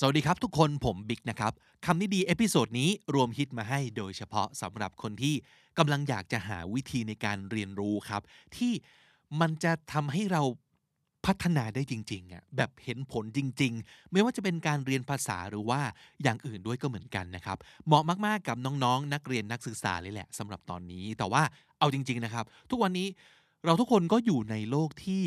สวัสดีครับทุกคนผมบิ๊กนะครับคำนี้ดีเอพิโซดนี้รวมฮิตมาให้โดยเฉพาะสำหรับคนที่กำลังอยากจะหาวิธีในการเรียนรู้ครับที่มันจะทำให้เราพัฒนาได้จริงๆอ่ะแบบเห็นผลจริงๆไม่ว่าจะเป็นการเรียนภาษาหรือว่าอย่างอื่นด้วยก็เหมือนกันนะครับเหมาะมากๆกับน้องๆนักเรียนนักศึกษาเลยแหละสำหรับตอนนี้แต่ว่าเอาจริงๆนะครับทุกวันนี้เราทุกคนก็อยู่ในโลกที่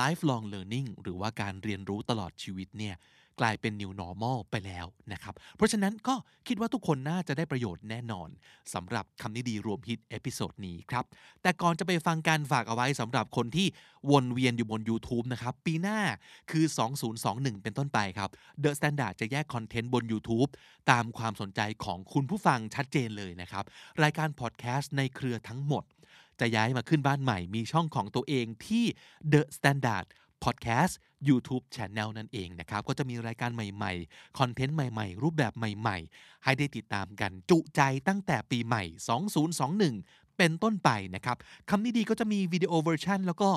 lifelong learning หรือว่าการเรียนรู้ตลอดชีวิตเนี่ยกลายเป็น new normal ไปแล้วนะครับเพราะฉะนั้นก็คิดว่าทุกคนน่าจะได้ประโยชน์แน่นอนสำหรับคำนี้ดีรวมฮิตเอพิโซดนี้ครับแต่ก่อนจะไปฟังการฝากเอาไว้สำหรับคนที่วนเวียนอยู่บน YouTube นะครับปีหน้าคือ2021เป็นต้นไปครับ The Standard จะแยกคอนเทนต์บน YouTube ตามความสนใจของคุณผู้ฟังชัดเจนเลยนะครับรายการพอดแคสต์ในเครือทั้งหมดจะย้ายมาขึ้นบ้านใหม่มีช่องของตัวเองที่ The Standard Podcast YouTube Channel นั่นเองนะครับก็จะมีรายการใหม่ๆคอนเทนต์ใหม่ๆรูปแบบใหม่ๆให้ได้ติดตามกันจุใจตั้งแต่ปีใหม่2021เป็นต้นไปนะครับคำนี้ดีก็จะมีวิดีโอเวอร์ชันแล้วก็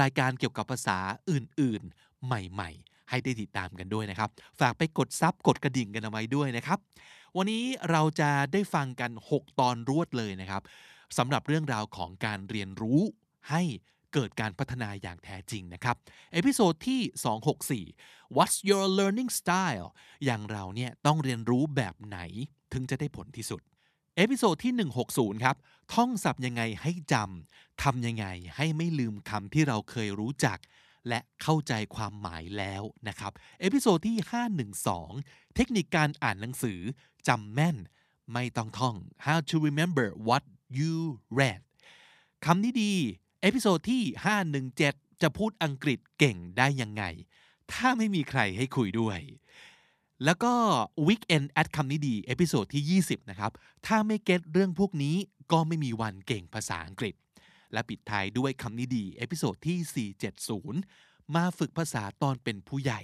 รายการเกี่ยวกับภาษาอื่นๆใหม่ๆให้ได้ติดตามกันด้วยนะครับฝากไปกดซับกดกระดิ่งกันเอาไว้ด้วยนะครับวันนี้เราจะได้ฟังกัน6ตอนรวดเลยนะครับสำหรับเรื่องราวของการเรียนรู้ให้เกิดการพัฒนาอย่างแท้จริงนะครับเอพิโซดที่264 What's your learning style อย่างเราเนี่ยต้องเรียนรู้แบบไหนถึงจะได้ผลที่สุดเอพิโซดที่160ครับท่องศัพท์ยังไงให้จำทำยังไงให้ไม่ลืมคำที่เราเคยรู้จักและเข้าใจความหมายแล้วนะครับเอพิโซดที่512เทคนิคการอ่านหนังสือจำแม่นไม่ต้องท่อง How to remember what you read คำนี้ดีเอพิโซดที่517จะพูดอังกฤษเก่งได้ยังไงถ้าไม่มีใครให้คุยด้วยแล้วก็ Weekend at คำนี้ดีเอพิโซดที่20นะครับถ้าไม่เก็ตเรื่องพวกนี้ก็ไม่มีวันเก่งภาษาอังกฤษและปิดท้ายด้วยคำนี้ดีเอพิโซดที่470มาฝึกภาษาตอนเป็นผู้ใหญ่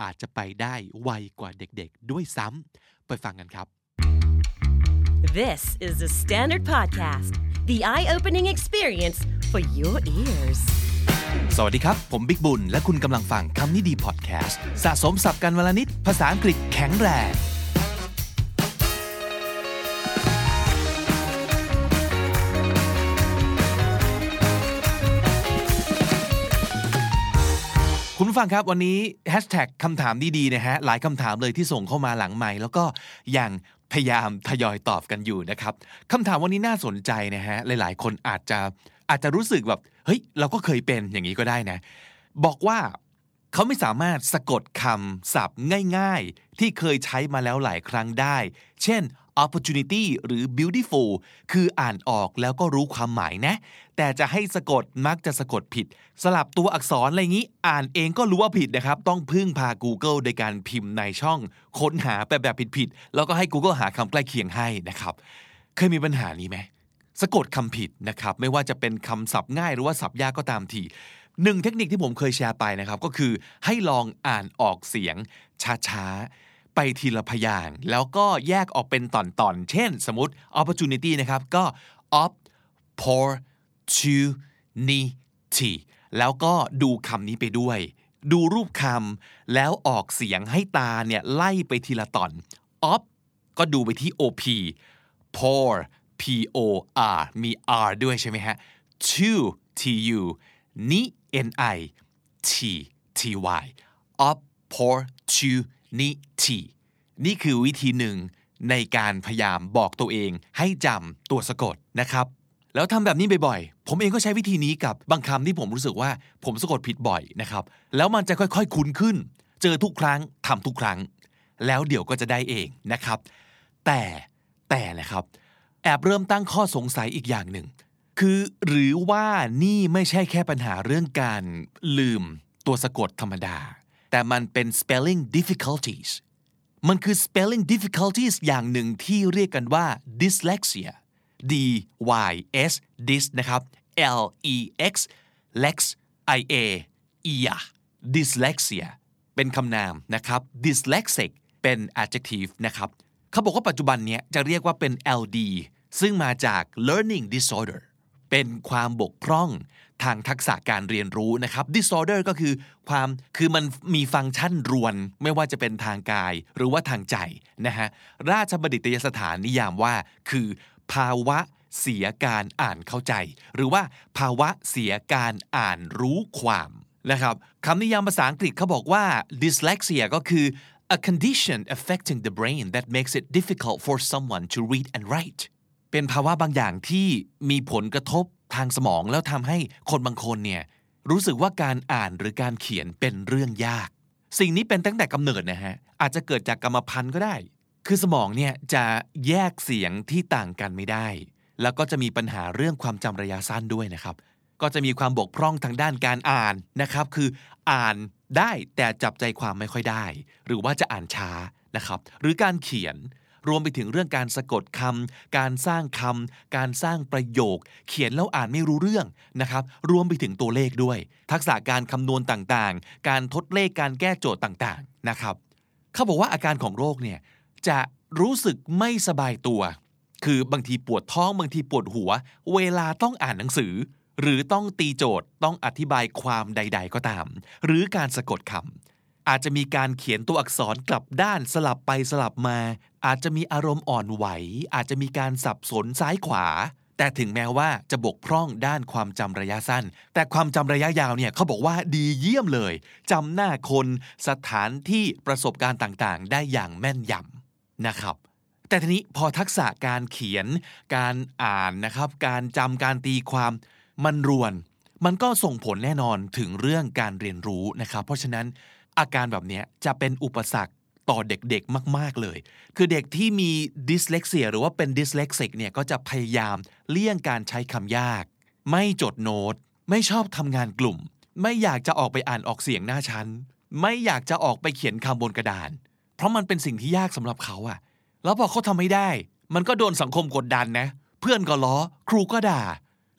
อาจจะไปได้ไวกว่าเด็กๆด้วยซ้ำไปฟังกันครับ This is the Standard Podcast The eye-opening experience for your ears. สวัสดีครับผมบิ๊กบุญและคุณกำลังฟังคำนี้ดีพอดแคสต์สะสมศัพท์กันวันละนิดภาษาอังกฤษแข็งแรงคุณผู้ฟังครับวันนี้แฮชแท็กคำถามดีๆนะฮะหลายคำถามเลยที่ส่งเข้ามาหลังไมค์แล้วก็อย่างพยายามทยอยตอบกันอยู่นะครับคำถามวันนี้น่าสนใจนะฮะหลายๆคนอาจจะรู้สึกแบบเฮ้ยเราก็เคยเป็นอย่างนี้ก็ได้นะบอกว่าเขาไม่สามารถสะกดคำศัพท์ง่ายๆที่เคยใช้มาแล้วหลายครั้งได้เช่น opportunity หรือ beautiful คืออ่านออกแล้วก็รู้ความหมายนะแต่จะให้สะกดมักจะสะกดผิดสลับตัวอักษรอะไรงี้อ่านเองก็รู้ว่าผิดนะครับต้องพึ่งพา Google ในการพิมพ์ในช่องค้นหาแบบผิดๆแล้วก็ให้ Google หาคำใกล้เคียงให้นะครับเคยมีปัญหานี้ไหมสะกดคำผิดนะครับไม่ว่าจะเป็นคำศัพท์ง่ายหรือว่าศัพท์ยากก็ตามทีหนึ่งเทคนิคที่ผมเคยแชร์ไปนะครับก็คือให้ลองอ่านออกเสียงช้าๆไปทีละพยางค์แล้วก็แยกออกเป็นตอนๆเช่นสมมุติ opportunity นะครับก็ opportunity แล้วก็ดูคำนี้ไปด้วยดูรูปคำแล้วออกเสียงให้ตาเนี่ยไล่ไปทีละตอน op ก็ดูไปที่ op por p o r มี r ด้วยใช่ไหมฮะ to t u ni n i t t y opportunity นี่คือวิธีหนึ่งในการพยายามบอกตัวเองให้จำตัวสะกดนะครับแล้วทำแบบนี้บ่อยๆผมเองก็ใช้วิธีนี้กับบางคำที่ผมรู้สึกว่าผมสะกดผิดบ่อยนะครับแล้วมันจะค่อยๆคุ้นขึ้นเจอทุกครั้งทำทุกครั้งแล้วเดี๋ยวก็จะได้เองนะครับแต่นะครับแอบเริ่มตั้งข้อสงสัยอีกอย่างหนึ่งคือหรือว่านี่ไม่ใช่แค่ปัญหาเรื่องการลืมตัวสะกดธรรมดาแต่มันเป็น spelling difficulties มันคือ spelling difficulties อย่างหนึ่งที่เรียกกันว่า dyslexia d y s dys นะครับ l e x lex i a ia dyslexia เป็นคำนามนะครับ dyslexic เป็น adjective นะครับเขาบอกว่าปัจจุบันเนี้ยจะเรียกว่าเป็น LD ซึ่งมาจาก learning disorder เป็นความบกพร่อง ทางทักษะการเรียนรู้นะครับ disorder ก็คือมันมีฟังก์ชันรวนไม่ว่าจะเป็นทางกายหรือว่าทางใจนะฮะราชบัณฑิตยสถานนิยามว่าคือภาวะเสียการอ่านเข้าใจหรือว่าภาวะเสียการอ่านรู้ความนะครับคำนิยามภาษาอังกฤษเขาบอกว่า dyslexia ก็คือ a condition affecting the brain that makes it difficult for someone to read and write เป็นภาวะบางอย่างที่มีผลกระทบทางสมองแล้วทำให้คนบางคนเนี่ยรู้สึกว่าการอ่านหรือการเขียนเป็นเรื่องยากสิ่งนี้เป็นตั้งแต่กำเนิดนะฮะอาจจะเกิดจากกรรมพันธุ์ก็ได้คือสมองเนี่ยจะแยกเสียงที่ต่างกันไม่ได้แล้วก็จะมีปัญหาเรื่องความจำระยะสั้นด้วยนะครับก็จะมีความบกพร่องทางด้านการอ่านนะครับคืออ่านได้แต่จับใจความไม่ค่อยได้หรือว่าจะอ่านช้านะครับหรือการเขียนรวมไปถึงเรื่องการสะกดคำการสร้างคำการสร้างประโยคเขียนแล้วอ่านไม่รู้เรื่องนะครับรวมไปถึงตัวเลขด้วยทักษะการคำนวณต่างๆการทดเลขการแก้โจทย์ต่างๆนะครับเขาบอกว่าอาการของโรคเนี่ยจะรู้สึกไม่สบายตัวคือบางทีปวดท้องบางทีปวดหัวเวลาต้องอ่านหนังสือหรือต้องตีโจทย์ต้องอธิบายความใดๆก็ตามหรือการสะกดคำอาจจะมีการเขียนตัวอักษรกลับด้านสลับไปสลับมาอาจจะมีอารมณ์อ่อนไหวอาจจะมีการสับสนซ้ายขวาแต่ถึงแม้ว่าจะบกพร่องด้านความจำระยะสั้นแต่ความจำระยะยาวเนี่ยเขาบอกว่าดีเยี่ยมเลยจำหน้าคนสถานที่ประสบการณ์ต่างๆได้อย่างแม่นยำนะครับแต่ทีนี้พอทักษะการเขียนการอ่านนะครับการจำการตีความมันรวนมันก็ส่งผลแน่นอนถึงเรื่องการเรียนรู้นะครับเพราะฉะนั้นอาการแบบนี้จะเป็นอุปสรรคต่อเด็กๆมากๆเลยคือเด็กที่มีดิสเลกเซียหรือว่าเป็นดิสเลกซิกเนี่ยก็จะพยายามเลี่ยงการใช้คำยากไม่จดโน้ตไม่ชอบทำงานกลุ่มไม่อยากจะออกไปอ่านออกเสียงหน้าชั้นไม่อยากจะออกไปเขียนคำบนกระดานเพราะมันเป็นสิ่งที่ยากสำหรับเขาอะแล้วพอเขาทำไม่ได้มันก็โดนสังคมกดดันนะเพื่อนก็ล้อครูก็ด่า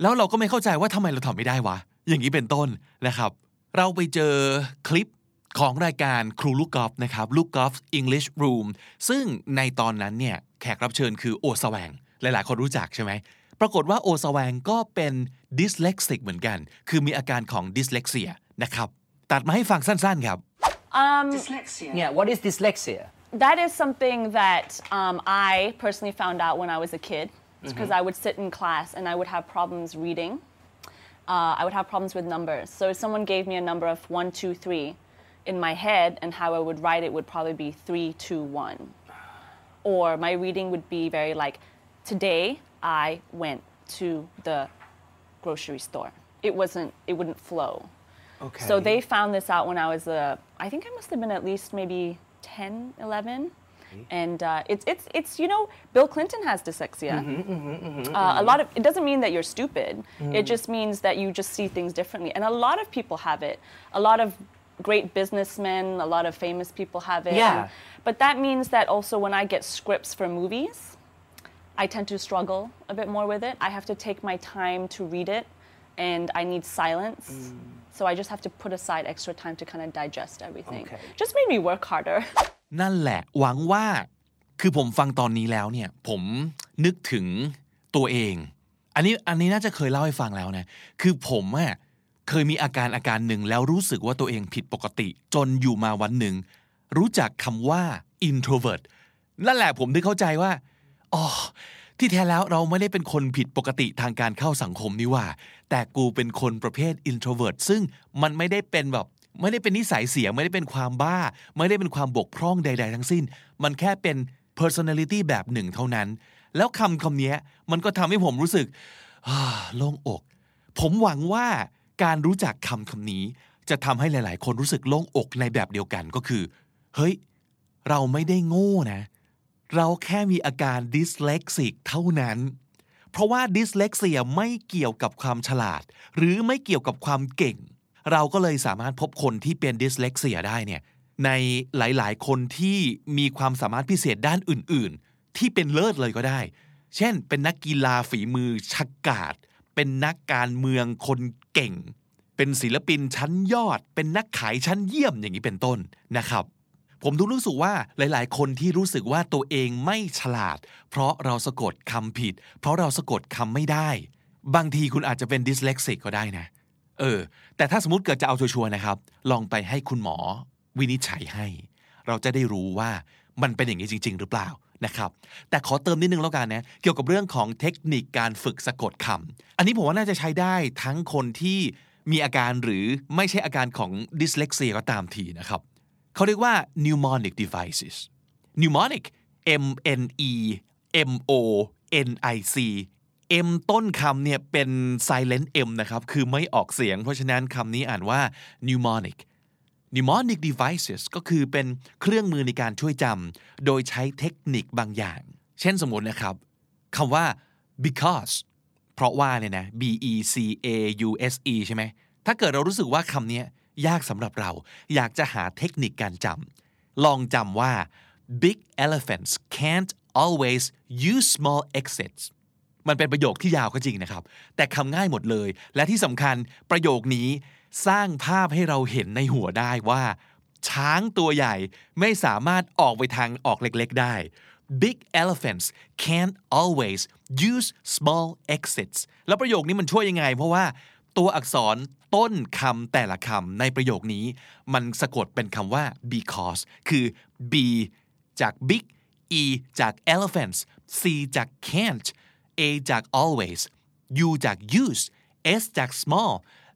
แล้วเราก็ไม่เข้าใจว่าทำไมเราทำไม่ได้วะอย่างนี้เป็นต้นนะครับเราไปเจอคลิปของรายการครูลูกกอล์ฟนะครับลูกกอล์ฟ English Room ซึ่งในตอนนั้นเนี่ยแขกรับเชิญคือโอสแวงหลายๆคนรู้จักใช่ไหมปรากฏว่าโอสแวงก็เป็นดิสเลกซิกเหมือนกันคือมีอาการของดิสเลกเซียนะครับตัดมาให้ฟังสั้นๆครับ Dyslexia. Yeah, what is dyslexia? That is something that I personally found out when I was a kid.It's because I would sit in class and I would have problems reading. I would have problems with numbers. So if someone gave me a number of 1, 2, 3 in my head and how I would write it would probably be 3, 2, 1. Or my reading would be very like, today I went to the grocery store. It wouldn't flow. Okay. So they found this out when I was, I think I must have been at least maybe 10, 11.And it's you know, Bill Clinton has dyslexia. A lot of, it doesn't mean that you're stupid. It just means that you just see things differently. And a lot of people have it. A lot of great businessmen, a lot of famous people have it. Yeah. But that means that also when I get scripts for movies, I tend to struggle a bit more with it. I have to take my time to read it, and I need silence. So I just have to put aside extra time to kind of digest everything. Okay. Just made me work harder. นั่นแหละหวังว่าคือผมฟังตอนนี้แล้วเนี่ยผมนึกถึงตัวเองอันนี้น่าจะเคยเล่าให้ฟังแล้วนะคือผมอ่ะเคยมีอาการหนึ่งแล้วรู้สึกว่าตัวเองผิดปกติจนอยู่มาวันหนึ่งรู้จักคำว่า introvert นั่นแหละผมถึงเข้าใจว่าอ๋อที่แท้แล้วเราไม่ได้เป็นคนผิดปกติทางการเข้าสังคมนี่ว่าแต่กูเป็นคนประเภท introvert ซึ่งมันไม่ได้เป็นแบบไม่ได้เป็นนิสัยเสียไม่ได้เป็นความบ้าไม่ได้เป็นความบกพร่องใดๆทั้งสิ้นมันแค่เป็น personality แบบหนึ่งเท่านั้นแล้วคำนี้มันก็ทำให้ผมรู้สึกโล่งอกผมหวังว่าการรู้จักคำนี้จะทำให้หลายๆคนรู้สึกโล่งอกในแบบเดียวกันก็คือเฮ้ยเราไม่ได้โง่นะเราแค่มีอาการ dyslexic เท่านั้นเพราะว่า dyslexia ไม่เกี่ยวกับความฉลาดหรือไม่เกี่ยวกับความเก่งเราก็เลยสามารถพบคนที่เป็นดิสเลกเซียได้เนี่ยในหลายๆคนที่มีความสามารถพิเศษด้านอื่นๆที่เป็นเลิศเลยก็ได้เช่นเป็นนักกีฬาฝีมือชักกาจเป็นนักการเมืองคนเก่งเป็นศิลปินชั้นยอดเป็นนักขายชั้นเยี่ยมอย่างนี้เป็นต้นนะครับผมทุกรู้สึกว่าหลายๆคนที่รู้สึกว่าตัวเองไม่ฉลาดเพราะเราสะกดคำผิดเพราะเราสะกดคำไม่ได้บางทีคุณอาจจะเป็นดิสเลกซิกก็ได้นะ แต่ถ้าสมมติเกิดจะเอาชัวร์ๆนะครับลองไปให้คุณหมอวินิจฉัยให้เราจะได้รู้ว่ามันเป็นอย่างนี้จริงๆหรือเปล่านะครับแต่ขอเติมนิดนึงแล้วกันนะเกี่ยวกับเรื่องของเทคนิคการฝึกสะกดคำอันนี้ผมว่าน่าจะใช้ได้ทั้งคนที่มีอาการหรือไม่ใช่อาการของดิสเลกเซียก็ตามทีนะครับเขาเรียกว่า mnemonic devices mnemonic m n e m o n i c m ต้นคำเนี่ยเป็น silent m นะครับคือไม่ออกเสียงเพราะฉะนั้นคำนี้อ่านว่า mnemonic devices ก็คือเป็นเครื่องมือในการช่วยจำโดยใช้เทคนิคบางอย่างเช่นสมมตินะครับคำว่า because เพราะว่าเนี่ยนะ b e c a u s e ใช่ไหมถ้าเกิดเรารู้สึกว่าคำนี้ยากสำหรับเราอยากจะหาเทคนิคการจำลองจำว่า big elephants can't always use small exitsมันเป็นประโยคที่ยาวก็จริงนะครับแต่คำง่ายหมดเลยและที่สำคัญประโยคนี้สร้างภาพให้เราเห็นในหัวได้ว่าช้างตัวใหญ่ไม่สามารถออกไปทางออกเล็กๆได้ Big elephants can't always use small exits แล้วประโยคนี้มันช่วยยังไงเพราะว่าตัวอักษรต้นคำแต่ละคำในประโยคนี้มันสะกดเป็นคำว่า because คือ b จาก big e จาก elephants c จาก can't A จาก always U จาก use S จาก small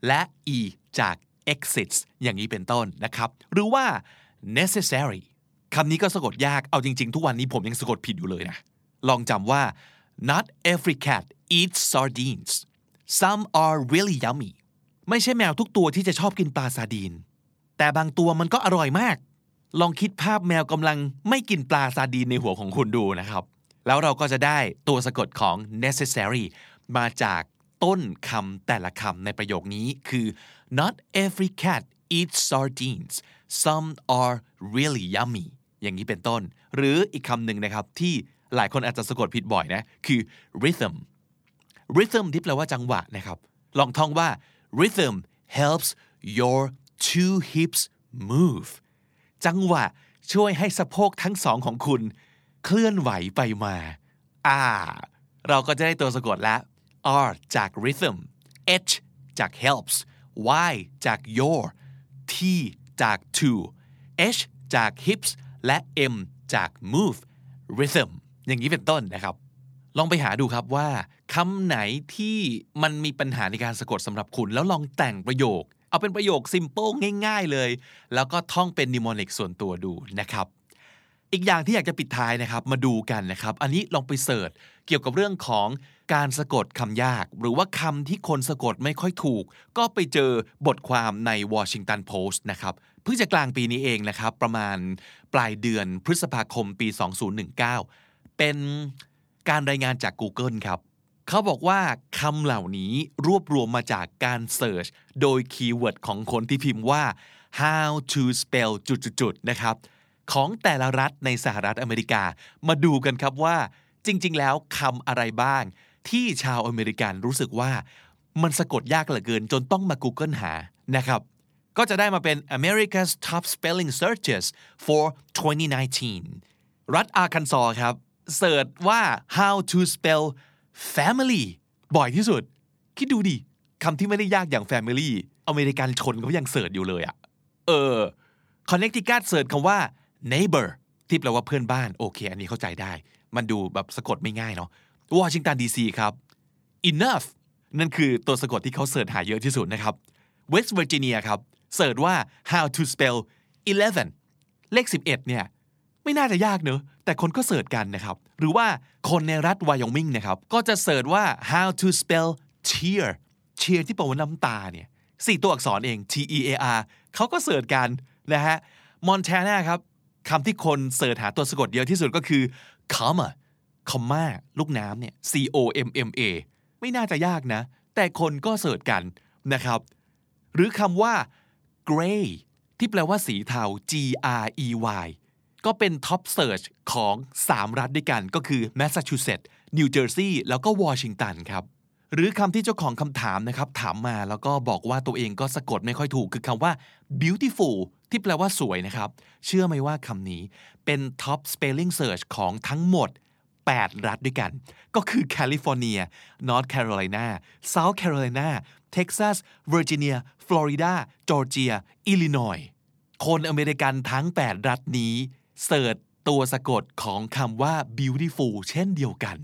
และ E จาก exits อย่างนี้เป็นต้นนะครับหรือว่า necessary คำนี้ก็สะกดยากเอาจริงๆทุกวันนี้ผมยังสะกดผิดอยู่เลยนะลองจำว่า not every cat eats sardines some are really yummy ไม่ใช่แมวทุกตัวที่จะชอบกินปลาซาร์ดีนแต่บางตัวมันก็อร่อยมากลองคิดภาพแมวกำลังไม่กินปลาซาร์ดีนในหัวของคุณดูนะครับแล้วเราก็จะได้ตัวสะกดของ necessary มาจากต้นคำแต่ละคำในประโยคนี้คือ not every cat eats sardines some are really yummy อย่างนี้เป็นต้นหรืออีกคำหนึ่งนะครับที่หลายคนอาจจะสะกดผิดบ่อยนะคือ rhythm rhythm ที่แปลว่าจังหวะนะครับลองท่องว่า rhythm helps your two hips move จังหวะช่วยให้สะโพกทั้งสองของคุณเคลื่อนไหวไปมาเราก็จะได้ตัวสะกดแล้ว R จาก rhythm H จาก helps Y จาก your T จาก to H จาก hips และ M จาก move rhythm อย่างนี้เป็นต้นนะครับลองไปหาดูครับว่าคำไหนที่มันมีปัญหาในการสะกดสำหรับคุณแล้วลองแต่งประโยคเอาเป็นประโยค simple ง่ายๆเลยแล้วก็ท่องเป็น mnemonic ส่วนตัวดูนะครับอีกอย่างที่อยากจะปิดท้ายนะครับมาดูกันนะครับอันนี้ลองไปเสิร์ชเกี่ยวกับเรื่องของการสะกดคำยากหรือว่าคำที่คนสะกดไม่ค่อยถูกก็ไปเจอบทความใน Washington Post นะครับเพิ่งจะกลางปีนี้เองนะครับประมาณปลายเดือนพฤษภาคมปี 2019เป็นการรายงานจาก Google ครับเขาบอกว่าคำเหล่านี้รวบรวมมาจากการเสิร์ชโดยคีย์เวิร์ดของคนที่พิมพ์ว่า how to spell จุดๆๆนะครับของแต่ละรัฐในสหรัฐอเมริกามาดูกันครับว่าจริงๆแล้วคำอะไรบ้างที่ชาวอเมริกันรู้สึกว่ามันสะกดยากเหลือเกินจนต้องมา Google หานะครับก็จะได้มาเป็น America's Top Spelling Searches for 2019 รัฐอาร์คันซอครับเสิร์ชว่า how to spell family บ่อยที่สุดคิดดูดิคำที่ไม่ได้ยากอย่าง family อเมริกันชนเขายังเสิร์ชอยู่เลยConnecticut เสิร์ชคำว่าneighbor ที่แปลว่าเพื่อนบ้านโอเคอันนี้เข้าใจได้มันดูแบบสะกดไม่ง่ายเนาะวอชิงตันดีซีครับ enough นั่นคือตัวสะกดที่เขาเสิร์ชหาเยอะที่สุดนะครับเวสต์เวอร์จิเนียครับเสิร์ชว่า how to spell 11 เลข11เนี่ยไม่น่าจะยากเนอะแต่คนก็เสิร์ชกันนะครับหรือว่าคนในรัฐไวโอมิงนะครับก็จะเสิร์ชว่า how to spell tear เชียร์ที่แปลว่าน้ำตาเนี่ย4ตัวอักษรเอง T E A R เขาก็เสิร์ชกันนะฮะมอนแทนาครับคำที่คนเสิร์ชหาตัวสะกดเยอะที่สุดก็คือ comma ลูกน้ำเนี่ย c o m m a ไม่น่าจะยากนะแต่คนก็เสิร์ชกันนะครับหรือคำว่า gray ที่แปลว่าสีเทา g r e y ก็เป็นท็อปเสิร์ชของ3รัฐด้วยกันก็คือ Massachusetts, New Jersey แล้วก็ Washington ครับหรือคำที่เจ้าของคำถามนะครับถามมาแล้วก็บอกว่าตัวเองก็สะกดไม่ค่อยถูกคือคำว่า beautiful ที่แปลว่าสวยนะครับเชื่อไหมว่าคำนี้เป็น top spelling search ของทั้งหมด8รัฐด้วยกันก็คือ California, North Carolina, South Carolina, Texas Virginia Florida Georgia Illinois คนอเมริกันทั้ง8รัฐนี้เสิร์ชตัวสะกดของคำว่า beautiful เช่นเดียวกัน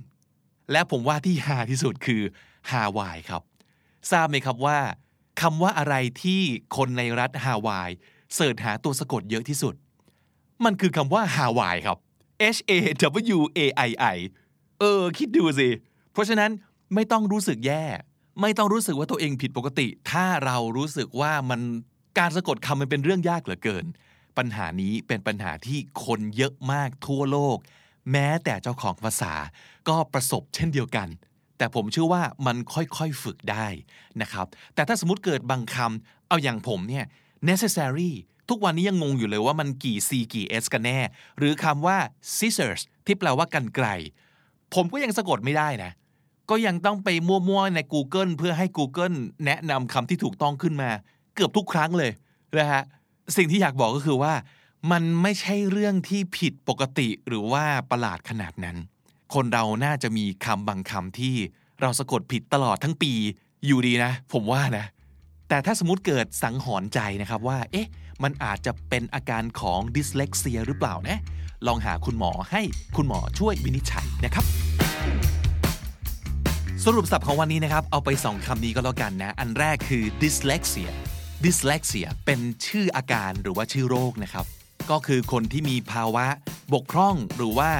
และผมว่าที่ฮาที่สุดคือฮาวายครับทราบไหมครับว่าคำว่าอะไรที่คนในรัฐฮาวายเสิร์ชหาตัวสะกดเยอะที่สุดมันคือคำว่าฮาวายครับ HAWAII คิดดูสิเพราะฉะนั้นไม่ต้องรู้สึกแย่ไม่ต้องรู้สึกว่าตัวเองผิดปกติถ้าเรารู้สึกว่ามันการสะกดคำมันเป็นเรื่องยากเหลือเกินปัญหานี้เป็นปัญหาที่คนเยอะมากทั่วโลกแม้แต่เจ้าของภาษาก็ประสบเช่นเดียวกันแต่ผมเชื่อว่ามันค่อยๆฝึกได้นะครับแต่ถ้าสมมุติเกิดบางคำเอาอย่างผมเนี่ย necessary ทุกวันนี้ยังงงอยู่เลยว่ามันกี่ C กี่ S กันแน่หรือคำว่า scissors ที่แปลว่ากรรไกรผมก็ยังสะกดไม่ได้นะก็ยังต้องไปมั่วๆใน Google เพื่อให้ Google แนะนำคำที่ถูกต้องขึ้นมาเกือบทุกครั้งเลยนะฮะสิ่งที่อยากบอกก็คือว่ามันไม่ใช่เรื่องที่ผิดปกติหรือว่าประหลาดขนาดนั้นคนเราน่าจะมีคำบางคำที่เราสะกดผิดตลอดทั้งปีอยู่ดีนะผมว่านะแต่ถ้าสมมุติเกิดสังหรณ์ใจนะครับว่าเอ๊ะมันอาจจะเป็นอาการของดิสเลกเซียหรือเปล่านะลองหาคุณหมอให้คุณหมอช่วยวินิจฉัยนะครับสรุปศัพท์ของวันนี้นะครับเอาไป2คำนี้ก็แล้วกันนะอันแรกคือดิสเลกเซียเป็นชื่ออาการหรือว่าชื่อโรคนะครับก็คือคนที่มีภาวะบกพร่องหรือว่า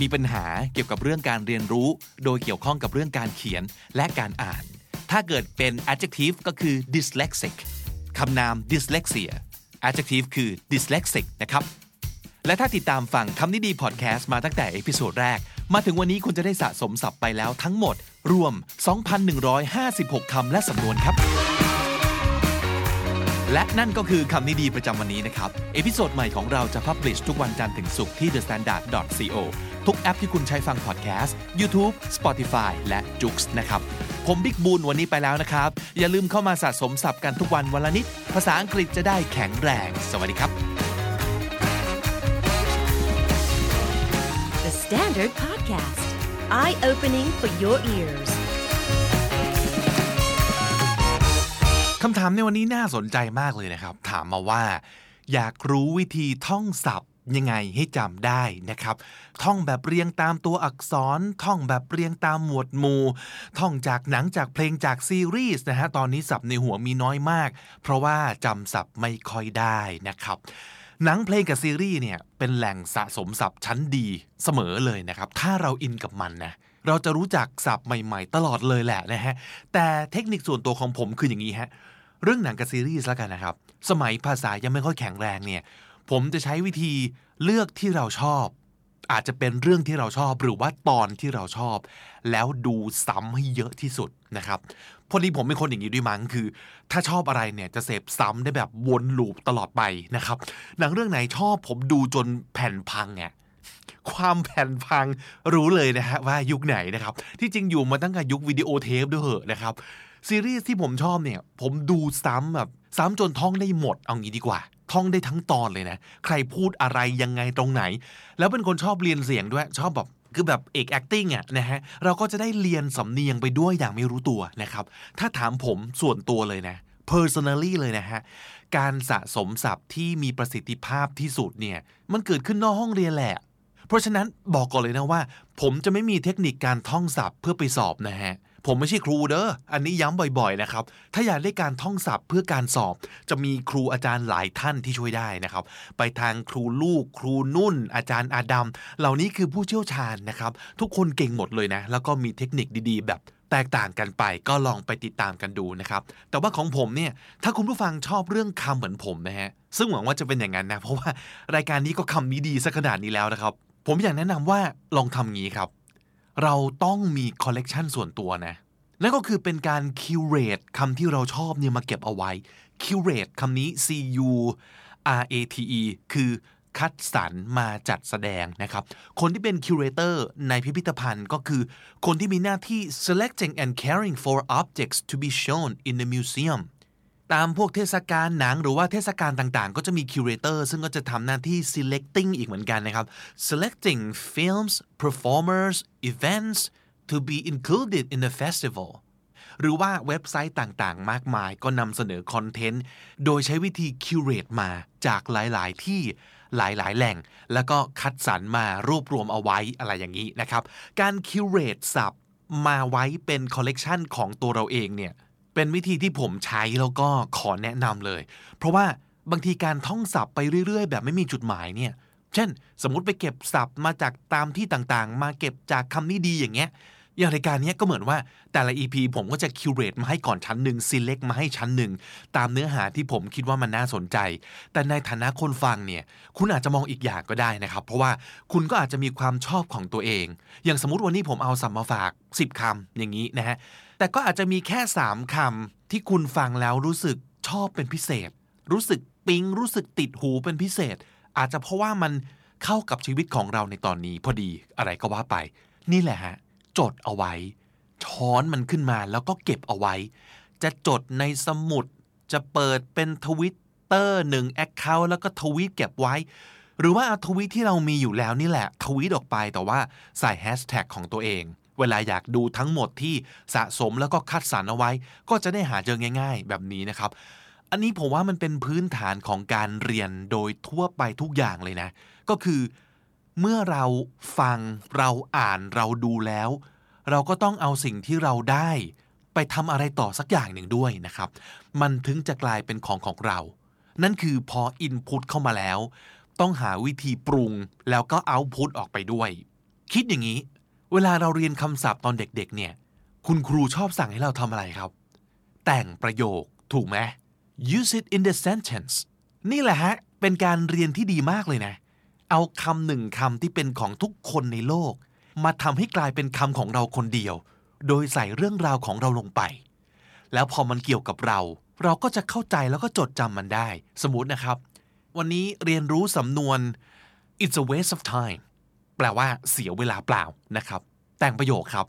มีปัญหาเกี่ยวกับเรื่องการเรียนรู้โดยเกี่ยวข้องกับเรื่องการเขียนและการอ่านถ้าเกิดเป็น adjective ก็คือ dyslexic คำนาม dyslexia adjective คือ dyslexic นะครับและถ้าติดตามฟังคำนี้ดีพอดแคสต์มาตั้งแต่เอพิโซดแรกมาถึงวันนี้คุณจะได้สะสมศัพท์ไปแล้วทั้งหมดรวม 2,156 คำและสำนวนครับและนั่นก็คือคำนี้ดีประจำวันนี้นะครับเอพิโซดใหม่ของเราจะพับลิชทุกวันจันทร์ถึงศุกร์ที่ The Standard.co ทุกแอปที่คุณใช้ฟังพอดแคสต์ YouTube Spotify และ Joox นะครับผมบิ๊กบูนวันนี้ไปแล้วนะครับอย่าลืมเข้ามาสะสมศัพท์กันทุกวันวันละนิดภาษาอังกฤษจะได้แข็งแรงสวัสดีครับ The Standard Podcast Eye-opening for your earsคำถามในวันนี้น่าสนใจมากเลยนะครับถามมาว่าอยากรู้วิธีท่องศัพท์ยังไงให้จำได้นะครับท่องแบบเรียงตามตัวอักษรท่องแบบเรียงตามหมวดหมู่ท่องจากหนังจากเพลงจากซีรีส์นะฮะตอนนี้ศัพท์ในหัวมีน้อยมากเพราะว่าจำศัพท์ไม่ค่อยได้นะครับหนังเพลงกับซีรีส์เนี่ยเป็นแหล่งสะสมศัพท์ชั้นดีเสมอเลยนะครับถ้าเราอินกับมันนะเราจะรู้จักศัพท์ใหม่ๆตลอดเลยแหละนะฮะแต่เทคนิคส่วนตัวของผมคืออย่างนี้ฮะเรื่องหนังกับซีรีส์แล้วกันนะครับสมัยภาษายังไม่ค่อยแข็งแรงเนี่ยผมจะใช้วิธีเลือกที่เราชอบอาจจะเป็นเรื่องที่เราชอบหรือว่าตอนที่เราชอบแล้วดูซ้ำให้เยอะที่สุดนะครับพอดีผมเป็นคนอย่างนี้ด้วยมั้งคือถ้าชอบอะไรเนี่ยจะเสพซ้ำได้แบบวนลูปตลอดไปนะครับหนังเรื่องไหนชอบผมดูจนแผ่นพังเนี่ยความแผ่นพังรู้เลยนะฮะว่ายุคไหนนะครับที่จริงอยู่มาตั้งแต่ยุควิดีโอเทปด้วยเหอะนะครับซีรีส์ที่ผมชอบเนี่ยผมดูซ้ำแบบซ้ำจนท่องได้หมดเอางี้ดีกว่าท่องได้ทั้งตอนเลยนะใครพูดอะไรยังไงตรงไหนแล้วเป็นคนชอบเรียนเสียงด้วยชอบแบบคือแบบเอก acting อ่ะนะฮะเราก็จะได้เรียนสำเนียงไปด้วยอย่างไม่รู้ตัวนะครับถ้าถามผมส่วนตัวเลยนะ personally เลยนะฮะการสะสมศัพท์ที่มีประสิทธิภาพที่สุดเนี่ยมันเกิดขึ้นนอกห้องเรียนแหละเพราะฉะนั้นบอกก่อนเลยนะว่าผมจะไม่มีเทคนิคการท่องศัพท์เพื่อไปสอบนะฮะผมไม่ใช่ครูเด้ออันนี้ย้ำบ่อยๆนะครับถ้าอยากได้การท่องศัพท์เพื่อการสอบจะมีครูอาจารย์หลายท่านที่ช่วยได้นะครับไปทางครูลูกครูนุ่นอาจารย์อาดัมเหล่านี้คือผู้เชี่ยวชาญนะครับทุกคนเก่งหมดเลยนะแล้วก็มีเทคนิคดีๆแบบแตกต่างกันไปก็ลองไปติดตามกันดูนะครับแต่ว่าของผมเนี่ยถ้าคุณผู้ฟังชอบเรื่องคำเหมือนผมนะฮะซึ่งหวังว่าจะเป็นอย่างนั้นนะเพราะว่ารายการนี้ก็คำนี้ดีซะขนาดนี้แล้วนะครับผมอยากแนะนำว่าลองทำงี้ครับเราต้องมีคอลเลกชันส่วนตัวนะนั่นก็คือเป็นการคิวเรตคำที่เราชอบเนี่ยมาเก็บเอาไว้คิวเรตคำนี้ curate คือคัดสรรมาจัดแสดงนะครับคนที่เป็นคิวเรเตอร์ในพิพิธภัณฑ์ก็คือคนที่มีหน้าที่ selecting and caring for objects to be shown in the museum ตามพวกเทศกาลหนังหรือว่าเทศกาลต่างๆก็จะมีคิวเรเตอร์ซึ่งก็จะทำหน้าที่ selecting อีกเหมือนกันนะครับ selecting films performers events to be included in the festival หรือว่าเว็บไซต์ต่างๆมากมายก็นำเสนอคอนเทนต์โดยใช้วิธีคิวเรตมาจากหลายๆที่หลายๆแหล่งแล้วก็คัดสรรมารวบรวมเอาไว้อะไรอย่างนี้นะครับการคิวเรตสับมาไว้เป็นคอลเลกชันของตัวเราเองเนี่ยเป็นวิธีที่ผมใช้แล้วก็ขอแนะนำเลยเพราะว่าบางทีการท่องศัพท์ไปเรื่อยๆแบบไม่มีจุดหมายเนี่ยเช่นสมมุติไปเก็บศัพท์มาจากตามที่ต่างๆมาเก็บจากคำนี้ดีอย่างเงี้ยอย่างรายการนี้ก็เหมือนว่าแต่ละ EP ผมก็จะคิวเรตมาให้ก่อนชั้นหนึ่ง select มาให้ชั้นหนึ่งตามเนื้อหาที่ผมคิดว่ามันน่าสนใจแต่ในฐานะคนฟังเนี่ยคุณอาจจะมองอีกอย่างก็ได้นะครับเพราะว่าคุณก็อาจจะมีความชอบของตัวเองอย่างสมมติวันนี้ผมเอาศัพท์มาฝาก10คำอย่างนี้นะฮะแต่ก็อาจจะมีแค่3คำที่คุณฟังแล้วรู้สึกชอบเป็นพิเศษรู้สึกปิ๊งรู้สึกติดหูเป็นพิเศษอาจจะเพราะว่ามันเข้ากับชีวิตของเราในตอนนี้พอดีอะไรก็ว่าไปนี่แหละฮะจดเอาไว้ช้อนมันขึ้นมาแล้วก็เก็บเอาไว้จะจดในสมุดจะเปิดเป็นทวิตเตอร์1แอคเคาท์แล้วก็ทวีตเก็บไว้หรือว่าเอาทวีตที่เรามีอยู่แล้วนี่แหละทวีตออกไปแต่ว่าใส่แฮชแท็กของตัวเองเวลาอยากดูทั้งหมดที่สะสมแล้วก็คัดสรรเอาไว้ก็จะได้หาเจอง่ายๆแบบนี้นะครับอันนี้ผมว่ามันเป็นพื้นฐานของการเรียนโดยทั่วไปทุกอย่างเลยนะก็คือเมื่อเราฟังเราอ่านเราดูแล้วเราก็ต้องเอาสิ่งที่เราได้ไปทำอะไรต่อสักอย่างหนึ่งด้วยนะครับมันถึงจะกลายเป็นของเรานั่นคือพออินพุตเข้ามาแล้วต้องหาวิธีปรุงแล้วก็เอาท์พุตออกไปด้วยคิดอย่างนี้เวลาเราเรียนคำศัพท์ตอนเด็กๆเนี่ยคุณครูชอบสั่งให้เราทำอะไรครับแต่งประโยคถูกไหม Use it in the sentence นี่แหละฮะเป็นการเรียนที่ดีมากเลยนะเอาคำหนึ่งคำที่เป็นของทุกคนในโลกมาทำให้กลายเป็นคำของเราคนเดียวโดยใส่เรื่องราวของเราลงไปแล้วพอมันเกี่ยวกับเราเราก็จะเข้าใจแล้วก็จดจำมันได้สมมุตินะครับวันนี้เรียนรู้สำนวน It's a waste of time แปลว่าเสียเวลาเปล่านะครับแต่งประโยคครับ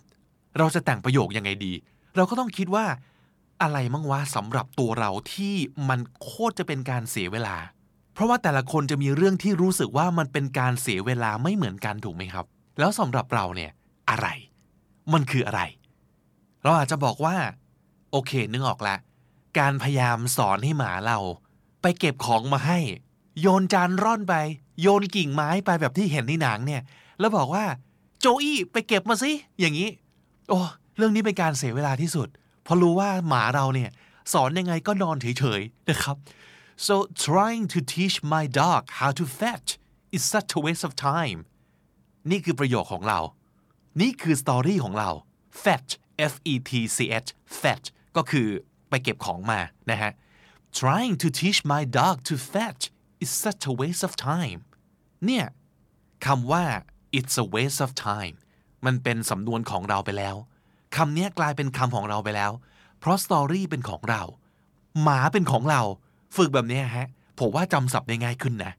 เราจะแต่งประโยคยังไงดีเราก็ต้องคิดว่าอะไรมั่งวะสำหรับตัวเราที่มันโคตรจะเป็นการเสียเวลาเพราะว่าแต่ละคนจะมีเรื่องที่รู้สึกว่ามันเป็นการเสียเวลาไม่เหมือนกันถูกไหมครับแล้วสำหรับเราเนี่ยอะไรมันคืออะไรเราอาจจะบอกว่าโอเคนึกออกละการพยายามสอนให้หมาเราไปเก็บของมาให้โยนจานร่อนไปโยนกิ่งไม้ไปแบบที่เห็นในหนังเนี่ยแล้วบอกว่าโจอี้ไปเก็บมาสิอย่างนี้โอ้เรื่องนี้เป็นการเสียเวลาที่สุดเพราะรู้ว่าหมาเราเนี่ยสอนยังไงก็นอนเฉยๆนะครับ so trying to teach my dog how to fetch is such a waste of time นี่คือประโยคของเรานี่คือสตอรี่ของเรา fetch f e t c h fetch ก็คือไปเก็บของมานะฮะ trying to teach my dog to fetch is such a waste of time เนี่ยคำว่า it's a waste of time มันเป็นสำนวนของเราไปแล้วคำนี้กลายเป็นคำของเราไปแล้วเพราะสตอรี่เป็นของเราหมาเป็นของเราฝึกแบบนี้ฮะผมว่าจำศัพท์ได้ง่ายขึ้นนะ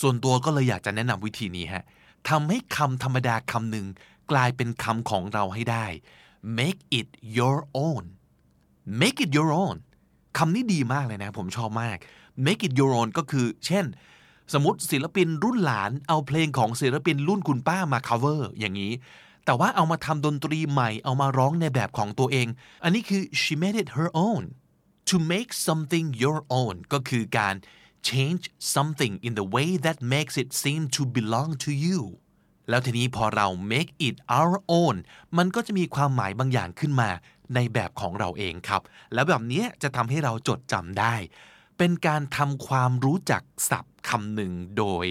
ส่วนตัวก็เลยอยากจะแนะนำวิธีนี้ฮะทำให้คำธรรมดาคำหนึ่งกลายเป็นคำของเราให้ได้ make it your own make it your own คำนี้ดีมากเลยนะผมชอบมาก make it your own ก็คือเช่นสมมติศิลปินรุ่นหลานเอาเพลงของศิลปินรุ่นคุณป้ามา cover อย่างนี้แต่ว่าเอามาทำดนตรีใหม่เอามาร้องในแบบของตัวเองอันนี้คือ she made it her own to make something your own ก็คือการ change something in the way that makes it seem to belong to you แล้วทีนี้พอเรา make it our own มันก็จะมีความหมายบางอย่างขึ้นมาในแบบของเราเองครับแล้วแบบนี้จะทำให้เราจดจำได้เป็นการทำความรู้จักศัพท์คำหนึ่งโดย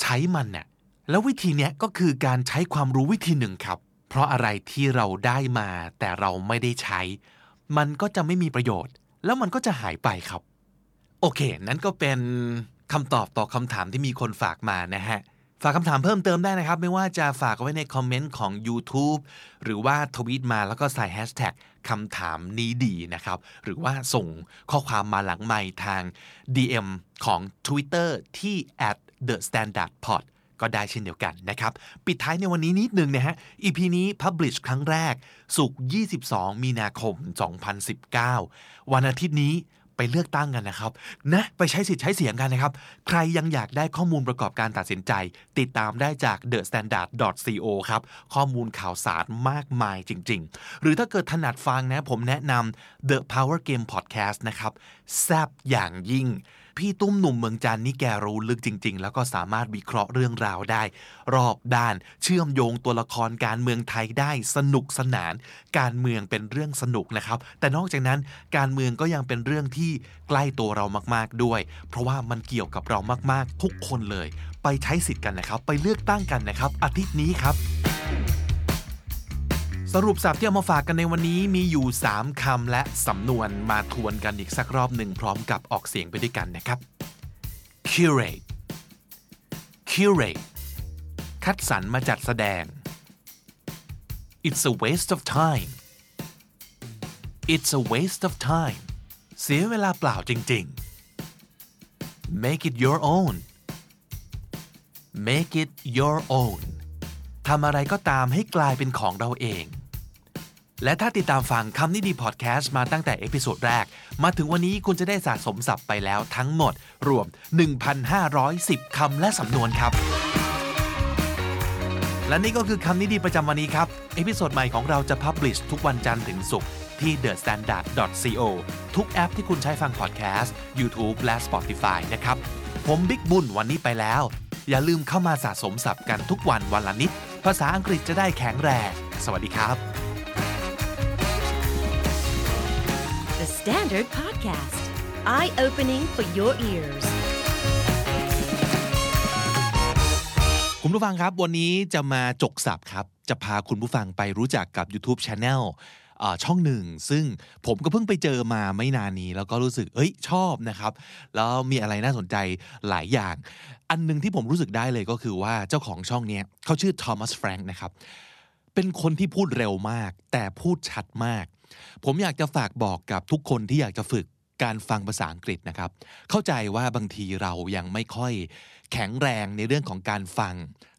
ใช้มันน่ะแล้ววิธีเนี้ยก็คือการใช้ความรู้วิธีหนึ่งครับเพราะอะไรที่เราได้มาแต่เราไม่ได้ใช้มันก็จะไม่มีประโยชน์แล้วมันก็จะหายไปครับโอเคนั่นก็เป็นคำตอบต่อคำถามที่มีคนฝากมานะฮะฝากคำถามเพิ่มเติมได้นะครับไม่ว่าจะฝากไว้ในคอมเมนต์ของ YouTube หรือว่าทวีตมาแล้วก็ใส่แฮชแท็กคำถามนี้ดีนะครับหรือว่าส่งข้อความมาหลังไมค์ทาง DM ของ Twitter ที่ @thestandardpodก็ได้เช่นเดียวกันนะครับปิดท้ายในวันนี้นิดนึงนะฮะ EP นี้ publish ครั้งแรกศุกร์ 22 มีนาคม 2019 วันอาทิตย์นี้ ไปเลือกตั้งกันนะครับนะไปใช้สิทธิ์ใช้เสียงกันนะครับใครยังอยากได้ข้อมูลประกอบการตัดสินใจติดตามได้จาก The Standard.co ครับข้อมูลข่าวสารมากมายจริงๆหรือถ้าเกิดถนัดฟังนะผมแนะนำ The Power Game Podcast นะครับแซ่บอย่างยิ่งพี่ตุ้มหนุ่มเมืองจันนี่แกรู้ลึกจริงๆแล้วก็สามารถวิเคราะห์เรื่องราวได้รอบด้านเชื่อมโยงตัวละครการเมืองไทยได้สนุกสนานการเมืองเป็นเรื่องสนุกนะครับแต่นอกจากนั้นการเมืองก็ยังเป็นเรื่องที่ใกล้ตัวเรามากๆด้วยเพราะว่ามันเกี่ยวกับเรามากๆทุกคนเลยไปใช้สิทธิ์กันนะครับไปเลือกตั้งกันนะครับอาทิตย์นี้ครับสรุปศัพท์ที่เอามาฝากกันในวันนี้มีอยู่3คำและสำนวนมาทวนกันอีกสักรอบหนึ่งพร้อมกับออกเสียงไปด้วยกันนะครับ curate curate คัดสรรมาจัดแสดง it's a waste of time it's a waste of time เสียเวลาเปล่าจริงๆ make it your own make it your own ทำอะไรก็ตามให้กลายเป็นของเราเองและถ้าติดตามฟังคำนี้ดีพอดแคสต์มาตั้งแต่เอพิโซดแรกมาถึงวันนี้คุณจะได้สะสมศัพท์ไปแล้วทั้งหมดรวม 1,510 คำและสำนวนครับและนี่ก็คือคำนี้ดีประจำวันนี้ครับเอพิโซดใหม่ของเราจะพับลิชทุกวันจันทร์ถึงศุกร์ที่ The Standard.co ทุกแอปที่คุณใช้ฟังพอดแคสต์ YouTube และ Spotify นะครับผมบิ๊กบุญวันนี้ไปแล้วอย่าลืมเข้ามาสะสมศัพท์กันทุกวันวันละนิดภาษาอังกฤษจะได้แข็งแรงสวัสดีครับ The Standard Podcast Eye-opening for your ears คุณผู้ฟังครับวันนี้จะมาจกศัพท์ครับจะพาคุณผู้ฟังไปรู้จักกับ YouTube Channel ช่องหนึ่งซึ่งผมก็เพิ่งไปเจอมาไม่นานนี้แล้วก็รู้สึกชอบนะครับแล้วมีอะไรน่าสนใจหลายอย่างอันนึงที่ผมรู้สึกได้เลยก็คือว่าเจ้าของช่องนี้เขาชื่อ Thomas Frank นะครับเป็นคนที่พูดเร็วมากแต่พูดชัดมากผมอยากจะฝากบอกกับทุกคนที่อยากจะฝึกการฟังภาษาอังกฤษนะครับเข้าใจว่าบางทีเรายังไม่ค่อยแข็งแรงในเรื่องของการฟัง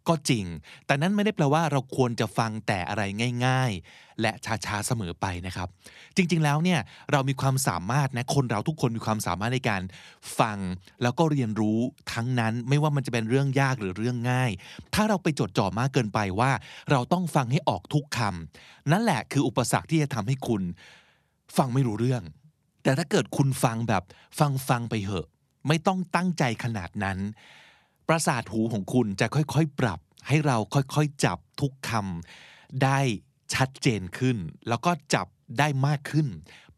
ก็จริงแต่นั้นไม่ได้แปลว่าเราควรจะฟังแต่อะไรง่ายๆและช้าๆเสมอไปนะครับจริงๆแล้วเนี่ยเรามีความสามารถนะคนเราทุกคนมีความสามารถในการฟังแล้วก็เรียนรู้ทั้งนั้นไม่ว่ามันจะเป็นเรื่องยากหรือเรื่องง่ายถ้าเราไปจดจ่อมากเกินไปว่าเราต้องฟังให้ออกทุกคำนั่นแหละคืออุปสรรคที่จะทำให้คุณฟังไม่รู้เรื่องแต่ถ้าเกิดคุณฟังแบบฟังไปเหอะไม่ต้องตั้งใจขนาดนั้นประสาทหูของคุณจะค่อยๆปรับให้เราค่อยๆจับทุกคำได้ชัดเจนขึ้นแล้วก็จับได้มากขึ้น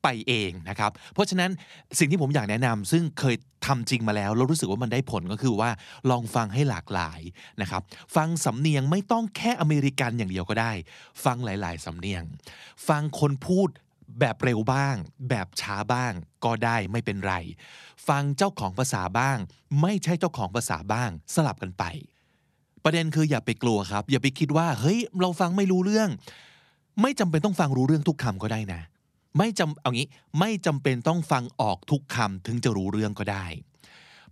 ไปเองนะครับเพราะฉะนั้นสิ่งที่ผมอยากแนะนำซึ่งเคยทำจริงมาแล้วแล้วรู้สึกว่ามันได้ผลก็คือว่าลองฟังให้หลากหลายนะครับฟังสำเนียงไม่ต้องแค่อเมริกันอย่างเดียวก็ได้ฟังหลายๆสำเนียงฟังคนพูดแบบเร็วบ้างแบบช้าบ้างก็ได้ไม่เป็นไรฟังเจ้าของภาษาบ้างไม่ใช่เจ้าของภาษาบ้างสลับกันไปประเด็นคืออย่าไปกลัวครับอย่าไปคิดว่าเฮ้ยเราฟังไม่รู้เรื่องไม่จำเป็นต้องฟังรู้เรื่องทุกคำก็ได้นะไม่จำเป็นต้องฟังออกทุกคำถึงจะรู้เรื่องก็ได้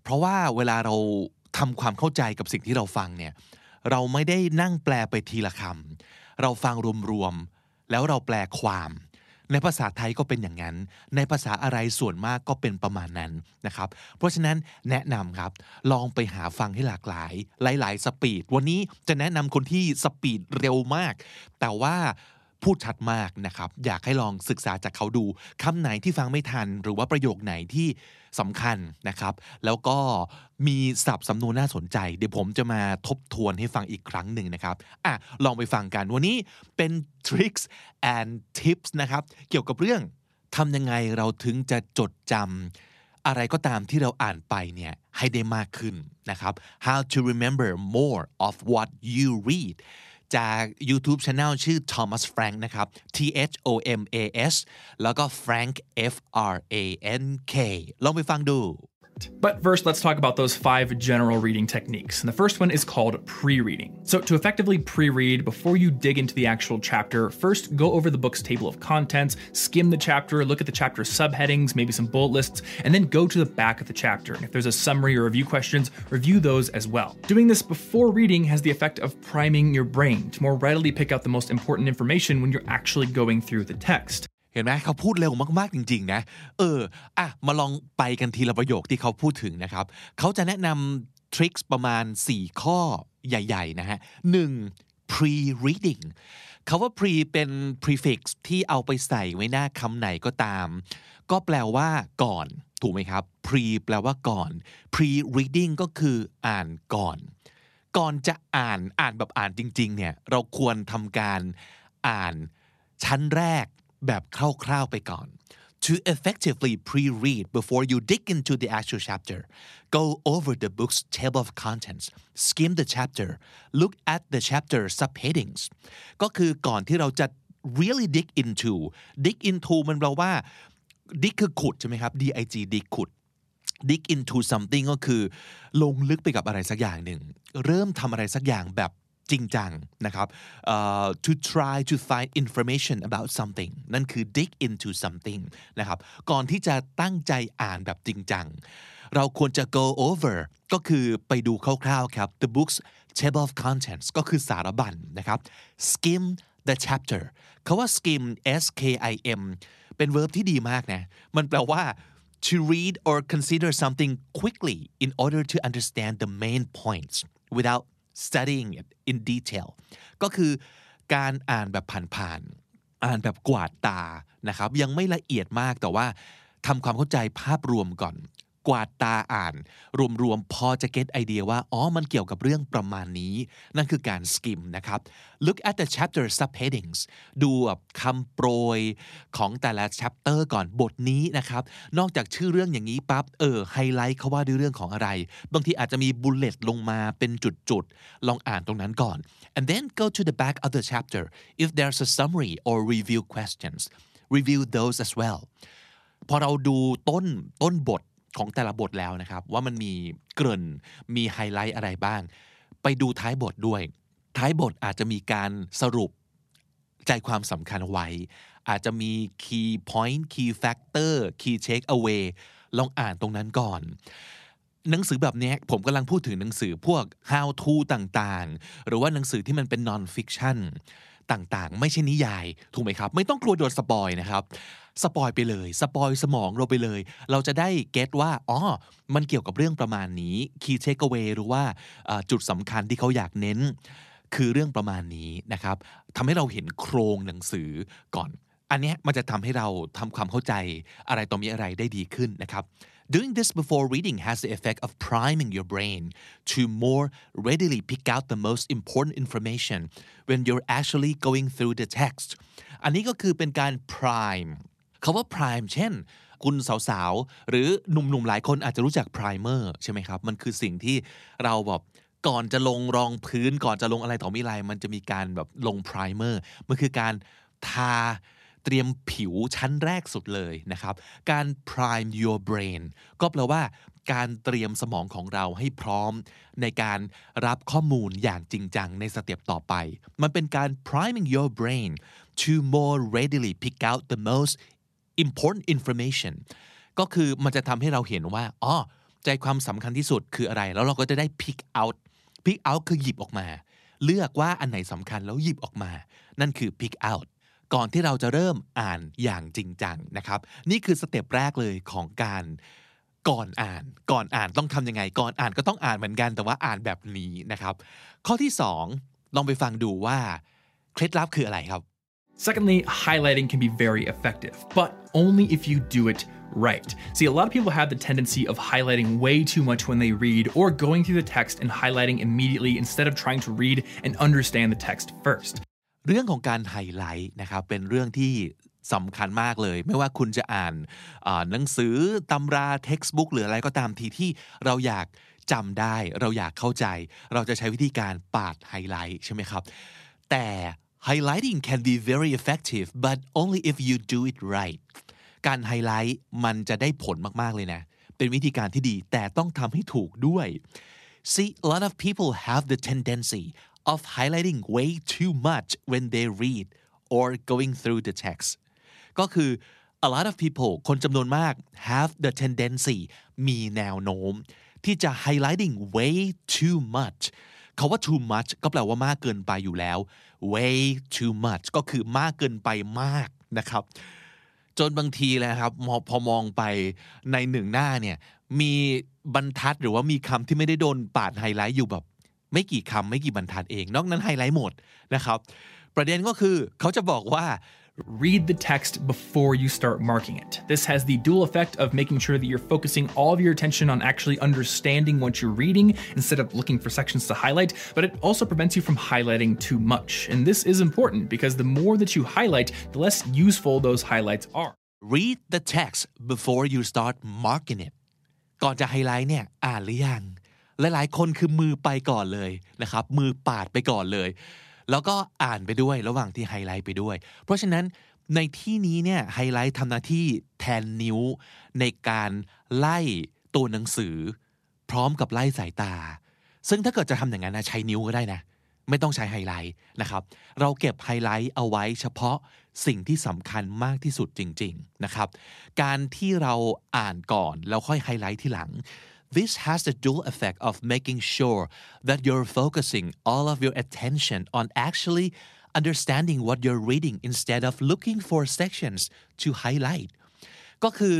เพราะว่าเวลาเราทำความเข้าใจกับสิ่งที่เราฟังเนี่ยเราไม่ได้นั่งแปลไปทีละคำเราฟังรวมๆแล้วเราแปลความในภาษาไทยก็เป็นอย่างนั้นในภาษาอะไรส่วนมากก็เป็นประมาณนั้นนะครับเพราะฉะนั้นแนะนำครับลองไปหาฟังให้หลากหลายสปีดวันนี้จะแนะนำคนที่สปีดเร็วมากแต่ว่าพูดชัดมากนะครับอยากให้ลองศึกษาจากเขาดูคำไหนที่ฟังไม่ทันหรือว่าประโยคไหนที่สำคัญนะครับแล้วก็มีศัพท์สำนวนน่าสนใจเดี๋ยวผมจะมาทบทวนให้ฟังอีกครั้งหนึ่งนะครับลองไปฟังกันวันนี้เป็น tricks and tips นะครับเกี่ยวกับเรื่องทำยังไงเราถึงจะจดจำอะไรก็ตามที่เราอ่านไปเนี่ยให้ได้มากขึ้นนะครับ how to remember more of what you readจาก YouTube Channel ชื่อ Thomas Frank นะครับ THOMAS แล้วก็ Frank FRANK ลองไปฟังดู But first, let's talk about those 5 general reading techniques. And the first one is called pre-reading. So to effectively pre-read, before you dig into the actual chapter, first go over the book's table of contents, skim the chapter, look at the chapter's subheadings, maybe some bullet lists, and then go to the back of the chapter. And if there's a summary or review questions, review those as well. Doing this before reading has the effect of priming your brain to more readily pick out the most important information when you're actually going through the text. เห็นไหมเขาพูดเร็วมากๆจริงๆนะมาลองไปกันทีละประโยคที่เขาพูดถึงนะครับเขาจะแนะนำทริคประมาณ4ข้อใหญ่ๆนะฮะ 1. pre-reading คำว่า pre เป็น prefix ที่เอาไปใส่ไว้หน้าคำไหนก็ตามก็แปลว่าก่อนถูกไหมครับ pre แปลว่าก่อน pre-reading ก็คืออ่านก่อนจะอ่านแบบอ่านจริงๆเนี่ยเราควรทำการอ่านชั้นแรกแบบคร่าวๆไปก่อน To effectively pre-read before you dig into the actual chapter, go over the book's table of contents, skim the chapter, look at the chapter subheadings ก็คือก่อนที่เราจะ really dig into มันแปลว่า dig คือขุดใช่ไหมครับ dig dig ขุดdig into something ก็คือลงลึกไปกับอะไรสักอย่างหนึ่งเริ่มทำอะไรสักอย่างแบบจริงจังนะครับ to try to find information about something นั่นคือ dig into something นะครับก่อนที่จะตั้งใจอ่านแบบจริงจังเราควรจะ go over ก็คือไปดูคร่าวๆครับ the book's table of contents ก็คือสารบัญนะครับ skim the chapter คำว่า skim s k i m เป็น verb ที่ดีมากนะมันแปลว่าTo read or consider something quickly in order to understand the main points without studying it in detail ก็คือการอ่านแบบผ่านๆอ่านแบบกวาดตานะครับยังไม่ละเอียดมากแต่ว่าทำความเข้าใจภาพรวมก่อนกวาดตาอ่านรวมๆพอจะเก็ตไอเดียว่ามันเกี่ยวกับเรื่องประมาณนี้นั่นคือการ skim นะครับ Look at the chapter subheadings ดูคำโปรยของแต่ละ chapter ก่อนบทนี้นะครับนอกจากชื่อเรื่องอย่างนี้ปั๊บไฮไลท์เขาว่าด้วยเรื่องของอะไรบางทีอาจจะมี bullet ลงมาเป็นจุดๆลองอ่านตรงนั้นก่อน and then go to the back of the chapter if there's a summary or review questions review those as well พอเราดูต้นบทของแต่ละบทแล้วนะครับว่ามันมีเกริ่นมีไฮไลท์อะไรบ้างไปดูท้ายบทด้วยท้ายบทอาจจะมีการสรุปใจความสำคัญไว้อาจจะมี key point key factor key take away ลองอ่านตรงนั้นก่อนหนังสือแบบนี้ผมกำลังพูดถึงหนังสือพวก how to ต่างๆหรือว่าหนังสือที่มันเป็น non fiction ต่างๆไม่ใช่นิยายถูกไหมครับไม่ต้องกลัวโดนสปอยนะครับสปอยไปเลยสปอยสมองเราไปเลยเราจะได้เก็ตว่ามันเกี่ยวกับเรื่องประมาณนี้ key takeaway หรือว่าจุดสำคัญที่เขาอยากเน้นคือเรื่องประมาณนี้นะครับทำให้เราเห็นโครงหนังสือก่อนอันนี้มันจะทำให้เราทำความเข้าใจอะไรต่อมีอะไรได้ดีขึ้นนะครับ Doing this before reading has the effect of priming your brain to more readily pick out the most important information when you're actually going through the text อันนี้ก็คือเป็นการ primeคำว่า prime เช่นคุณสาวๆหรือหนุ่มๆหลายคนอาจจะรู้จัก primer ใช่ไหมครับมันคือสิ่งที่เราแบบก่อนจะลงรองพื้นก่อนจะลงอะไรต่อมีอะไรมันจะมีการแบบลง primer มันคือการทาเตรียมผิวชั้นแรกสุดเลยนะครับการ prime your brain ก็แปลว่าการเตรียมสมองของเราให้พร้อมในการรับข้อมูลอย่างจริงจังในสเต็ปต่อไปมันเป็นการ priming your brain to more readily pick out the most important information ก็คือมันจะทำให้เราเห็นว่าใจความสำคัญที่สุดคืออะไรแล้วเราก็จะได้ pick out คือหยิบออกมาเลือกว่าอันไหนสำคัญแล้วหยิบออกมานั่นคือ pick out ก่อนที่เราจะเริ่มอ่านอย่างจริงจังนะครับนี่คือสเต็ปแรกเลยของการก่อนอ่านต้องทำยังไงก่อนอ่านก็ต้องอ่านเหมือนกันแต่ว่าอ่านแบบนี้นะครับข้อที่2ลองไปฟังดูว่าเคล็ดลับคืออะไรครับSecondly, highlighting can be very effective, but only if you do it right. See, a lot of people have the tendency of highlighting way too much when they read or going through the text and highlighting immediately instead of trying to read and understand the text first. เรื่องของการไฮไลท์นะครับเป็นเรื่องที่สำคัญมากเลยไม่ว่าคุณจะอ่านหนังสือตำราเท็กซ์บุ๊กหรืออะไรก็ตามทีที่เราอยากจำได้เราอยากเข้าใจเราจะใช้วิธีการปาดไฮไลท์ใช่ไหมครับแต่Highlighting can be very effective, but only if you do it right. การไฮไลท์มันจะได้ผลมากๆเลยนะเป็นวิธีการที่ดีแต่ต้องทำให้ถูกด้วย See, a lot of people have the tendency of highlighting way too much when they read or going through the text. ก็คือ a lot of people คนจำนวนมาก have the tendency มีแนวโน้มที่จะ highlighting way too muchคำว่า too much ก็แปลว่ามากเกินไปอยู่แล้ว way too much ก็คือมากเกินไปมากนะครับ จนบางทีแล้วครับพอมองไปในหนึ่งหน้าเนี่ยมีบรรทัดหรือว่ามีคำที่ไม่ได้โดนปาดไฮไลท์อยู่แบบไม่กี่คำไม่กี่บรรทัดเองนอกนั้นไฮไลท์หมดนะครับประเด็นก็คือเขาจะบอกว่า Read the text before you start marking it. This has the dual effect of making sure that you're focusing all of your attention on actually understanding what you're reading instead of looking for sections to highlight, but it also prevents you from highlighting too much. And this is important because the more that you highlight, the less useful those highlights are. Read the text before you start marking it. ก่อนจะไฮไลท์เนี่ยอ่านหรือยังหลายๆคนคือมือไปก่อนเลยนะครับมือปาดไปก่อนเลยแล้วก็อ่านไปด้วยระหว่างที่ไฮไลท์ไปด้วยเพราะฉะนั้นในที่นี้เนี่ยไฮไลท์ทำหน้าที่แทนนิ้วในการไล่ตัวหนังสือพร้อมกับไล่สายตาซึ่งถ้าเกิดจะทำอย่างนั้นนะใช้นิ้วก็ได้นะไม่ต้องใช้ไฮไลท์นะครับเราเก็บไฮไลท์เอาไว้เฉพาะสิ่งที่สำคัญมากที่สุดจริงๆนะครับการที่เราอ่านก่อนแล้วค่อยไฮไลท์ทีหลังThis has the dual effect of making sure that you're focusing all of your attention on actually understanding what you're reading instead of looking for sections to highlight ก็คือ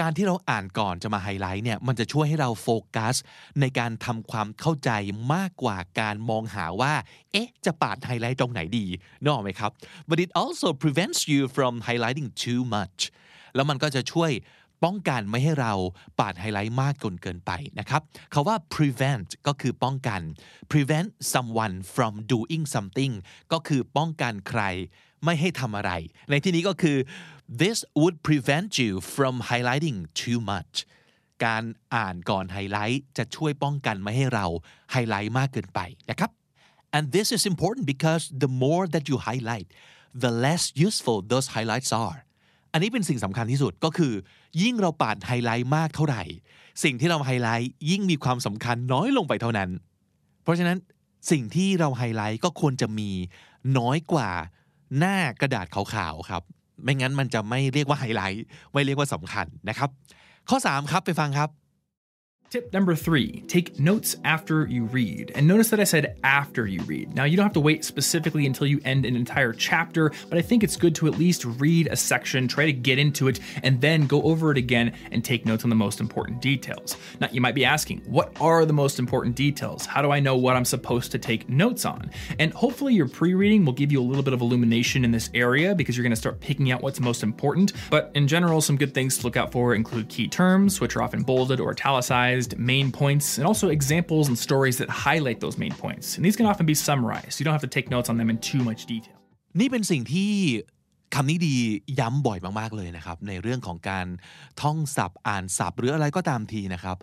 การที่เราอ่านก่อนจะมาไฮไลท์เนี่ยมันจะช่วยให้เราโฟกัสในการทำความเข้าใจมากกว่าการมองหาว่าเอ๊ะจะปาดไฮไลท์ตรงไหนดีนึกออกไหมครับ But it also prevents you from highlighting too much แล้วมันก็จะช่วยป้องกันไม่ให้เราปาดไฮไลท์มากจนเกินไปนะครับคำว่า prevent ก็คือป้องกัน prevent someone from doing something ก็คือป้องกันใครไม่ให้ทำอะไรในที่นี้ก็คือ this would prevent you from highlighting too much การอ่านก่อนไฮไลท์จะช่วยป้องกันไม่ให้เราไฮไลท์มากเกินไปนะครับ and this is important because the more that you highlight the less useful those highlights areอันนี้เป็นสิ่งสำคัญที่สุดก็คือยิ่งเราปาดไฮไลท์มากเท่าไหร่สิ่งที่เราไฮไลท์ยิ่งมีความสำคัญน้อยลงไปเท่านั้นเพราะฉะนั้นสิ่งที่เราไฮไลท์ก็ควรจะมีน้อยกว่าหน้ากระดาษขาวๆครับไม่งั้นมันจะไม่เรียกว่าไฮไลท์ไม่เรียกว่าสำคัญนะครับข้อ3ครับไปฟังครับTip number 3, take notes after you read. And notice that I said after you read. Now, you don't have to wait specifically until you end an entire chapter, but I think it's good to at least read a section, try to get into it, and then go over it again and take notes on the most important details. Now, you might be asking, what are the most important details? How do I know what I'm supposed to take notes on? And hopefully your pre-reading will give you a little bit of illumination in this area because you're going to start picking out what's most important. But in general, some good things to look out for include key terms, which are often bolded or italicized,main points, and also examples and stories that highlight those main points. And these can often be summarized. You don't have to take notes on them in too much detail. นี่เป็นสิ่งที่คำนี้ดีย้ำบ่อยมากๆเลยนะครับในเรื่องของการท่องศัพท์อ่านศัพท์หรืออะไรก็ตามทีนะครับ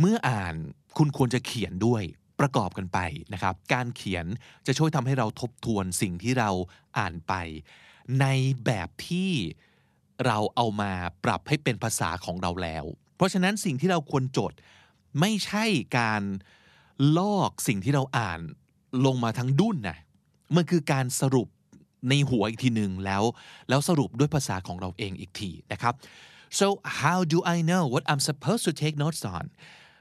เมื่ออ่านคุณควรจะเขียนด้วยประกอบกันไปนะครับการเขียนจะช่วยทำให้เราทบทวนสิ่งที่เราอ่านไปในแบบที่เราเอามาปรับให้เป็นภาษาของเราแล้วเพราะฉะนั้นสิ่งที่เราควรจดไม่ใช่การลอกสิ่งที่เราอ่านลงมาทั้งดุ้นนะมันคือการสรุปในหัวอีกทีหนึ่งแล้วสรุปด้วยภาษาของเราเองอีกทีนะครับ so how do I know what I'm supposed to take notes on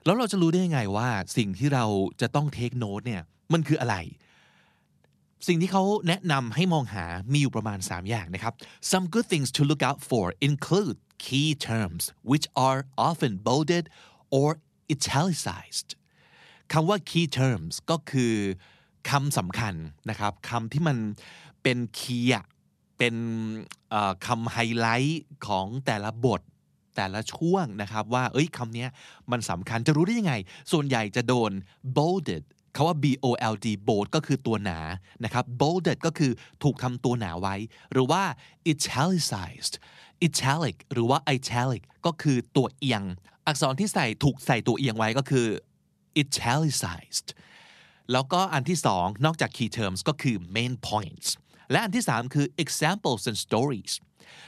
แล้วเราจะรู้ได้ยังไงว่าสิ่งที่เราจะต้อง take note เนี่ยมันคืออะไรสิ่งที่เขาแนะนำให้มองหามีอยู่ประมาณ3อย่างนะครับ some good things to look out for include key terms which are often bolded or italicized คำว่า key terms ก็คือคำสำคัญนะครับคำที่มันเป็นคีย์เป็นคำไฮไลท์ของแต่ละบทแต่ละช่วงนะครับว่าเอ้ยคำนี้มันสำคัญจะรู้ได้ยังไงส่วนใหญ่จะโดน boldedคำว่า bold bold ก็คือตัวหนานะครับ bolded ก็คือถูกทำตัวหนาไว้หรือว่า italicized italic หรือว่า italic ก็คือตัวเอียงอักษรที่ใส่ถูกใส่ตัวเอียงไว้ก็คือ italicized แล้วก็อันที่2นอกจาก key terms ก็คือ main points และอันที่3คือ examples and stories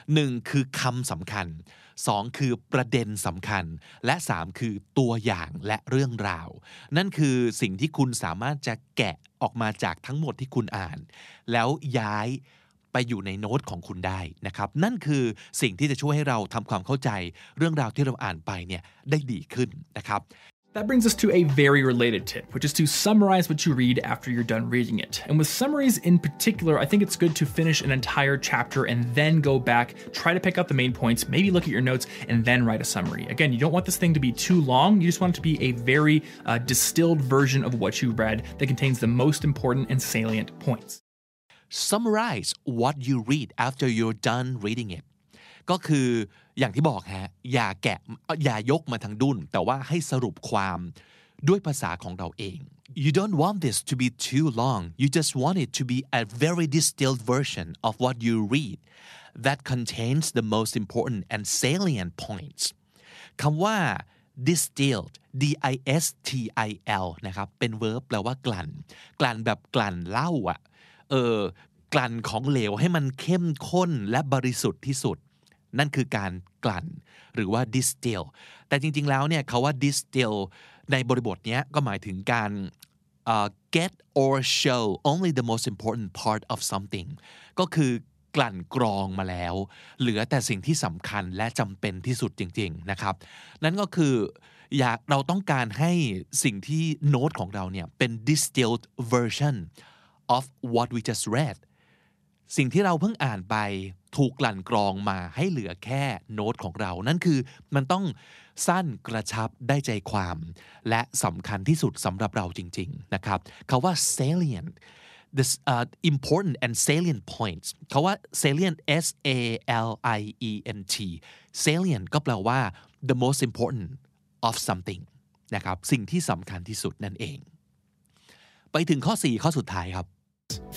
1คือคำสำคัญ2คือประเด็นสำคัญและ3คือตัวอย่างและเรื่องราวนั่นคือสิ่งที่คุณสามารถจะแกะออกมาจากทั้งหมดที่คุณอ่านแล้วย้ายไปอยู่ในโน้ตของคุณได้นะครับนั่นคือสิ่งที่จะช่วยให้เราทำความเข้าใจเรื่องราวที่เราอ่านไปเนี่ยได้ดีขึ้นนะครับ That brings us to a very related tip, which is to summarize what you read after you're done reading it. And with summaries in particular, I think it's good to finish an entire chapter and then go back, try to pick out the main points, maybe look at your notes, and then write a summary. Again, you don't want this thing to be too long. You just want it to be a very distilled version of what you read that contains the most important and salient points. Summarize what you read after you're done reading it. ก็คืออย่างที่บอกฮะอย่ายกมาทั้งดุ้นแต่ว่าให้สรุปความด้วยภาษาของเราเอง You don't want this to be too long. You just want it to be a very distilled version of what you read that contains the most important and salient points. คำว่า distilled D-I-S-T-I-L นะครับเป็น verb แปลว่ากลั่นแบบกลั่นเหล้าอ่ะกลั่นของเหลวให้มันเข้มข้นและบริสุทธิ์ที่สุดนั่นคือการกลั่นหรือว่า distill แต่จริงๆแล้วเนี่ยคำว่า distill ในบริบทเนี้ยก็หมายถึงการ get or show only the most important part of something ก็คือกลั่นกรองมาแล้วเหลือแต่สิ่งที่สำคัญและจำเป็นที่สุดจริงๆนะครับนั่นก็คือเราต้องการให้สิ่งที่โน้ตของเราเนี่ยเป็น distilled version of what we just read สิ่งที่เราเพิ่งอ่านไปถูกกลั่นกรองมาให้เหลือแค่โน้ตของเรานั่นคือมันต้องสั้นกระชับได้ใจความและสำคัญที่สุดสำหรับเราจริงๆนะครับคำว่า salient this important and salient points คำว่า salient S A L I E N T salient ก็แปลว่า the most important of something นะครับสิ่งที่สำคัญที่สุดนั่นเองไปถึงข้อ4ข้อสุดท้ายครับ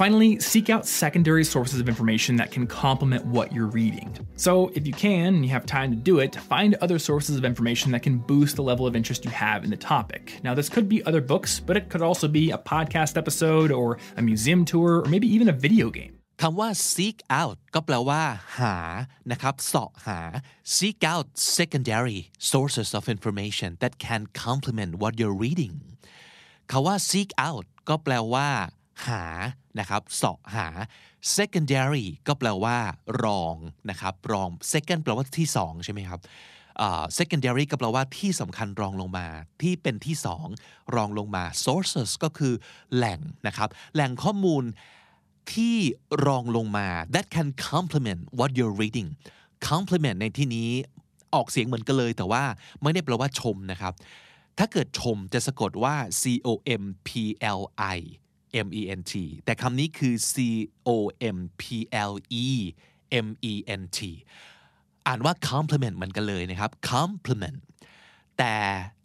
Finally, seek out secondary sources of information that can complement what you're reading. So if you can and you have time to do it, find other sources of information that can boost the level of interest you have in the topic. Now, this could be other books, but it could also be a podcast episode or a museum tour or maybe even a video game. คำว่า seek out ก็แปลว่าหานะครับเสาะหา seek out secondary sources of information that can complement what you're reading. คำว่า seek out ก็แปลว่าหานะครับเสาะหา secondary ก็แปลว่ารองนะครับรอง second แปลว่าที่สองใช่ไหมครับsecondary ก็แปลว่าที่สำคัญรองลงมาที่เป็นที่สองรองลงมา sources ก็คือแหล่งนะครับแหล่งข้อมูลที่รองลงมา that can complement what you're reading complement ในที่นี้ออกเสียงเหมือนกันเลยแต่ว่าไม่ได้แปลว่าชมนะครับถ้าเกิดชมจะสะกดว่า compli ment แต่คำนี้คือ complement อ่านว่า complement เหมือนกันเลยนะครับ complement แต่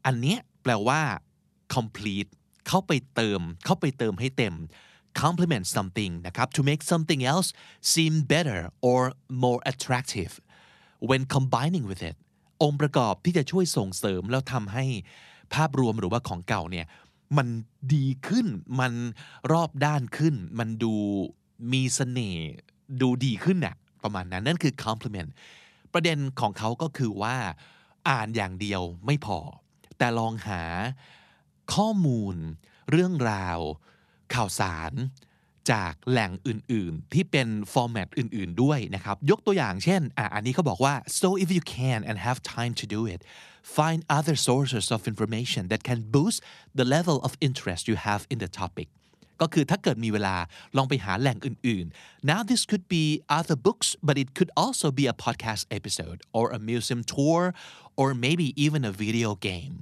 อันเนี้ยแปลว่า complete เข้าไปเติมให้เต็ม complement something นะครับ to make something else seem better or more attractive when combining with it องค์ประกอบที่จะช่วยส่งเสริมแล้วทำให้ภาพรวมหรือว่าของเก่าเนี่ยมันดีขึ้นมันรอบด้านขึ้นมันดูมีเสน่ห์ดูดีขึ้นน่ะประมาณนั้นนั่นคือ complement ประเด็นของเขาก็คือว่าอ่านอย่างเดียวไม่พอแต่ลองหาข้อมูลเรื่องราวข่าวสารจากแหล่งอื่นๆที่เป็นฟอร์แมตอื่นๆด้วยนะครับยกตัวอย่างเช่นอันนี้เขาบอกว่า so if you can and have time to do it find other sources of information that can boost the level of interest you have in the topic ก็คือถ้าเกิดมีเวลาลองไปหาแหล่งอื่นๆ now this could be other books but it could also be a podcast episode or a museum tour or maybe even a video game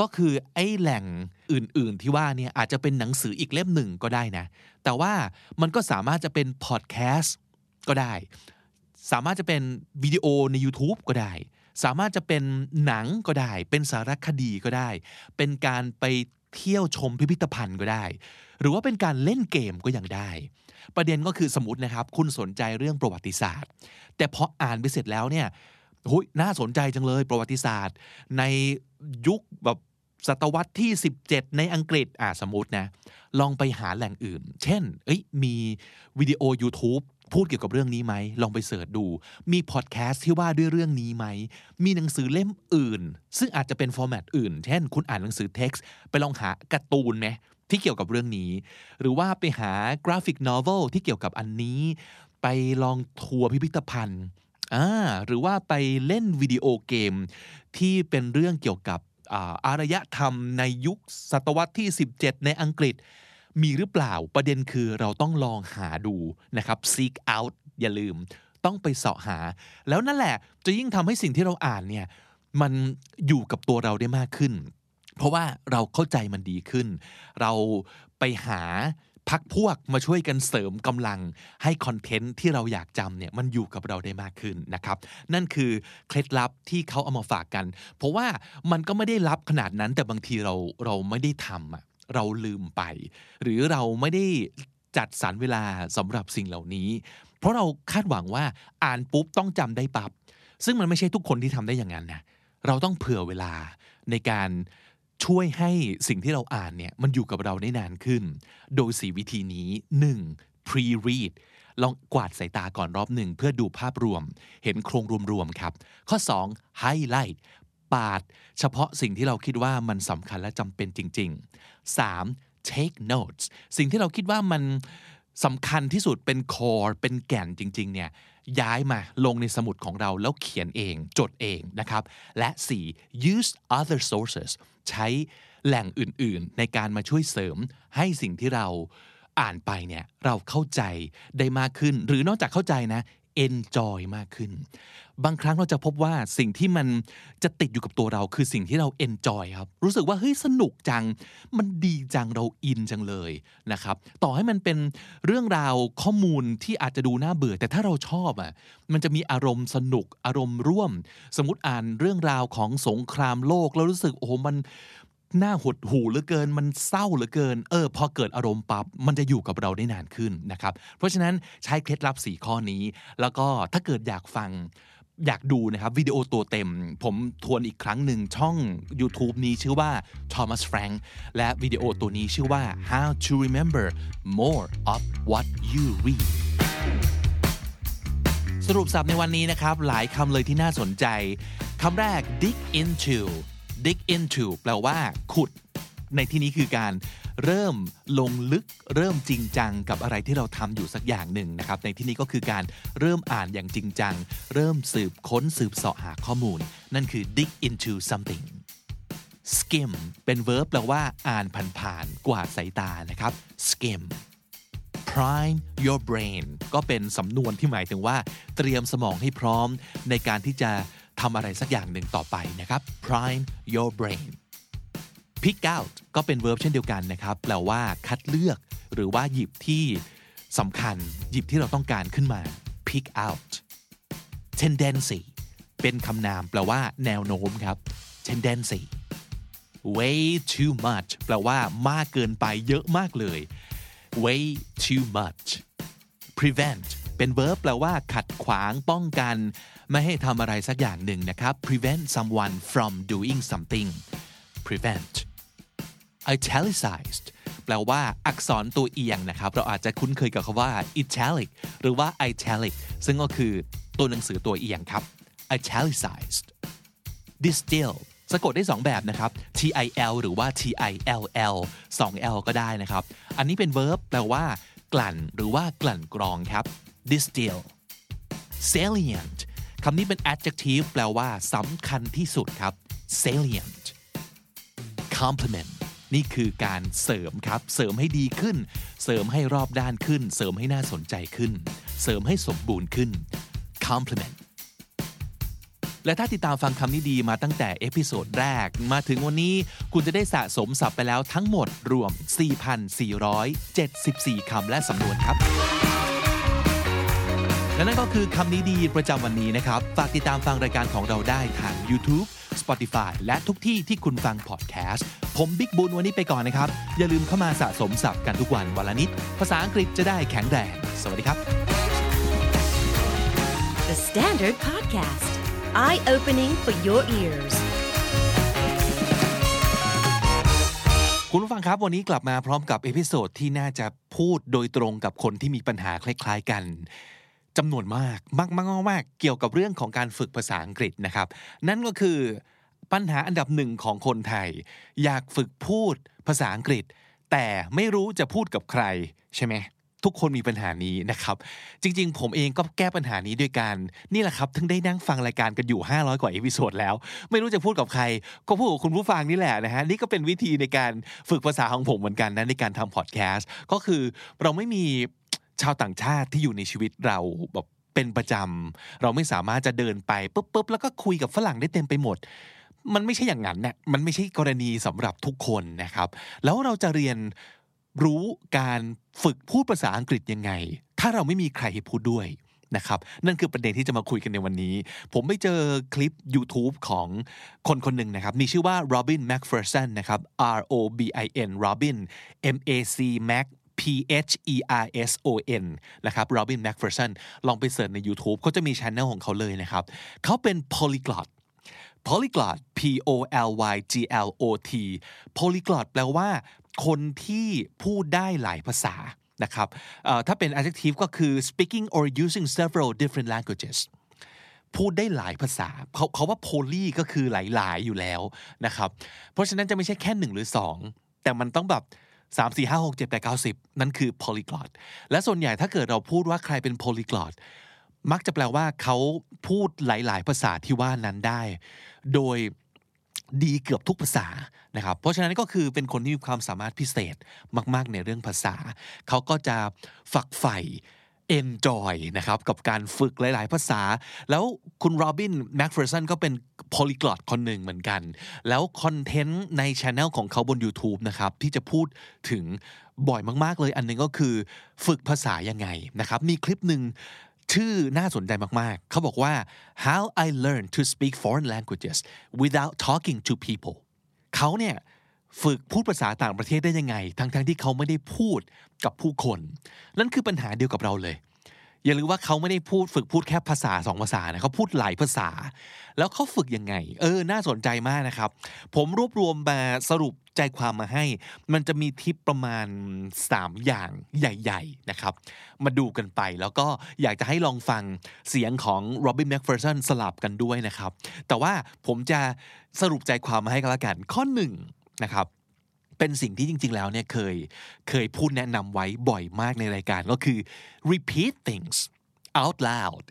ก็คือไอ้แหล่งอื่นๆที่ว่าเนี่ยอาจจะเป็นหนังสืออีกเล่มหนึ่งก็ได้นะแต่ว่ามันก็สามารถจะเป็นพอดแคสต์ก็ได้สามารถจะเป็นวิดีโอใน YouTube ก็ได้สามารถจะเป็นหนังก็ได้เป็นสารคดีก็ได้เป็นการไปเที่ยวชมพิพิธภัณฑ์ก็ได้หรือว่าเป็นการเล่นเกมก็ยังได้ประเด็นก็คือสมมุตินะครับคุณสนใจเรื่องประวัติศาสตร์แต่พออ่านไปเสร็จแล้วเนี่ยโหน่าสนใจจังเลยประวัติศาสตร์ในยุคแบบศตวรรษที่17ในอังกฤษสมมุตินะลองไปหาแหล่งอื่นเช่นมีวิดีโอ YouTube พูดเกี่ยวกับเรื่องนี้ไหมลองไปเสิร์ชดูมีพอดแคสต์ที่ว่าด้วยเรื่องนี้ไหมมีหนังสือเล่มอื่นซึ่งอาจจะเป็นฟอร์แมตอื่นเช่นคุณอ่านหนังสือเท็กซ์ไปลองหาการ์ตูนไหมที่เกี่ยวกับเรื่องนี้หรือว่าไปหากราฟิกโนเวลที่เกี่ยวกับอันนี้ไปลองทัวร์พิพิธภัณฑ์หรือว่าไปเล่นวิดีโอเกมที่เป็นเรื่องเกี่ยวกับ อารยธรรมในยุคศตวรรษที่17ในอังกฤษมีหรือเปล่าประเด็นคือเราต้องลองหาดูนะครับ seek out อย่าลืมต้องไปเสาะหาแล้วนั่นแหละจะยิ่งทำให้สิ่งที่เราอ่านเนี่ยมันอยู่กับตัวเราได้มากขึ้นเพราะว่าเราเข้าใจมันดีขึ้นเราไปหาพักพวกมาช่วยกันเสริมกำลังให้คอนเทนต์ที่เราอยากจำเนี่ยมันอยู่กับเราได้มากขึ้นนะครับนั่นคือเคล็ดลับที่เขาเอามาฝากกันเพราะว่ามันก็ไม่ได้ลับขนาดนั้นแต่บางทีเราไม่ได้ทำอะเราลืมไปหรือเราไม่ได้จัดสรรเวลาสำหรับสิ่งเหล่านี้เพราะเราคาดหวังว่าอ่านปุ๊บต้องจำได้ปั๊บซึ่งมันไม่ใช่ทุกคนที่ทำได้อย่างนั้นนะเราต้องเผื่อเวลาในการช่วยให้สิ่งที่เราอ่านเนี่ยมันอยู่กับเราได้นานขึ้นโดย4วิธีนี้ 1. pre-read ลองกวาดสายตาก่อนรอบหนึ่งเพื่อดูภาพรวมเห็นโครงรวมๆครับข้อ 2. highlight ปาดเฉพาะสิ่งที่เราคิดว่ามันสำคัญและจำเป็นจริงๆ 3. take notes สิ่งที่เราคิดว่ามันสำคัญที่สุดเป็น core เป็นแก่นจริงๆเนี่ยย้ายมาลงในสมุดของเราแล้วเขียนเองจดเองนะครับและ 4. use other sources ใช้แหล่งอื่นๆในการมาช่วยเสริมให้สิ่งที่เราอ่านไปเนี่ยเราเข้าใจได้มากขึ้นหรือนอกจากเข้าใจนะ enjoy มากขึ้นบางครั้งเราจะพบว่าสิ่งที่มันจะติดอยู่กับตัวเราคือสิ่งที่เรา enjoy ครับรู้สึกว่าเฮ้ยสนุกจังมันดีจังเราอินจังเลยนะครับต่อให้มันเป็นเรื่องราวข้อมูลที่อาจจะดูน่าเบื่อแต่ถ้าเราชอบอ่ะมันจะมีอารมณ์สนุกอารมณ์ร่วมสมมุติอ่านเรื่องราวของสงครามโลกแล้วรู้สึกโอ้มันน่าหดหู่เหลือเกินมันเศร้าเหลือเกินพอเกิดอารมณ์ปั๊บมันจะอยู่กับเราได้นานขึ้นนะครับเพราะฉะนั้นใช้เคล็ดลับ4ข้อนี้แล้วก็ถ้าเกิดอยากฟังอยากดูนะครับวิดีโอตัวเต็มผมทวนอีกครั้งหนึ่งช่อง YouTube นี้ชื่อว่า Thomas Frank และวิดีโอตัวนี้ชื่อว่า How to Remember More of What You Read สรุปศัพท์ในวันนี้นะครับหลายคำเลยที่น่าสนใจคำแรก dig into แปลว่าขุดในที่นี้คือการเริ่มลงลึกเริ่มจริงจังกับอะไรที่เราทำอยู่สักอย่างหนึ่งนะครับในที่นี้ก็คือการเริ่มอ่านอย่างจริงจังเริ่มสืบค้นสืบเสาะหาข้อมูลนั่นคือ dig into something skim เป็น verb แปลว่าอ่านผ่านๆกวาดสายตานะครับ skim prime your brain ก็เป็นสำนวนที่หมายถึงว่าเตรียมสมองให้พร้อมในการที่จะทำอะไรสักอย่างหนึ่งต่อไปนะครับ prime your brain pick out ก็เป็น verb เช่นเดียวกันนะครับแปลว่าคัดเลือกหรือว่าหยิบที่สำคัญหยิบที่เราต้องการขึ้นมา pick out tendency เป็นคำนามแปลว่าแนวโน้มครับ tendency way too much แปลว่ามากเกินไปเยอะมากเลย way too much prevent เป็น verb แปลว่าขัดขวางป้องกันไม่ให้ทำอะไรสักอย่างหนึ่งนะครับ prevent someone from doing something prevent italicized แปลว่าอักษรตัวเอียงนะครับเราอาจจะคุ้นเคยกับคำว่า italic หรือว่า italic ซึ่งก็คือตัวหนังสือตัวเอียงครับ italicized distill สะกดได้2แบบนะครับ til หรือว่า till 2l ก็ได้นะครับอันนี้เป็น verb แปลว่ากลั่นหรือว่ากลั่นกรองครับ distill salient คำนี้เป็น adjective แปลว่าสำคัญที่สุดครับ salient compliment นี่คือการเสริมครับเสริมให้ดีขึ้นเสริมให้รอบด้านขึ้นเสริมให้น่าสนใจขึ้นเสริมให้สมบูรณ์ขึ้น compliment และถ้าติดตามฟังคำนี้ดีมาตั้งแต่เอพิโซดแรกมาถึงวันนี้คุณจะได้สะสมศัพท์ไปแล้วทั้งหมดรวม 4,474 คำและสำนวนครับและนั่นก็คือคำนี้ดีประจำวันนี้นะครับฝากติดตามฟังรายการของเราได้ทาง YouTube Spotify และทุกที่ที่คุณฟังพอดแคสต์ผมบิ๊กบุญวันนี้ไปก่อนนะครับอย่าลืมเข้ามาสะสมศัพท์กันทุกวันวันละนิดภาษาอังกฤษจะได้แข็งแรงสวัสดีครับ The Standard Podcast Eye-opening for your ears คุณผู้ฟังครับวันนี้กลับมาพร้อมกับเอพิโซดที่น่าจะพูดโดยตรงกับคนที่มีปัญหาคล้ายๆกันจำนวนมากเกี่ยวกับเรื่องของการฝึกภาษาอังกฤษนะครับนั่นก็คือปัญหาอันดับหนึ่งของคนไทยอยากฝึกพูดภาษาอังกฤษแต่ไม่รู้จะพูดกับใครใช่ไหม ทุกคนมีปัญหานี้นะครับจริงๆผมเองก็แก้ปัญหานี้ด้วยการนี่แหละครับถึงได้นั่งฟังรายการกันอยู่500กว่าเอพิโซดแล้วไม่รู้จะพูดกับใครก็พูดกับคุณผู้ฟังนี่แหละนะฮะนี่ก็เป็นวิธีในการฝึกภาษาของผมเหมือนกันนะในการทำพอดแคสต์ก็คือเราไม่มีชาวต่างชาติที่อยู่ในชีวิตเราแบบเป็นประจำเราไม่สามารถจะเดินไปปุ๊บแล้วก็คุยกับฝรั่งได้เต็มไปหมดมันไม่ใช่อย่างนั้นนะมันไม่ใช่กรณีสำหรับทุกคนนะครับแล้วเราจะเรียนรู้การฝึกพูดภาษาอังกฤษยังไงถ้าเราไม่มีใครให้พูดด้วยนะครับนั่นคือประเด็นที่จะมาคุยกันในวันนี้ผมไปเจอคลิป YouTube ของคนคนหนึ่งนะครับมีชื่อว่า Robin MacPherson นะครับ ROBIN Robin MAC Mac PHERSON นะครับ Robin MacPherson ลองไปเสิร์ชใน YouTube เขาจะมี channel ของเขาเลยนะครับเขาเป็น polyglot polyglot polyglot แปลว่าคนที่พูดได้หลายภาษานะครับถ้าเป็น adjective ก็คือ speaking or using several different languages พูดได้หลายภาษาเขาว่า poly ก็คือหลายๆอยู่แล้วนะครับเพราะฉะนั้นจะไม่ใช่แค่1หรือ2แต่มันต้องแบบ3 4 5 6 7 8 9 10นั่นคือ polyglot และส่วนใหญ่ถ้าเกิดเราพูดว่าใครเป็น polyglot มักจะแปลว่าเขาพูดหลายๆภาษาที่ว่านั้นได้โดยดีเกือบทุกภาษานะครับเพราะฉะนั้นก็คือเป็นคนที่มีความสามารถพิเศษมากๆในเรื่องภาษาเขาก็จะฝักใฝ่enjoy นะครับกับการฝึกหลายๆภาษาแล้วคุณ Robin MacPherson ก็เป็น polyglot คนหนึ่งเหมือนกันแล้วคอนเทนต์ใน channel ของเขาบน YouTube นะครับที่จะพูดถึงบ่อยมากๆเลยอันนึงก็คือฝึกภาษายังไงนะครับมีคลิปนึงชื่อน่าสนใจมากๆเขาบอกว่า How I Learned to Speak Foreign Languages Without Talking to People เขาเนี่ยฝึกพูดภาษาต่างประเทศได้ยังไงทั้งที่เขาไม่ได้พูดกับผู้คนนั่นคือปัญหาเดียวกับเราเลยอย่าลืมว่าเขาไม่ได้พูดฝึกพูดแค่ภาษา2ภาษานะเขาพูดหลายภาษาแล้วเขาฝึกยังไงน่าสนใจมากนะครับผมรวบรวมมาสรุปใจความมาให้มันจะมีทิปประมาณ3อย่างใหญ่ๆนะครับมาดูกันไปแล้วก็อยากจะให้ลองฟังเสียงของ Robin MacPherson สลับกันด้วยนะครับแต่ว่าผมจะสรุปใจความมาให้ก็แล้วกันข้อ1นะครับเป็นสิ่งที่จริงๆแล้วเนี่ยเคยพูดแนะนำไว้บ่อยมากในรายการก็คือ repeat things out loud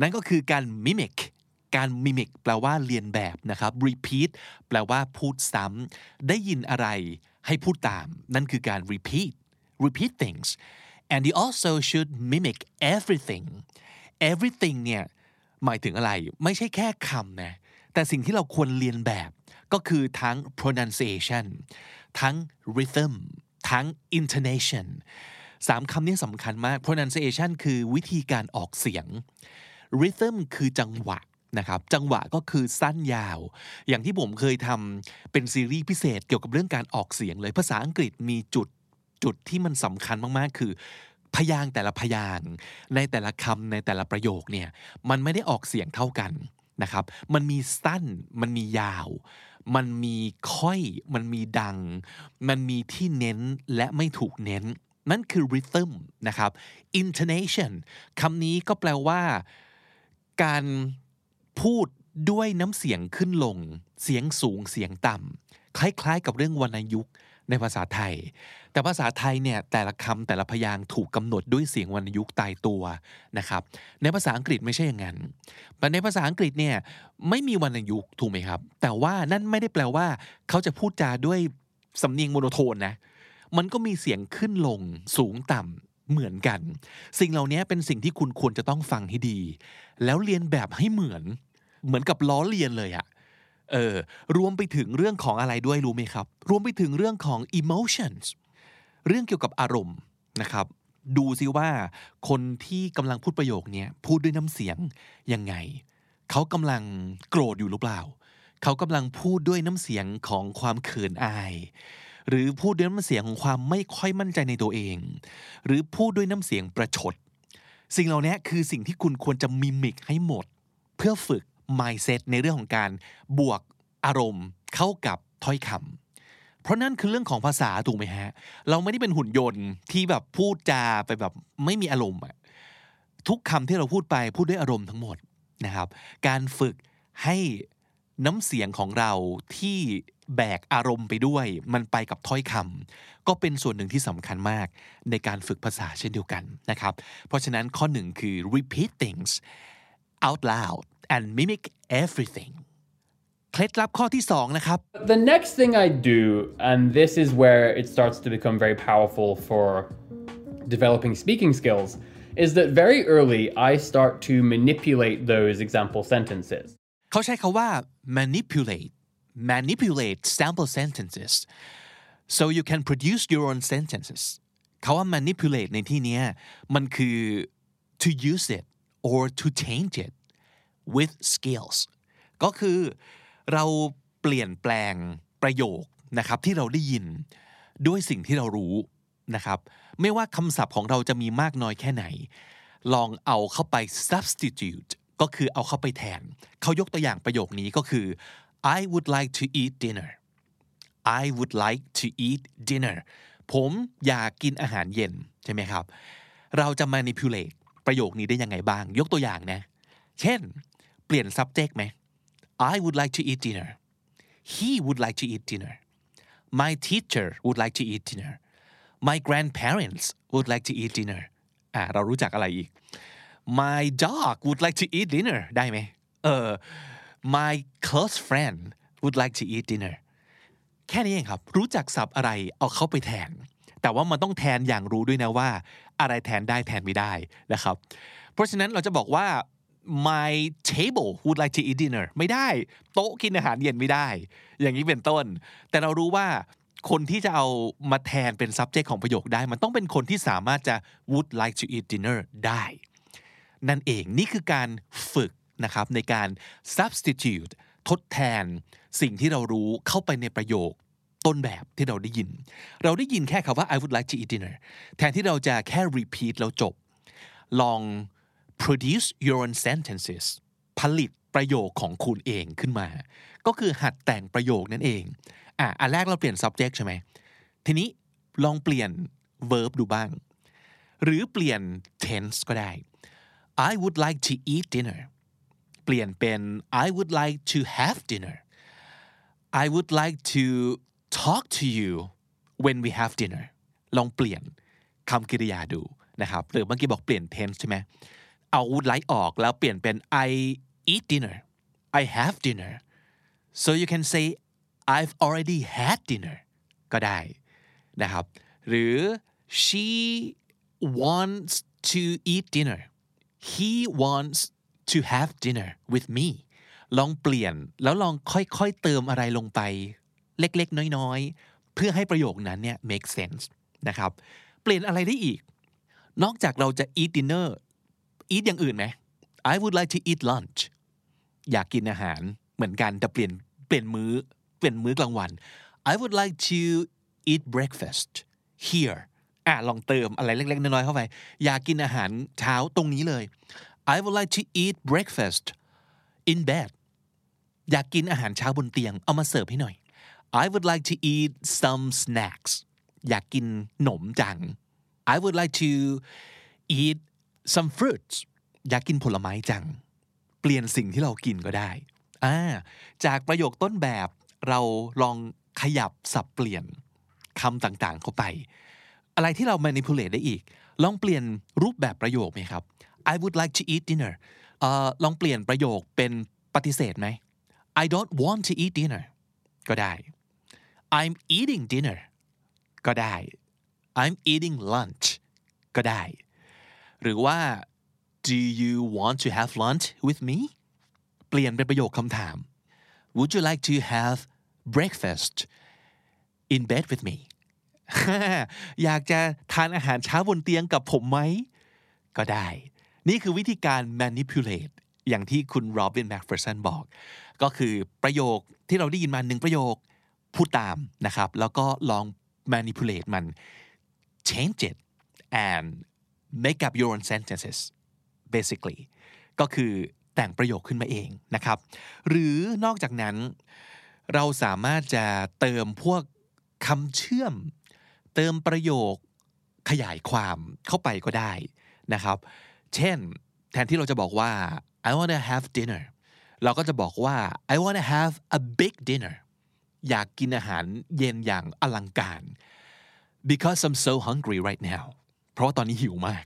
นั่นก็คือการ mimic แปลว่าเรียนแบบนะครับ repeat แปลว่าพูดซ้ำได้ยินอะไรให้พูดตามนั่นคือการ repeat things and you also should mimic everything เนี่ยหมายถึงอะไรไม่ใช่แค่คำนะแต่สิ่งที่เราควรเรียนแบบก็คือทั้ง pronunciation ทั้ง rhythm ทั้ง intonation 3 คำนี้สำคัญมาก pronunciation คือวิธีการออกเสียง rhythm คือจังหวะนะครับจังหวะก็คือสั้นยาวอย่างที่ผมเคยทำเป็นซีรีส์พิเศษเกี่ยวกับเรื่องการออกเสียงเลยภาษาอังกฤษมีจุดที่มันสำคัญมากๆคือพยางค์แต่ละพยางค์ในแต่ละคำในแต่ละประโยคเนี่ยมันไม่ได้ออกเสียงเท่ากันนะครับมันมีสั้นมันมียาวมันมีค่อยมันมีดังมันมีที่เน้นและไม่ถูกเน้นนั่นคือ rhythm นะครับ intonation คำนี้ก็แปลว่าการพูดด้วยน้ำเสียงขึ้นลงเสียงสูงเสียงต่ำคล้ายๆกับเรื่องวรรณยุกต์ในภาษาไทยแต่ภาษาไทยเนี่ยแต่ละคำแต่ละพยางค์ถูกกำหนดด้วยเสียงวรรณยุกต์ตายตัวนะครับในภาษาอังกฤษไม่ใช่อย่างนั้นแต่ในภาษาอังกฤษเนี่ยไม่มีวรรณยุกต์ถูกไหมครับแต่ว่านั่นไม่ได้แปลว่าเขาจะพูดจาด้วยสำเนียงโมโนโทนนะมันก็มีเสียงขึ้นลงสูงต่ำเหมือนกันสิ่งเหล่านี้เป็นสิ่งที่คุณควรจะต้องฟังให้ดีแล้วเรียนแบบให้เหมือนกับล้อเลียนเลยอะรวมไปถึงเรื่องของอะไรด้วยรู้ไหมครับรวมไปถึงเรื่องของ emotions เรื่องเกี่ยวกับอารมณ์นะครับดูซิว่าคนที่กำลังพูดประโยคนี้พูดด้วยน้ำเสียงยังไงเขากำลังโกรธอยู่หรือเปล่าเขากำลังพูดด้วยน้ำเสียงของความเขินอายหรือพูดด้วยน้ำเสียงของความไม่ค่อยมั่นใจในตัวเองหรือพูดด้วยน้ำเสียงประชดสิ่งเหล่านี้คือสิ่งที่คุณควรจะมิมิกให้หมดเพื่อฝึกmindset ในเรื่องของการบวกอารมณ์เข้ากับถ้อยคำเพราะนั่นคือเรื่องของภาษาถูกไหมฮะเราไม่ได้เป็นหุ่นยนต์ที่แบบพูดจาไปแบบไม่มีอารมณ์ทุกคำที่เราพูดไปพูดด้วยอารมณ์ทั้งหมดนะครับการฝึกให้น้ำเสียงของเราที่ แบกอารมณ์ไปด้วยมันไปกับถ้อยคำก็เป็นส่วนหนึ่งที่สำคัญมากในการฝึกภาษาเช่นเดียวกันนะครับเพราะฉะนั้นข้อหนึ่งคือ repeat things out loud and mimic everything เคล็ดลับข้อที่สองนะครับ The next thing I do and this is where it starts to become very powerful for developing speaking skills is that very early I start to manipulate those example sentences เขาใช้คำว่า manipulate sample sentences so you can produce your own sentences คำว่า manipulate ในที่นี้มันคือ to use it or to change it with skills ก็คือเราเปลี่ยนแปลงประโยคนะครับที่เราได้ยินด้วยสิ่งที่เรารู้นะครับไม่ว่าคำศัพท์ของเราจะมีมากน้อยแค่ไหนลองเอาเข้าไป substitute ก็คือเอาเข้าไปแทนเขายกตัวอย่างประโยคนี้ก็คือ I would like to eat dinner I would like to eat dinner ผมอยากกินอาหารเย็นใช่ไหมครับเราจะ manipulate ประโยคนี้ได้ยังไงบ้างยกตัวอย่างนะเช่นเปลี่ยน subject ไหม I would like to eat dinner He would like to eat dinner My teacher would like to eat dinner My grandparents would like to eat dinner เรารู้จักอะไรอีก My dog would like to eat dinner ได้ไหมMy close friend would like to eat dinner แค่นี้เองครับรู้จักศัพท์อะไรเอาเข้าไปแทนแต่ว่ามันต้องแทนอย่างรู้ด้วยนะว่าอะไรแทนได้แทนไม่ได้นะครับเพราะฉะนั้นเราจะบอกว่า my table would like to eat dinner ไม่ได้โต๊ะกินอาหารเย็นไม่ได้อย่างนี้เป็นต้นแต่เรารู้ว่าคนที่จะเอามาแทนเป็น subject ของประโยคได้มันต้องเป็นคนที่สามารถจะ would like to eat dinner ได้นั่นเองนี่คือการฝึกนะครับในการ substitute ทดแทนสิ่งที่เรารู้เข้าไปในประโยคต้นแบบที่เราได้ยินแค่คำว่า I would like to eat dinner แทนที่เราจะแค่ repeat แล้วจบลอง produce your own sentences ผลิตประโยคของคุณเองขึ้นมาก็คือหัดแต่งประโยคนั่นเองอันแรกเราเปลี่ยน subject ใช่ไหมทีนี้ลองเปลี่ยน verb ดูบ้างหรือเปลี่ยน tense ก็ได้ I would like to eat dinner เปลี่ยนเป็น I would like to have dinner I would like to talk to you when we have dinner ลองเปลี่ยนคำกริยาดูนะครับหรือเมื่อกี้บอกเปลี่ยน tense ใช่ไหมเอา would like ออกแล้วเปลี่ยนเป็น I eat dinner I have dinner so you can say I've already had dinner ก็ได้นะครับหรือ she wants to eat dinner he wants to have dinner with me ลองเปลี่ยนแล้วลองค่อยๆเติมอะไรลงไปเล็กๆน้อยๆเพื่อให้ประโยคนั้นเนี่ย make sense นะครับเปลี่ยนอะไรได้อีกนอกจากเราจะ eat dinner eat อย่างอื่นไหม I would like to eat lunch อยากกินอาหารเหมือนกันแต่เปลี่ยนมื้อกลางวัน I would like to eat breakfast here ลองเติมอะไรเล็กๆน้อยๆเข้าไปอยากกินอาหารเช้าตรงนี้เลย I would like to eat breakfast in bed อยากกินอาหารเช้าบนเตียงเอามาเสิร์ฟให้หน่อย I would like to eat some snacks อยากกินหนมจัง I would like to eat some fruits อยากกินผลไม้จังเปลี่ยนสิ่งที่เรากินก็ได้จากประโยคต้นแบบเราลองขยับสับเปลี่ยนคำต่างๆเข้าไปอะไรที่เรา manipulate ได้อีกลองเปลี่ยนรูปแบบประโยคไหมครับ I would like to eat dinner ลองเปลี่ยนประโยคเป็นปฏิเสธไหม I don't want to eat dinner ก็ได้ I'm eating dinner ก็ได้ I'm eating lunch ก็ได้หรือว่า Do you want to have lunch with me เปลี่ยนเป็นประโยคคำถาม Would you like to have breakfast in bed with me อยากจะทานอาหารเช้าบนเตียงกับผมไหมก็ได้นี่คือวิธีการ manipulate อย่างที่คุณ Robin MacPherson บอกก็คือประโยคที่เราได้ยินมาหนึ่งประโยคพูดตามนะครับแล้วก็ลอง manipulate มัน change it and make up your own sentences basically ก็คือแต่งประโยคขึ้นมาเองนะครับหรือนอกจากนั้นเราสามารถจะเติมพวกคำเชื่อมเติมประโยคขยายความเข้าไปก็ได้นะครับเช่นแทนที่เราจะบอกว่า I want to have dinner เราก็จะบอกว่า I want to have a big dinner อยากกินอาหารเย็นอย่างอลังการ because I'm so hungry right now เพราะตอนนี้หิวมาก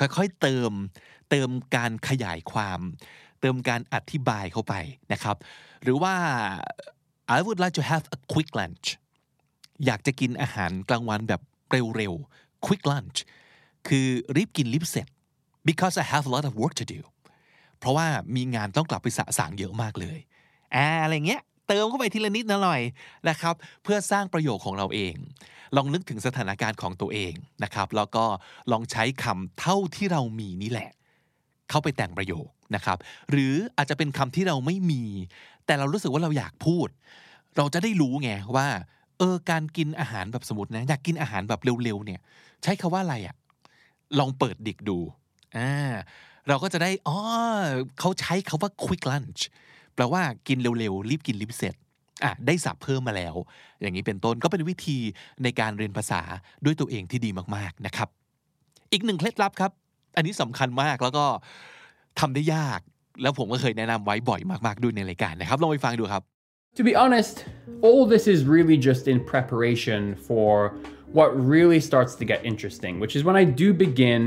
ค่อยๆเติมการขยายความเติมการอธิบายเข้าไปนะครับหรือว่า I would like to have a quick lunch อยากจะกินอาหารกลางวันแบบเร็วๆ quick lunch คือรีบกินรีบเสร็จ because I have a lot of work to do เพราะว่ามีงานต้องกลับไปสะสางเยอะมากเลยอะไรเงี้ยเติมเข้าไปทีละนิดหน่อยนะครับเพื่อสร้างประโยคของเราเองลองนึกถึงสถานการณ์ของตัวเองนะครับแล้วก็ลองใช้คำเท่าที่เรามีนี่แหละเข้าไปแต่งประโยคนะครับหรืออาจจะเป็นคำที่เราไม่มีแต่เรารู้สึกว่าเราอยากพูดเราจะได้รู้ไงว่าการกินอาหารแบบสมมตินะอยากกินอาหารแบบเร็วๆเนี่ยใช้คำว่าอะไรอ่ะลองเปิดดิกดูเราก็จะได้เขาใช้คำว่า quick lunchแปลว่ากินเร็วๆรีบกินรีบเสร็จได้ศัพท์เพิ่มมาแล้วอย่างนี้เป็นต้นก็เป็นวิธีในการเรียนภาษาด้วยตัวเองที่ดีมากๆนะครับอีกหนึ่งเคล็ดลับครับอันนี้สำคัญมากแล้วก็ทำได้ยากแล้วผมก็เคยแนะนำไว้บ่อยมากๆด้วยในรายการนะครับลองไปฟังดูครับ To be honest, all this is really just in preparation for what really starts to get interesting, which is when I do begin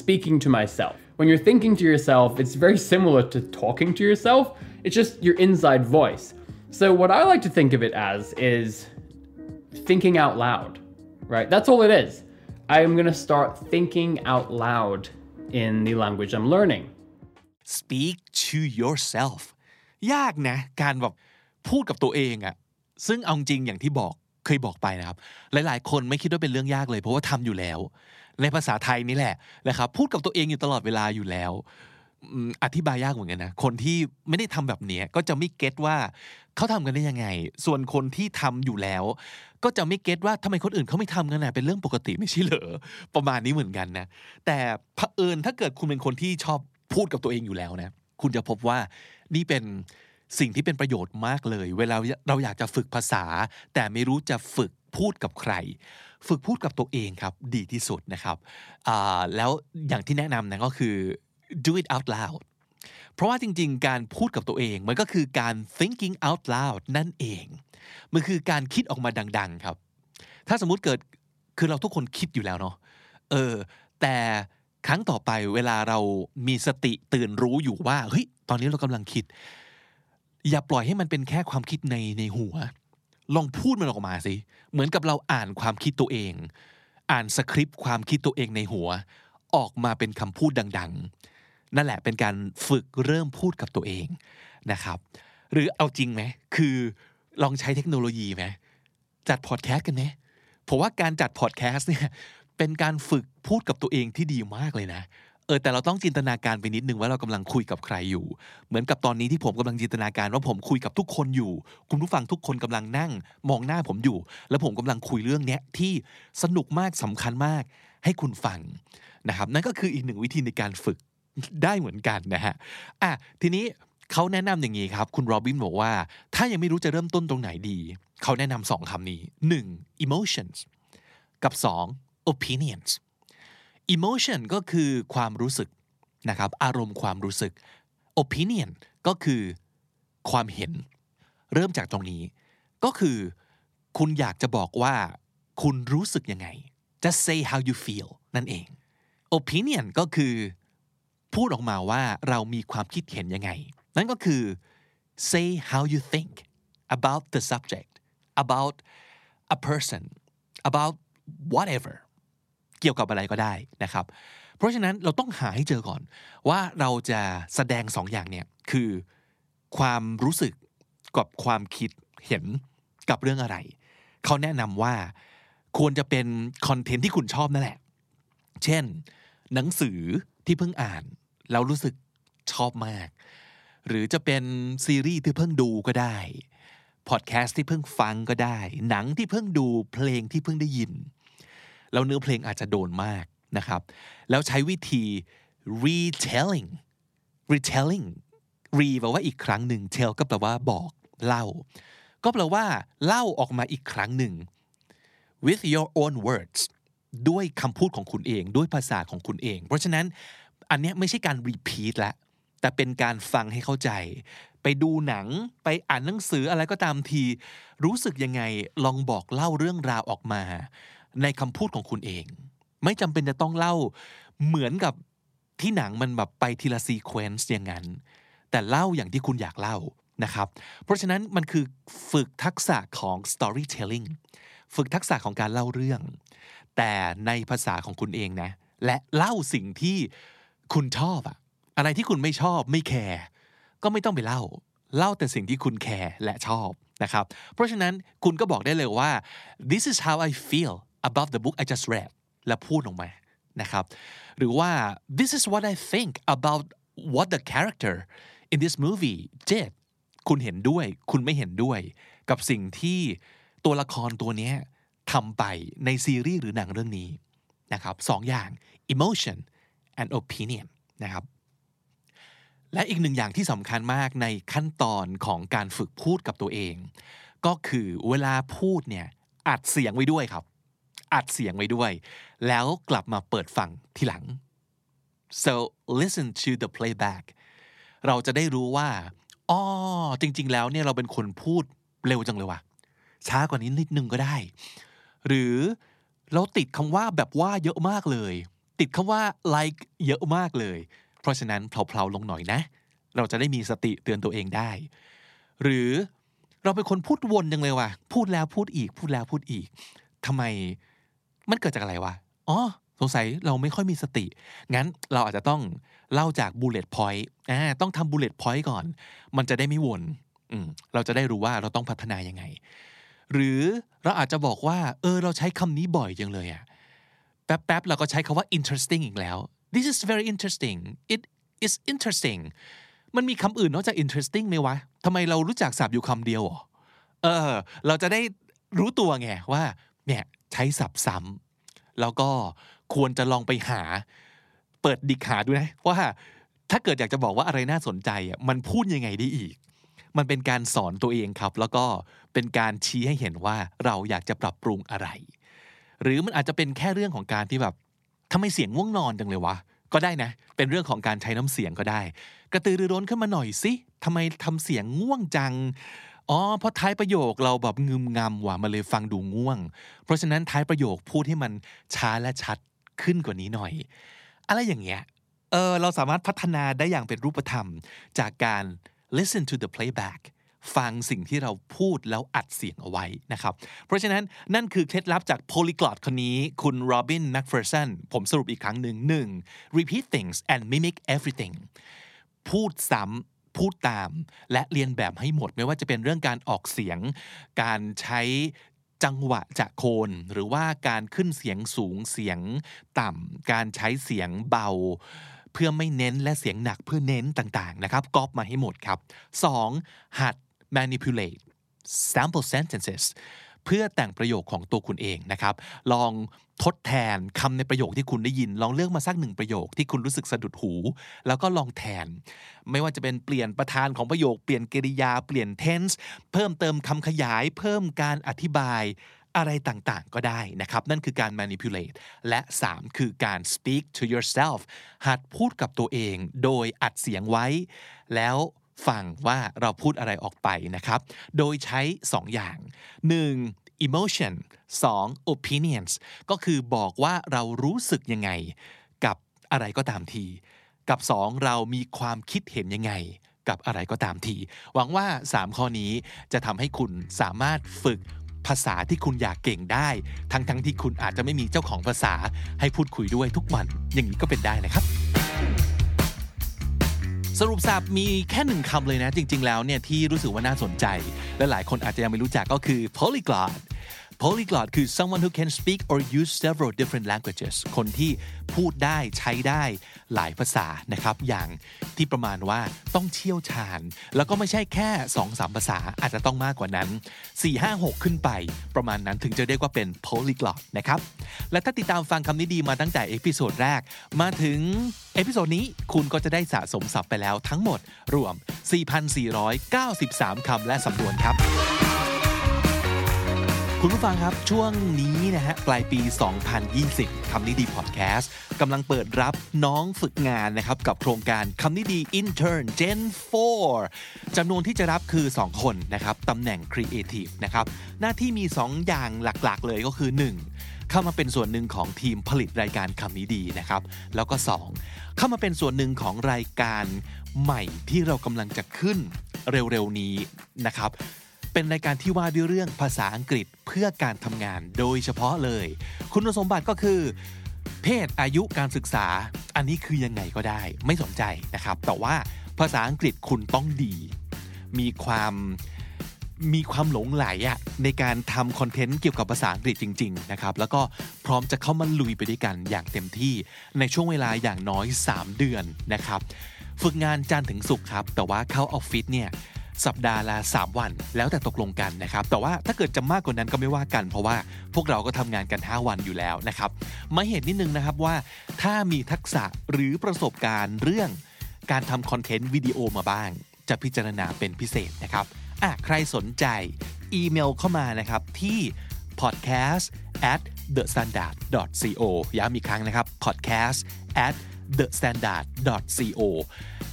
speaking to myself.When you're thinking to yourself, it's very similar to talking to yourself. It's just your inside voice. So what I like to think of it as is thinking out loud, right? That's all it is. I am going to start thinking out loud in the language I'm learning. Speak to yourself. ยากนะการแบบพูดกับตัวเองอะซึ่งเอาจริงอย่างที่บอกเคยบอกไปนะครับหลายๆคนไม่คิดว่าเป็นเรื่องยากเลยเพราะว่าทำอยู่แล้วในภาษาไทยนี่แหละนะครับพูดกับตัวเองอยู่ตลอดเวลาอยู่แล้วอธิบายยากเหมือนกันนะคนที่ไม่ได้ทำแบบนี้ก็จะไม่เก็ตว่าเขาทำกันได้ยังไงส่วนคนที่ทำอยู่แล้วก็จะไม่เก็ตว่าทำไมคนอื่นเขาไม่ทำกันนะเป็นเรื่องปกติไม่ใช่เหรอประมาณนี้เหมือนกันนะแต่เผอิญถ้าเกิดคุณเป็นคนที่ชอบพูดกับตัวเองอยู่แล้วนะคุณจะพบว่านี่เป็นสิ่งที่เป็นประโยชน์มากเลยเวลาเราอยากจะฝึกภาษาแต่ไม่รู้จะฝึกพูดกับใครฝึกพูดกับตัวเองครับดีที่สุดนะครับแล้วอย่างที่แนะนำนะก็คือ do it out loud เพราะว่าจริงๆการพูดกับตัวเองมันก็คือการ thinking out loud นั่นเองมันคือการคิดออกมาดังๆครับถ้าสมมุติเกิดคือเราทุกคนคิดอยู่แล้วเนาะแต่ครั้งต่อไปเวลาเรามีสติตื่นรู้อยู่ว่าเฮ้ยตอนนี้เรากำลังคิดอย่าปล่อยให้มันเป็นแค่ความคิดในหัวลองพูดมันออกมาสิเหมือนกับเราอ่านความคิดตัวเองอ่านสคริปต์ความคิดตัวเองในหัวออกมาเป็นคำพูดดังๆนั่นแหละเป็นการฝึกเริ่มพูดกับตัวเองนะครับหรือเอาจริงไหมคือลองใช้เทคโนโลยีไหมจัดพอดแคสต์กันไหมผมว่าการจัดพอดแคสต์เนี่ยเป็นการฝึกพูดกับตัวเองที่ดีมากเลยนะแต่เราต้องจินตนาการไปนิดนึงว่าเรากำลังคุยกับใครอยู่เหมือนกับตอนนี้ที่ผมกำลังจินตนาการว่าผมคุยกับทุกคนอยู่คุณผู้ฟังทุกคนกำลังนั่งมองหน้าผมอยู่แล้วผมกำลังคุยเรื่องเนี้ยที่สนุกมากสำคัญมากให้คุณฟังนะครับนั่นก็คืออีกหนึ่งวิธีในการฝึกได้เหมือนกันนะฮะทีนี้เขาแนะนำอย่างนี้ครับคุณโรบินบอกว่าถ้ายังไม่รู้จะเริ่มต้นตรงไหนดีเขาแนะนำสองคำนี้หนึ่ง emotions กับสอง opinions emotion ก็คือความรู้สึกนะครับอารมณ์ความรู้สึก opinion ก็คือความเห็นเริ่มจากตรงนี้ก็คือคุณอยากจะบอกว่าคุณรู้สึกยังไง just say how you feel นั่นเอง opinion ก็คือพูดออกมาว่าเรามีความคิดเห็นยังไงนั่นก็คือ say how you think about the subject about a person about whateverเกี่ยวกับอะไรก็ได้นะครับเพราะฉะนั้นเราต้องหาให้เจอก่อนว่าเราจะแสดงสองอย่างเนี่ยคือความรู้สึกกับความคิดเห็นกับเรื่องอะไรเขาแนะนำว่าควรจะเป็นคอนเทนต์ที่คุณชอบนั่นแหละเช่นหนังสือที่เพิ่งอ่านแล้วรู้สึกชอบมากหรือจะเป็นซีรีส์ที่เพิ่งดูก็ได้พอดแคสต์ที่เพิ่งฟังก็ได้หนังที่เพิ่งดูเพลงที่เพิ่งได้ยินแล้วเนื้อเพลงอาจจะโดนมากนะครับแล้วใช้วิธี retelling re แปลว่าอีกครั้งหนึ่ง tell ก็แปลว่าบอกเล่าก็แปลว่าเล่าออกมาอีกครั้งหนึ่ง with your own words ด้วยคำพูดของคุณเองด้วยภาษาของคุณเองเพราะฉะนั้นอันนี้ไม่ใช่การ repeat ละแต่เป็นการฟังให้เข้าใจไป ไปดูหนังไปอ่านหนังสืออะไรก็ตามทีรู้สึกยังไงลองบอกเล่าเรื่องราวออกมาในคำพูดของคุณเองไม่จำเป็นจะต้องเล่าเหมือนกับที่หนังมันแบบไปทีละซีเควนซ์อย่างนั้นแต่เล่าอย่างที่คุณอยากเล่านะครับเพราะฉะนั้นมันคือฝึกทักษะของ storytelling ฝึกทักษะของการเล่าเรื่องแต่ในภาษาของคุณเองนะและเล่าสิ่งที่คุณชอบอะไรที่คุณไม่ชอบไม่แคร์ก็ไม่ต้องไปเล่าแต่สิ่งที่คุณแคร์และชอบนะครับเพราะฉะนั้นคุณก็บอกได้เลยว่า this is how I feel about the book I just read และพูดออกมานะครับหรือว่า this is what I think about what the character in this movie did คุณเห็นด้วยคุณไม่เห็นด้วยกับสิ่งที่ตัวละครตัวนี้ทำไปในซีรีส์หรือหนังเรื่องนี้นะครับสองอย่าง emotion and opinion นะครับและอีกหนึ่งอย่างที่สำคัญมากในขั้นตอนของการฝึกพูดกับตัวเองก็คือเวลาพูดเนี่ยอัดเสียงไว้ด้วยครับอัดเสียงไว้ด้วยแล้วกลับมาเปิดฟังทีหลัง so listen to the playback เราจะได้รู้ว่าอ๋อจริงๆแล้วเนี่ยเราเป็นคนพูดเร็วจังเลยว่ะช้ากว่านี้นิดนึงก็ได้หรือเราติดคำว่าแบบว่าเยอะมากเลยติดคำว่า like เยอะมากเลยเพราะฉะนั้นเพลาๆลงหน่อยนะเราจะได้มีสติเตือนตัวเองได้หรือเราเป็นคนพูดวนจังเลยว่ะพูดแล้วพูดอีกพูดแล้วพูดอีกทำไมมันเกิดจากอะไรวะอ๋อสงสัยเราไม่ค่อยมีสติงั้นเราอาจจะต้องเล่าจากบูลเลต์พอยต์ต้องทำบูลเลต์พอยต์ก่อนมันจะได้ไม่วนเราจะได้รู้ว่าเราต้องพัฒนายังไงหรือเราอาจจะบอกว่าเราใช้คำนี้บ่อยจังเลยอ่ะแป๊บๆเราก็ใช้คำว่า interesting อีกแล้ว this is very interesting it is interesting มันมีคำอื่นนอกจาก interesting ไหมวะทำไมเรารู้จักศัพท์อยู่คำเดียวหรอเราจะได้รู้ตัวไงว่าเนี่ยใช้ศัพท์ซ้ำแล้วก็ควรจะลองไปหาเปิดดิกหาดูนะว่าถ้าเกิดอยากจะบอกว่าอะไรน่าสนใจอ่ะมันพูดยังไงได้อีกมันเป็นการสอนตัวเองครับแล้วก็เป็นการชี้ให้เห็นว่าเราอยากจะปรับปรุงอะไรหรือมันอาจจะเป็นแค่เรื่องของการที่แบบทำไมเสียงง่วงนอนจังเลยวะก็ได้นะเป็นเรื่องของการใช้น้ำเสียงก็ได้กระตือรือร้นขึ้นมาหน่อยสิทำไมทำเสียงง่วงจังอ๋อเพราะท้ายประโยคเราแบบงึมงำว่ะมาเลยฟังดูง่วงเพราะฉะนั้นท้ายประโยคพูดให้มันช้าและชัดขึ้นกว่านี้หน่อยอะไรอย่างเงี้ยเราสามารถพัฒนาได้อย่างเป็นรูปธรรมจากการlisten to the playback ฟังสิ่งที่เราพูดแล้วอัดเสียงเอาไว้นะครับเพราะฉะนั้นนั่นคือเคล็ดลับจาก Polyglot คนนี้คุณ Robin MacPherson ผมสรุปอีกครั้งหนึ่ง 1. Repeat things and mimic everything พูดซ้ำพูดตามและเรียนแบบให้หมดไม่ว่าจะเป็นเรื่องการออกเสียงการใช้จังหวะจะโคนหรือว่าการขึ้นเสียงสูงเสียงต่ำการใช้เสียงเบาเพื่อไม่เน้นและเสียงหนักเพื่อเน้นต่างๆนะครับก๊อปมาให้หมดครับ 2. หัด manipulate sample sentences เพื่อแต่งประโยคของตัวคุณเองนะครับลองทดแทนคำในประโยคที่คุณได้ยินลองเลือกมาสักหนึ่งประโยคที่คุณรู้สึกสะดุดหูแล้วก็ลองแทนไม่ว่าจะเป็นเปลี่ยนประธานของประโยคเปลี่ยนกริยาเปลี่ยน tense เพิ่มเติมคำขยายเพิ่มการอธิบายอะไรต่างๆก็ได้นะครับนั่นคือการ manipulate และ3คือการ speak to yourself หัดพูดกับตัวเองโดยอัดเสียงไว้แล้วฟังว่าเราพูดอะไรออกไปนะครับโดยใช้2อย่าง1 emotion 2 opinions ก็คือบอกว่าเรารู้สึกยังไงกับอะไรก็ตามทีกับ2เรามีความคิดเห็นยังไงกับอะไรก็ตามทีหวังว่า3ข้อนี้จะทำให้คุณสามารถฝึกภาษาที่คุณอยากเก่งได้ทั้งที่คุณอาจจะไม่มีเจ้าของภาษาให้พูดคุยด้วยทุกวันอย่างนี้ก็เป็นได้นะครับสรุปศัพท์มีแค่1คำเลยนะจริงๆแล้วเนี่ยที่รู้สึกว่าน่าสนใจและหลายคนอาจจะยังไม่รู้จักก็คือ polyglot polyglot คือ someone who can speak or use several different languages คนที่พูดได้ใช้ได้หลายภาษานะครับอย่างที่ประมาณว่าต้องเชี่ยวชาญแล้วก็ไม่ใช่แค่ 2-3 ภาษาอาจจะต้องมากกว่านั้น 4-5-6 ขึ้นไปประมาณนั้นถึงจะเรียกว่าเป็น polyglot นะครับและถ้าติดตามฟังคำนี้ดีมาตั้งแต่เอพิโซดแรกมาถึงเอพิโซดนี้คุณก็จะได้สะสมศัพท์ไปแล้วทั้งหมดรวม 4,493 คำและสำนวนครับ คุณผู้ฟังครับช่วงนี้นะฮะปลายปี2020คำนี้ดีพอดแคสต์กำลังเปิดรับน้องฝึกงานนะครับกับโครงการคำนี้ดี Intern Gen 4จำนวนที่จะรับคือ2คนนะครับตำแหน่ง Creative นะครับหน้าที่มี2อย่างหลักๆเลยก็คือ1เข้ามาเป็นส่วนหนึ่งของทีมผลิตรายการคำนี้ดีนะครับแล้วก็2เข้ามาเป็นส่วนหนึ่งของรายการใหม่ที่เรากำลังจะขึ้นเร็วๆนี้นะครับเป็นรายการที่ว่าด้วยเรื่องภาษาอังกฤษเพื่อการทำงานโดยเฉพาะเลยคุณสมบัติก็คือเพศอายุการศึกษาอันนี้คือยังไงก็ได้ไม่สนใจนะครับแต่ว่าภาษาอังกฤษคุณต้องดีมีความหลงไหลในการทำคอนเทนต์เกี่ยวกับภาษาอังกฤษจริงๆนะครับแล้วก็พร้อมจะเข้ามาลุยไปด้วยกันอย่างเต็มที่ในช่วงเวลาอย่างน้อย3เดือนนะครับฝึกงานจันทร์ถึงศุกร์ครับแต่ว่าเข้าออฟฟิศเนี่ยสัปดาห์ละ3วันแล้วแต่ตกลงกันนะครับแต่ว่าถ้าเกิดจะมากกว่านั้นก็ไม่ว่ากันเพราะว่าพวกเราก็ทำงานกัน5วันอยู่แล้วนะครับมาเหตุนิดนึงนะครับว่าถ้ามีทักษะหรือประสบการณ์เรื่องการทำคอนเทนต์วิดีโอมาบ้างจะพิจารณาเป็นพิเศษนะครับใครสนใจอีเมลเข้ามานะครับที่ podcast@thestandard.co ย้ำอีกครั้งนะครับ podcast@thestandard.co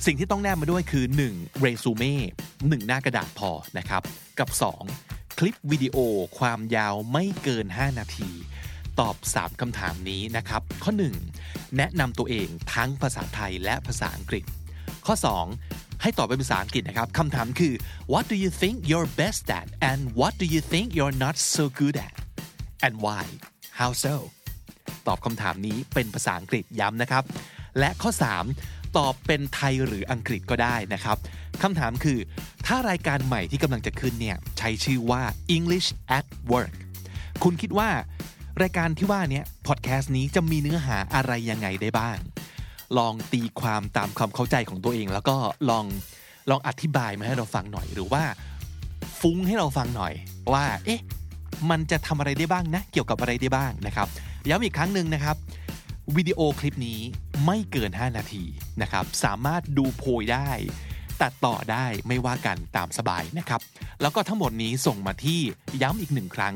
สิ่งที่ต้องแนบมาด้วยคือ1เรซูเม่1หน้ากระดาษพอนะครับกับ2คลิปวิดีโอความยาวไม่เกิน5นาทีตอบ3คำถามนี้นะครับข้อ1แนะนำตัวเองทั้งภาษาไทยและภาษาอังกฤษข้อ2ให้ตอบเป็นภาษาอังกฤษนะครับคำถามคือ What do you think you're best at and what do you think you're not so good at and why how so ตอบคำถามนี้เป็นภาษาอังกฤษย้ำนะครับและข้อ3ตอบเป็นไทยหรืออังกฤษก็ได้นะครับคำถามคือถ้ารายการใหม่ที่กำลังจะขึ้นเนี่ยใช้ชื่อว่า English at Work คุณคิดว่ารายการที่ว่านี้พอดแคสต์นี้จะมีเนื้อหาอะไรยังไงได้บ้างลองตีความตามความเข้าใจของตัวเองแล้วก็ลองอธิบายมาให้เราฟังหน่อยหรือว่าฟุ้งให้เราฟังหน่อยว่าเอ๊ะมันจะทำอะไรได้บ้างนะเกี่ยวกับอะไรได้บ้างนะครับย้ำอีกครั้งนึงนะครับวิดีโอคลิปนี้ไม่เกิน5นาทีนะครับสามารถดูโพยได้ตัดต่อได้ไม่ว่ากันตามสบายนะครับแล้วก็ทั้งหมดนี้ส่งมาที่ย้ำอีก1ครั้ง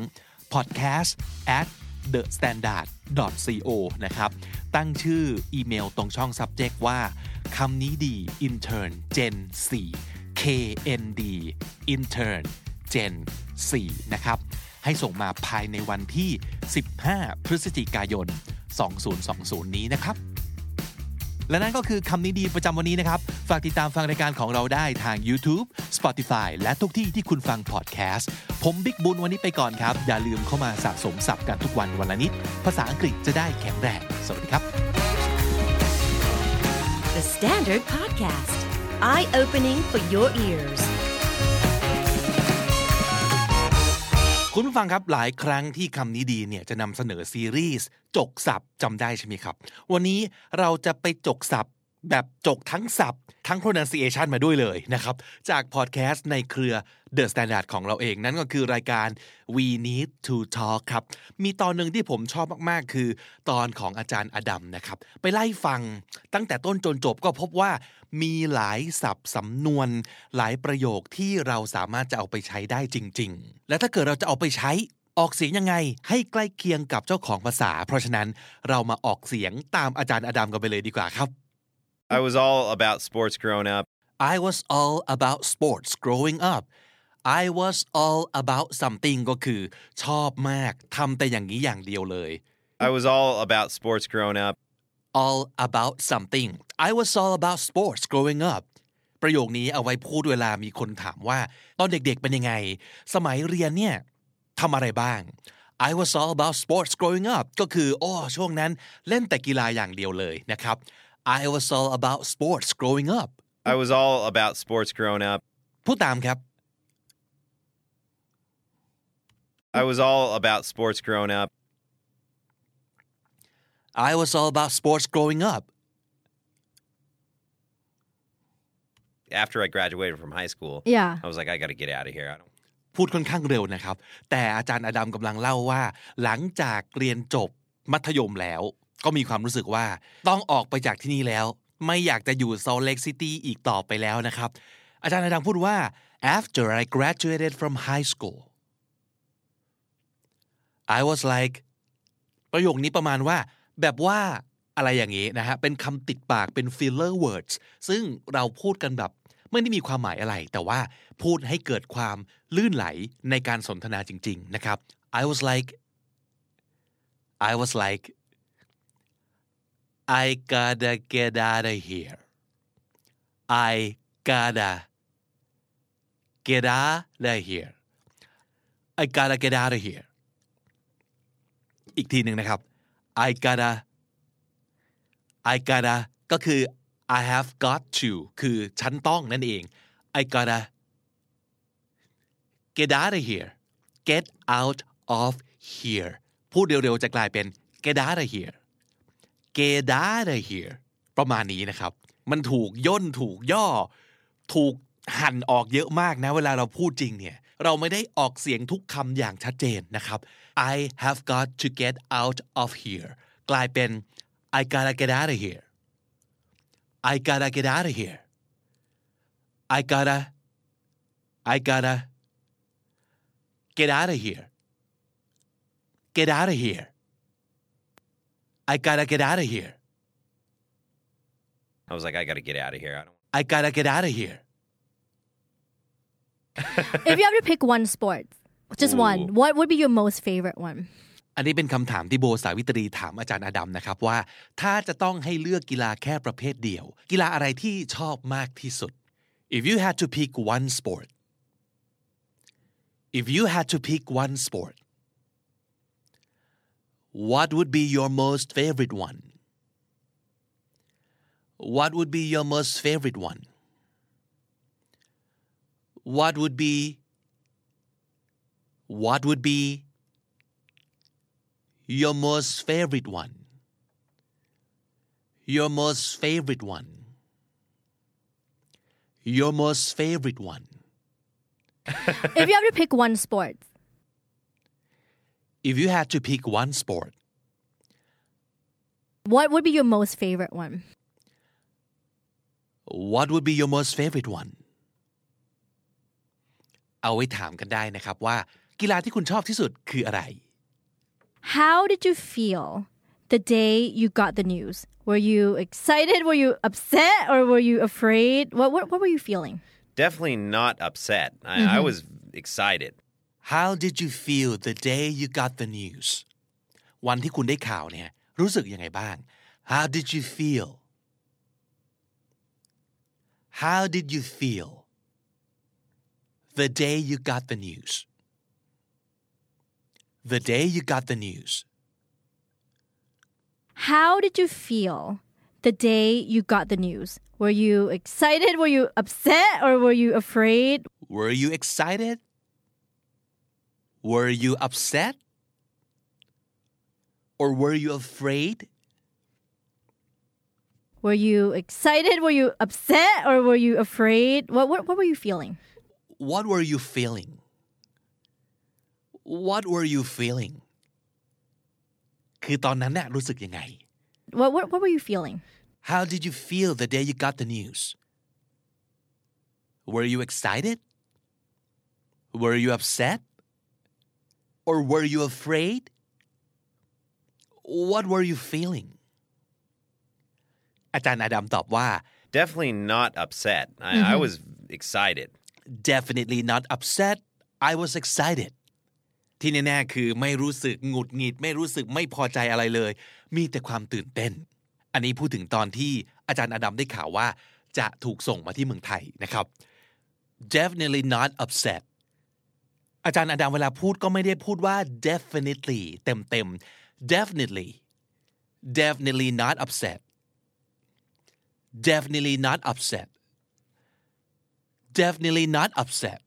podcast@thestandard.co นะครับตั้งชื่ออีเมลตรงช่อง subject ว่าคำนี้ดี intern gen 4 KND intern gen 4นะครับให้ส่งมาภายในวันที่15พฤศจิกายน2020นี้นะครับและนั่นก็คือคำนี้ดีประจำวันนี้นะครับฝากติดตามฟังรายการของเราได้ทาง YouTube Spotify และทุกที่ที่คุณฟังพอดแคสต์ผมบิ๊กบุญวันนี้ไปก่อนครับอย่าลืมเข้ามาสะสมศัพท์กันทุกวันวันละนิดภาษาอังกฤษจะได้แข็งแรงสวัสดีครับ The Standard Podcast Eye-opening for your earsคุณผู้ฟังครับหลายครั้งที่คำนี้ดีเนี่ยจะนำเสนอซีรีส์จกศัพท์จำได้ใช่ไหมครับวันนี้เราจะไปจกศัพท์แบบจกทั้งศัพท์ทั้ง pronunciation มาด้วยเลยนะครับจากพอดแคสต์ในเครือ The Standard ของเราเองนั่นก็คือรายการ We Need to Talk ครับมีตอนนึงที่ผมชอบมากๆคือตอนของอาจารย์อดัมนะครับไปไล่ฟังตั้งแต่ต้นจนจบก็พบว่ามีหลายศัพท์สำนวนหลายประโยคที่เราสามารถจะเอาไปใช้ได้จริงๆและถ้าเกิดเราจะเอาไปใช้ออกเสียงยังไงให้ใกล้เคียงกับเจ้าของภาษาเพราะฉะนั้นเรามาออกเสียงตามอาจารย์อดัมกันไปเลยดีกว่าครับI was all about sports growing up. I was all about sports growing up. I was all about something ก็คือชอบมากทำแต่อย่างนี้อย่างเดียวเลย I was all about sports growing up. All about something. I was all about sports growing up. ประโยคนี้เอาไว้พูดเวลามีคนถามว่าตอนเด็กๆเป็นยังไงสมัยเรียนเนี่ยทำอะไรบ้าง I was all about sports growing up ก็คือช่วงนั้นเล่นแต่กีฬาอย่างเดียวเลยนะครับI was all about sports growing up. I was all about sports growing up. พูดตามครับ I was all about sports growing up. I was all about sports growing up. After I graduated from high school, I was like, I got to get out of here. I don't. พูดค่อนข้างเร็วนะครับแต่อาจารย์อดัมกำลังเล่าว่าหลังจากเรียนจบมัธยมแล้วก็มีความรู้สึกว่าต้องออกไปจากที่นี่แล้วไม่อยากจะอยู่ซอลเลคซิตี้อีกต่อไปแล้วนะครับอาจารย์อดัมพูดว่า After I graduated from high school I was like ประโยคนี้ประมาณว่าแบบว่าอะไรอย่างนี้นะฮะเป็นคำติดปากเป็น filler words ซึ่งเราพูดกันแบบไม่ได้มีความหมายอะไรแต่ว่าพูดให้เกิดความลื่นไหลในการสนทนาจริงๆนะครับ I was like I gotta get out of here I gotta get out of here อีกทีหนึ่งนะครับ I gotta ก็คือ I have got to คือฉันต้องนั่นเอง I gotta get out of here พูดเร็วๆจะกลายเป็น get out of here ประมาณนี้นะครับมันถูกย่นถูกย่อถูกหั่นออกเยอะมากนะเวลาเราพูดจริงเนี่ยเราไม่ได้ออกเสียงทุกคำอย่างชัดเจนนะครับ I have got to get out of here กลายเป็น I gotta get out of here I gotta get out of here I gotta get out of here I was like I gotta get out of here I gotta get out of here If you have to pick one sport just one what would be your most favorite oneอันนี้เป็นคำถามที่โบสาวิตรีถามอาจารย์อดัมนะครับว่าถ้าจะต้องให้เลือกกีฬาแค่ประเภทเดียวกีฬาอะไรที่ชอบมากที่สุด If you had to pick one sport What would be your most favorite one What would be Your most favorite one If you have to pick one sport What would be your most favorite oneเอาไว้ถามกันได้นะครับว่ากีฬาที่คุณชอบที่สุดคืออะไร How did you feel the day you got the news? Were you excited? Were you upset? Or were you afraid? What were you feeling? Definitely not upset. I was excited.How did you feel the day you got the news? วันที่คุณได้ข่าวเนี่ยรู้สึกยังไงบ้าง How did you feel the day you got the news? How did you feel the day you got the news? Were you excited? Were you upset? Or were you afraid? Were you excited?Were you upset? Or were you afraid? Were you excited? Were you upset? Or were you afraid? What were you feeling? What were you feeling? คือตอนนั้นน่ะรู้สึกยังไง What were you feeling? How did you feel the day you got the news? Were you excited? Were you upset?Or were you afraid? What were you feeling? อาจารย์อดัมตอบว่า Definitely not upset. I was excited. Definitely not upset. I was excited. ที่แน่ๆคือไม่รู้สึกหงุดหงิดไม่รู้สึกไม่พอใจอะไรเลยมีแต่ความตื่นเต้นอันนี้พูดถึงตอนที่อาจารย์อดัมได้ข่าวว่าจะถูกส่งมาที่เมืองไทยนะครับ Definitely not upset.อาจารย์อดัมเวลาพูดก็ไม่ได้พูดว่า definitely เต็มๆ definitely not upset definitely not upset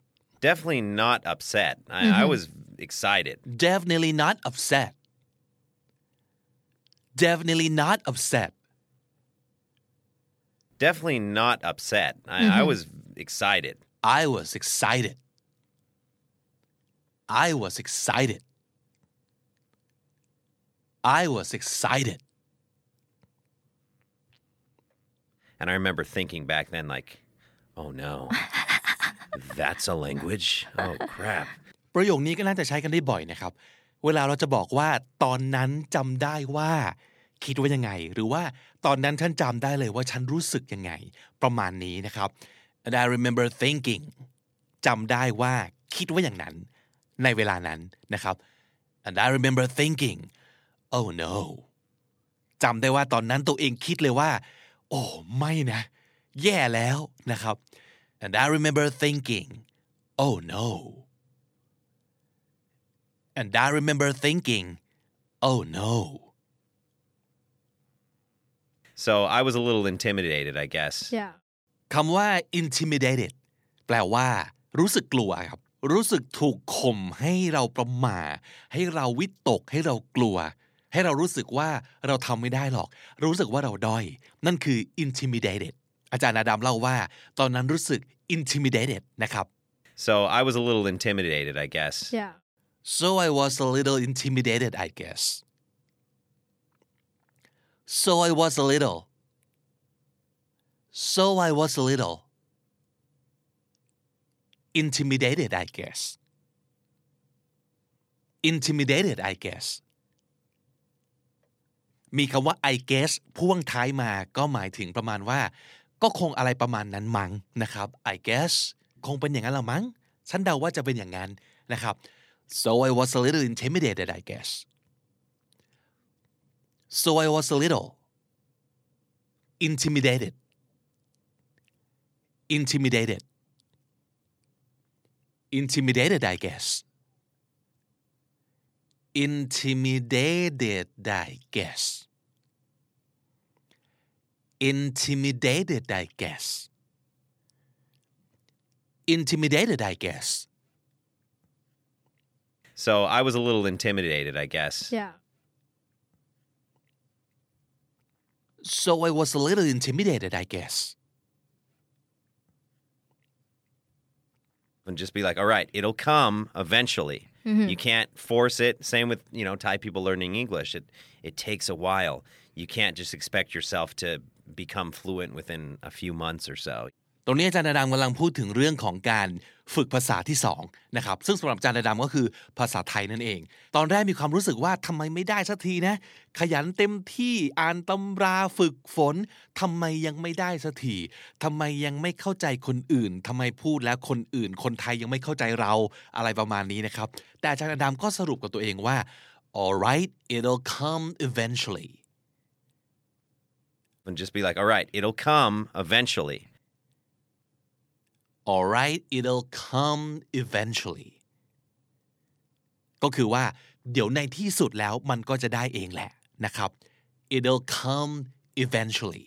I was excited definitely not upset I was excited. And I remember thinking back then, like, oh no, that's a language. Oh crap. ประโยคนี้ก็น่าจะใช้กันได้บ่อยนะครับ เวลาเราจะบอกว่าตอนนั้นจำได้ว่าคิดว่ายังไงหรือว่าตอนนั้นฉันจำได้เลยว่าฉันรู้สึกยังไงประมาณนี้นะครับ And I remember thinking จำได้ว่าคิดว่าอย่างนั้นในเวลานั้นนะครับ And I remember thinking oh no จำได้ว่าตอนนั้นตัวเองคิดเลยว่าโอ้ไม่นะแย่แล้วนะครับ And I remember thinking oh no And I remember thinking oh no So I was a little intimidated I guess คำว่า intimidated แปลว่ารู้สึกกลัวครับรู้สึกถูกข่มให้เราประหม่าให้เราวิตกให้เรากลัวให้เรารู้สึกว่าเราทำไม่ได้หรอกรู้สึกว่าเราด้อยนั่นคือ intimidated อาจารย์อาดัมเล่าว่าตอนนั้นรู้สึก intimidated นะครับ So I was a little intimidated I guess So I was a little intimidated I guess So I was a little intimidated I guessมีคำว่า I guess พ่วงท้ายมาก็หมายถึงประมาณว่าก็คงอะไรประมาณนั้นมั้งนะครับ I guess คงเป็นอย่างนั้นละมั้งฉันเดาว่าจะเป็นอย่างนั้นนะครับ So I was a little intimidated I guess So I was a little intimidated I guess intimidated I guess So I was a little intimidated I guess So I was a little intimidated I guess and just be like all right it'll come eventually Mm-hmm. You can't force it. Same with, you know, Thai people learning English. It takes a while. You can't just expect yourself to become fluent within a few months or so. ตรงนี้อาจารย์อดัมกำลังพูดถึงเรื่องของการฝึกภาษาที่2นะครับซึ่งสำหรับอาจารย์อดัมก็คือภาษาไทยนั่นเองตอนแรกมีความรู้สึกว่าทำไมไม่ได้สักทีนะขยันเต็มที่อ่านตำราฝึกฝนทำไมยังไม่ได้สักทีทำไมยังไม่เข้าใจคนอื่นทำไมพูดแล้วคนอื่นคนไทยยังไม่เข้าใจเราอะไรประมาณนี้นะครับแต่อาจารย์อดัมก็สรุปกับตัวเองว่า all right it'll come eventually and just be like all right it'll come eventually All right, it'll come eventually. ก็คือว่าเดี๋ยวในที่สุดแล้วมันก็จะได้เองแหละนะครับ It'll come eventually.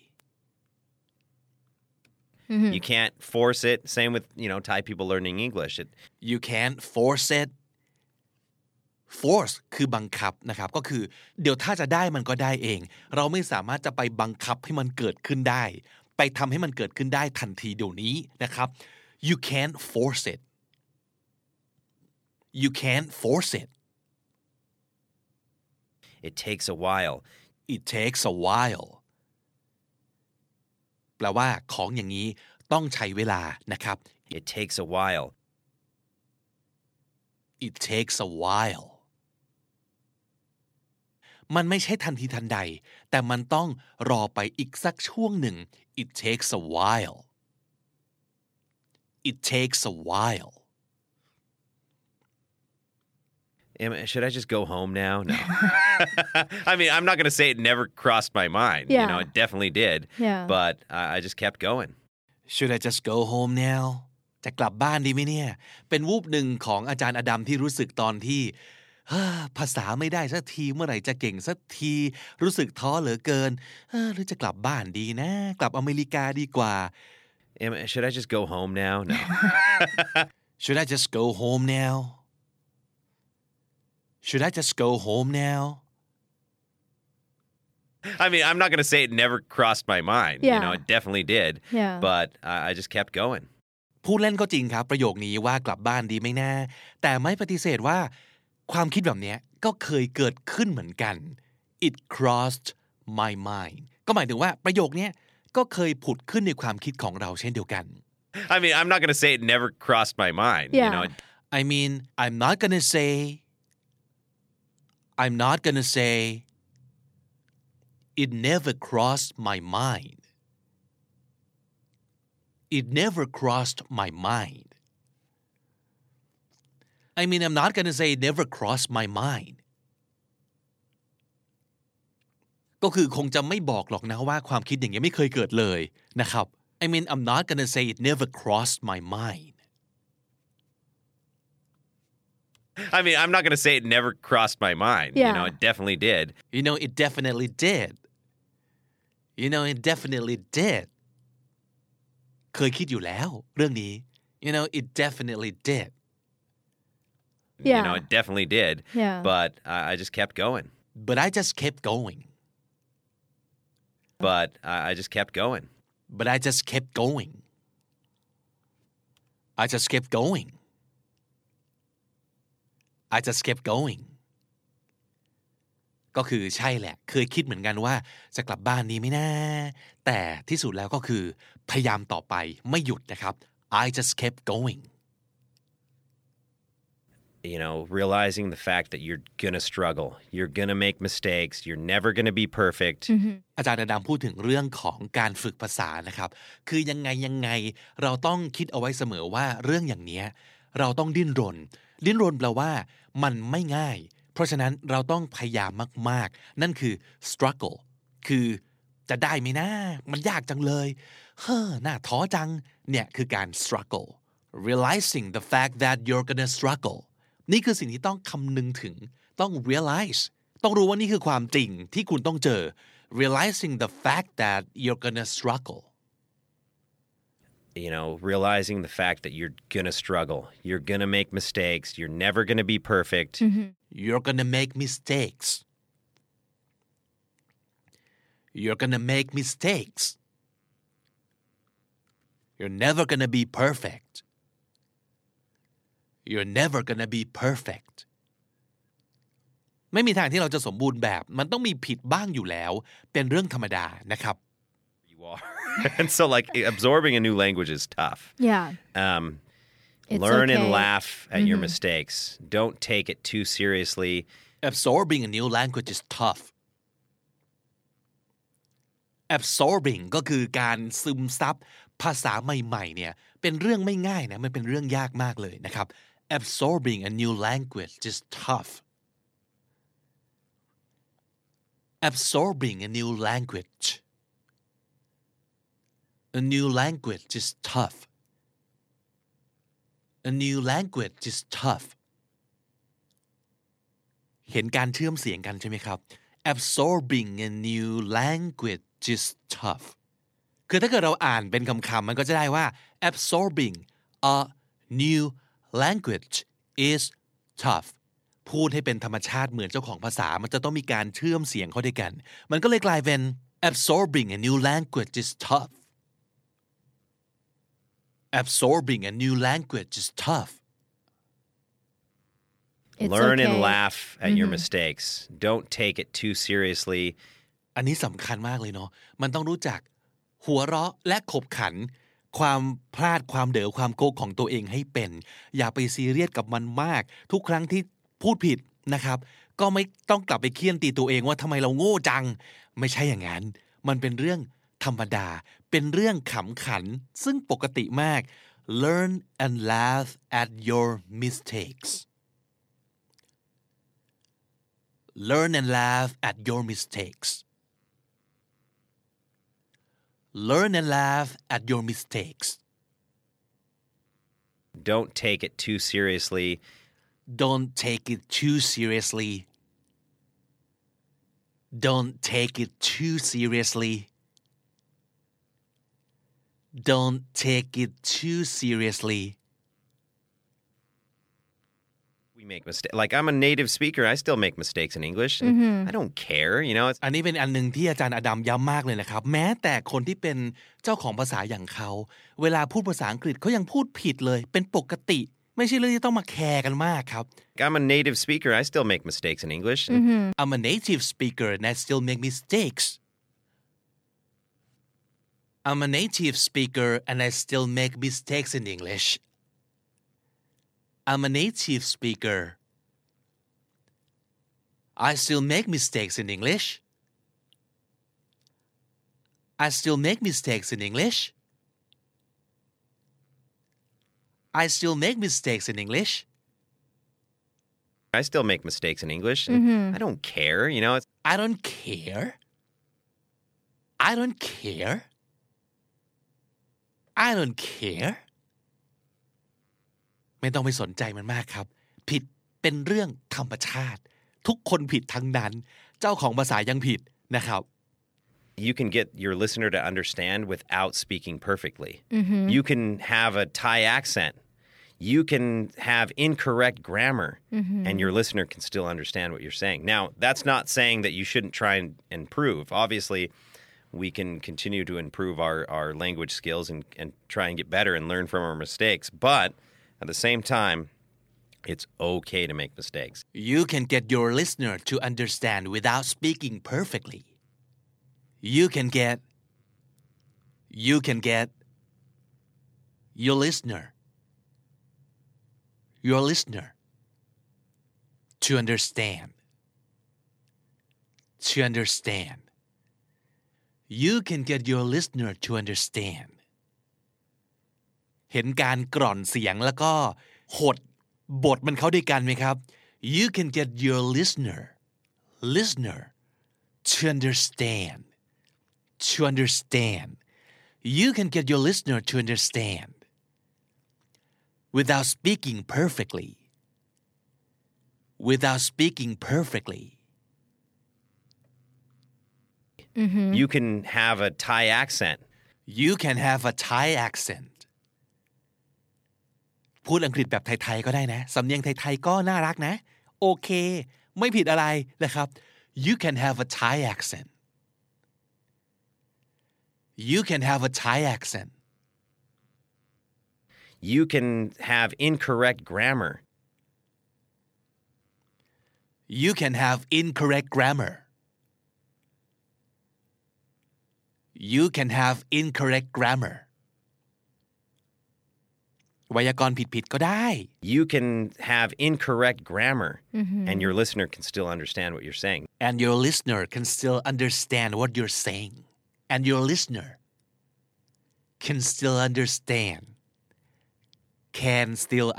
Mm-hmm. You can't force it. Same with, you know, Thai people learning English. You can't force it. Force คือบังคับนะครับก็คือเดี๋ยวถ้าจะได้มันก็ได้เองเราไม่สามารถจะไปบังคับให้มันเกิดขึ้นได้ไปทำให้มันเกิดขึ้นได้ทันทีเดี๋ยวนี้นะครับYou can't force it. It takes a while. แปลว่าของอย่างนี้ต้องใช้เวลานะครับ It takes a while.มันไม่ใช่ทันทีทันใดแต่มันต้องรอไปอีกสักช่วงหนึ่ง It takes a while.It takes a while. Should I just go home now? No. I mean, I'm not going to say it never crossed my mind. Yeah. You know, it definitely did. Yeah. But I just kept going. Should I just go home now? จะกลับบ้านดีไหมเนี่ยเป็นวูบหนึ่งของอาจารย์อดัมที่รู้สึกตอนที่ภาษาไม่ได้สักทีเมื่อไหร่จะเก่งสักทีรู้สึกท้อเหลือเกินหรือจะกลับบ้านดีนะกลับอเมริกาดีกว่าShould I just go home now? No. Should I just go home now? I mean, I'm not going to say it never crossed my mind. Yeah. You know, it definitely did. Yeah. But I just kept going. พูดเล่นก็จริงครับประโยคนี้ว่ากลับบ้านดีไหมนะแต่ไม่ปฏิเสธว่าความคิดแบบนี้ก็เคยเกิดขึ้นเหมือนกัน It crossed my mind. ก็หมายถึงว่าประโยคนี้ก็เคยผุดขึ้นในความคิดของเราเช่นเดียวกัน I mean, I'm not going to say it never crossed my mind. Yeah. You know? I mean, I'm not going to say I'm not gonna say it never crossed my mind. It never crossed my mind. I mean, I'm not gonna say it never crossed my mind. ก็คือคงจะไม่บอกหรอกนะว่าความคิดอย่างนี้ไม่เคยเกิดเลยนะครับ I mean, I'm not gonna say it never crossed my mind.I mean, I'm not going to say it never crossed my mind. Yeah. You know, it definitely did. You know, it definitely did. You know, it definitely did. เคยคิดอยู่แล้วเรื่องนี้ You know, it definitely did. Yeah. You know, it definitely did. Yeah. But I just kept going. But I just kept going. But I just kept going. But I just kept going. I just kept going.I just kept going ก็คือใช่แหละเคยคิดเหมือนกันว่าจะกลับบ้านนี้ไม่น่าแต่ที่สุดแล้วก็คือพยายามต่อไปไม่หยุดนะครับ I just kept going You know, realizing the fact that you're gonna struggle, you're gonna make mistakes, you're never gonna be perfect อาจารย์อดัมพูดถึงเรื่องของการฝึกภาษานะครับคือยังไงเราต้องคิดเอาไว้เสมอว่าเรื่องอย่างเนี้ยเราต้องดิ้นรนแปลว่ามันไม่ง่ายเพราะฉะนั้นเราต้องพยายามมากๆนั่นคือ struggle คือจะได้ไหมนะมันยากจังเลยเฮ้อน่าท้อจังเนี่ยคือการ struggle realizing the fact that you're gonna struggle นี่คือสิ่งที่ต้องคำนึงถึงต้อง realize ต้องรู้ว่านี่คือความจริงที่คุณต้องเจอ realizing the fact that you're gonna struggle You know, realizing the fact that you're gonna struggle, you're gonna make mistakes, you're never gonna be perfect. You're gonna make mistakes. You're gonna make mistakes. You're never gonna be perfect. You're never gonna be perfect. ไม่มีทางที่เราจะสมบูรณ์แบบมันต้องมีผิดบ้างอยู่แล้วเป็นเรื่องธรรมดานะครับAnd so, like, absorbing a new language is tough. Yeah. Learn and laugh at your mistakes. Don't take it too seriously. Absorbing a new language is tough. Absorbing ก็คือการซึมซับภาษาใหม่ๆเนี่ยเป็นเรื่องไม่ง่ายนะมันเป็นเรื่องยากมากเลยนะครับ Absorbing a new language is tough. Absorbing a new language.A new language is tough. A new language is tough. เห็นการเชื่อมเสียงกันใช่ไหมครับ Absorbing a new language is tough. คือถ้าเกิดเราอ่านเป็นคำๆมันก็จะได้ว่า Absorbing a new language is tough. พูดให้เป็นธรรมชาติเหมือนเจ้าของภาษามันจะต้องมีการเชื่อมเสียงเข้าด้วยกันมันก็เลยกลายเป็น Absorbing a new language is tough.Absorbing a new language is tough. Learn and laugh at your mistakes. Don't take it too seriously. อันนี้สำคัญมากเลยเนาะมันต้องรู้จักหัวเราะและขบขันความพลาดความเด๋อความโกงของตัวเองให้เป็นอย่าไปซีเรียสกับมันมากทุกครั้งที่พูดผิดนะครับก็ไม่ต้องกลับไปเคี่ยนตีตัวเองว่าทำไมเราโง่จังไม่ใช่อย่างนั้นมันเป็นเรื่องธรรมดาเป็นเรื่องขำขันซึ่งปกติมาก Learn and laugh at your mistakes Learn and laugh at your mistakes Learn and laugh at your mistakes Don't take it too seriously Don't take it too seriously Don't take it too seriously Don't take it too seriously. We make mistakes. Like, I'm a native speaker. I still make mistakes in English. I don't care, you know. อันนี้เป็นอันนึงที่อาจารย์อดัมย้ำมากเลยนะครับแม้แต่คนที่เป็นเจ้าของภาษาอย่างเขาเวลาพูดภาษาอังกฤษเขายังพูดผิดเลยเป็นปกติไม่ใช่เรื่องที่ต้องมาแคร์กันมากครับ I'm a native speaker. I still make mistakes in English. I'm a native speaker and I still make mistakes.I'm a native speaker and I still make mistakes in English. I'm a native speaker. I still make mistakes in English I still make mistakes in English I still make mistakes in English I still make mistakes in English I don't care you know I don't care I don't care I don't care ไม่ต้องไปสนใจมันมากครับผิดเป็นเรื่องธรรมชาติทุกคนผิดทั้งนั้นเจ้าของภาษายังผิดนะครับ You can get your listener to understand without speaking perfectly. You can have a Thai accent. You can have incorrect grammar and your listener can still understand what you're saying. Now, that's not saying that you shouldn't try and improve. Obviously, we can continue to improve our language skills and try and get better and learn from our mistakes, but at the same time,It's okay to make mistakes. You can get your listener to understand without speaking perfectly. You can get your listener to understand. You can get your listener to understand. เห็นการกร่อนเสียงแล้วก็หดบทมันเข้าด้วยกันไหมครับ You can get your listener to understand. You can get your listener to understand without speaking perfectly. You can have a Thai accent.พูดอังกฤษแบบไทยๆก็ได้นะสำเนียงไทยๆก็น่ารักนะโอเคไม่ผิดอะไรนะครับ You can have a Thai accent. You can have incorrect grammar. You can have incorrect grammar.ไวยากรณ์ผิดๆก็ได้ You can have incorrect grammar and your listener can still understand what you're saying. Can still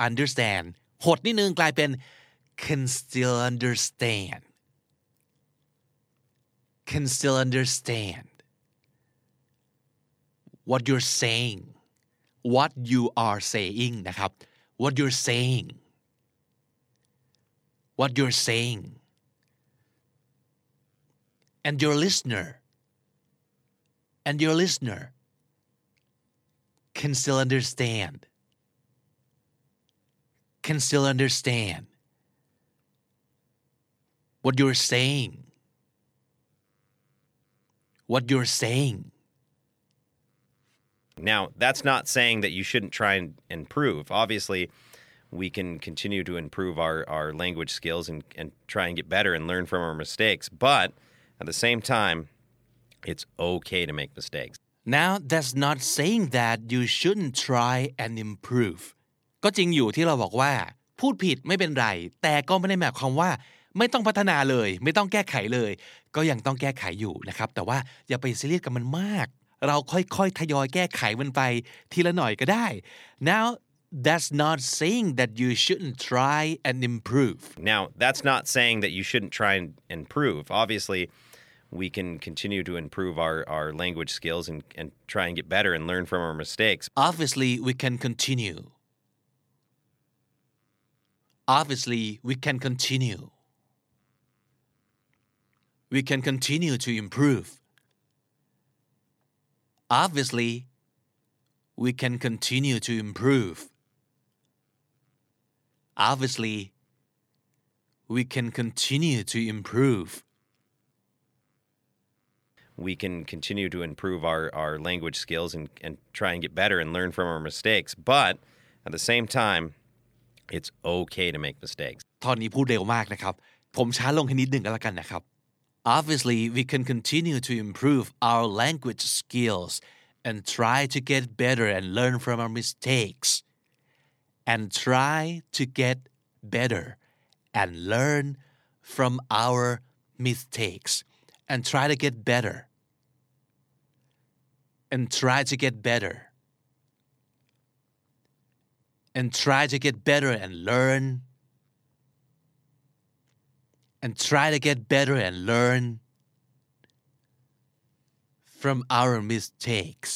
understand. หดนิดนึงกลายเป็น Can still understand what you are saying นะครับ what you're saying and your listener can still understand what you're saying Now, that's not saying that you shouldn't try and improve. Obviously, we can continue to improve our language skills and try and get better and learn from our mistakes. But at the same time, it's okay to make mistakes. Now, that's not saying that you shouldn't try and improve. ก็จริงอยู่ที่เราบอกว่าพูดผิดไม่เป็นไรแต่ก็ไม่ได้หมายความว่าไม่ต้องพัฒนาเลยไม่ต้องแก้ไขเลยก็ยังต้องแก้ไขอยู่นะครับแต่ว่าอย่าไปซีเรียสกับมันมากเราค่อยๆทยอยแก้ไขมันไปทีละหน่อยก็ได้ Now that's not saying that you shouldn't try and improve. Obviously, we can continue to improve our language skills and try and get better and learn from our mistakes. Obviously, we can continue. We can continue to improve.Obviously, we can continue to improve. Obviously, we can continue to improve. We can continue to improve our language skills and try and get better and learn from our mistakes. But at the same time, it's okay to make mistakes. ตอนนี้พูดเร็วมากนะครับผมช้าลงให้นิดนึงก็แล้วกันนะครับObviously, we can continue to improve our language skills and try to get better and learn from our mistakes. And try to get better and learn from our mistakes and try to get better. And try to get better. And try to get better and learn. And try to get better and learn from our mistakes.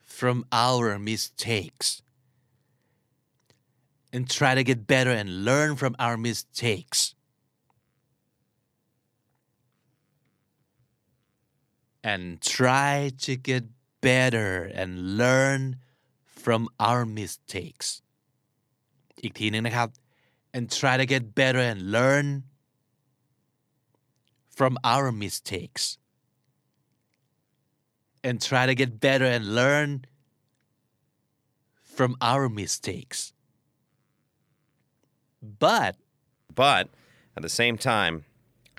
From our mistakes. And try to get better and learn from our mistakes. And try to get better and learn from our mistakes. อีกทีนึงนะครับ and try to get better and learn from our mistakes. And try to get better and learn from our mistakes. But at the same time,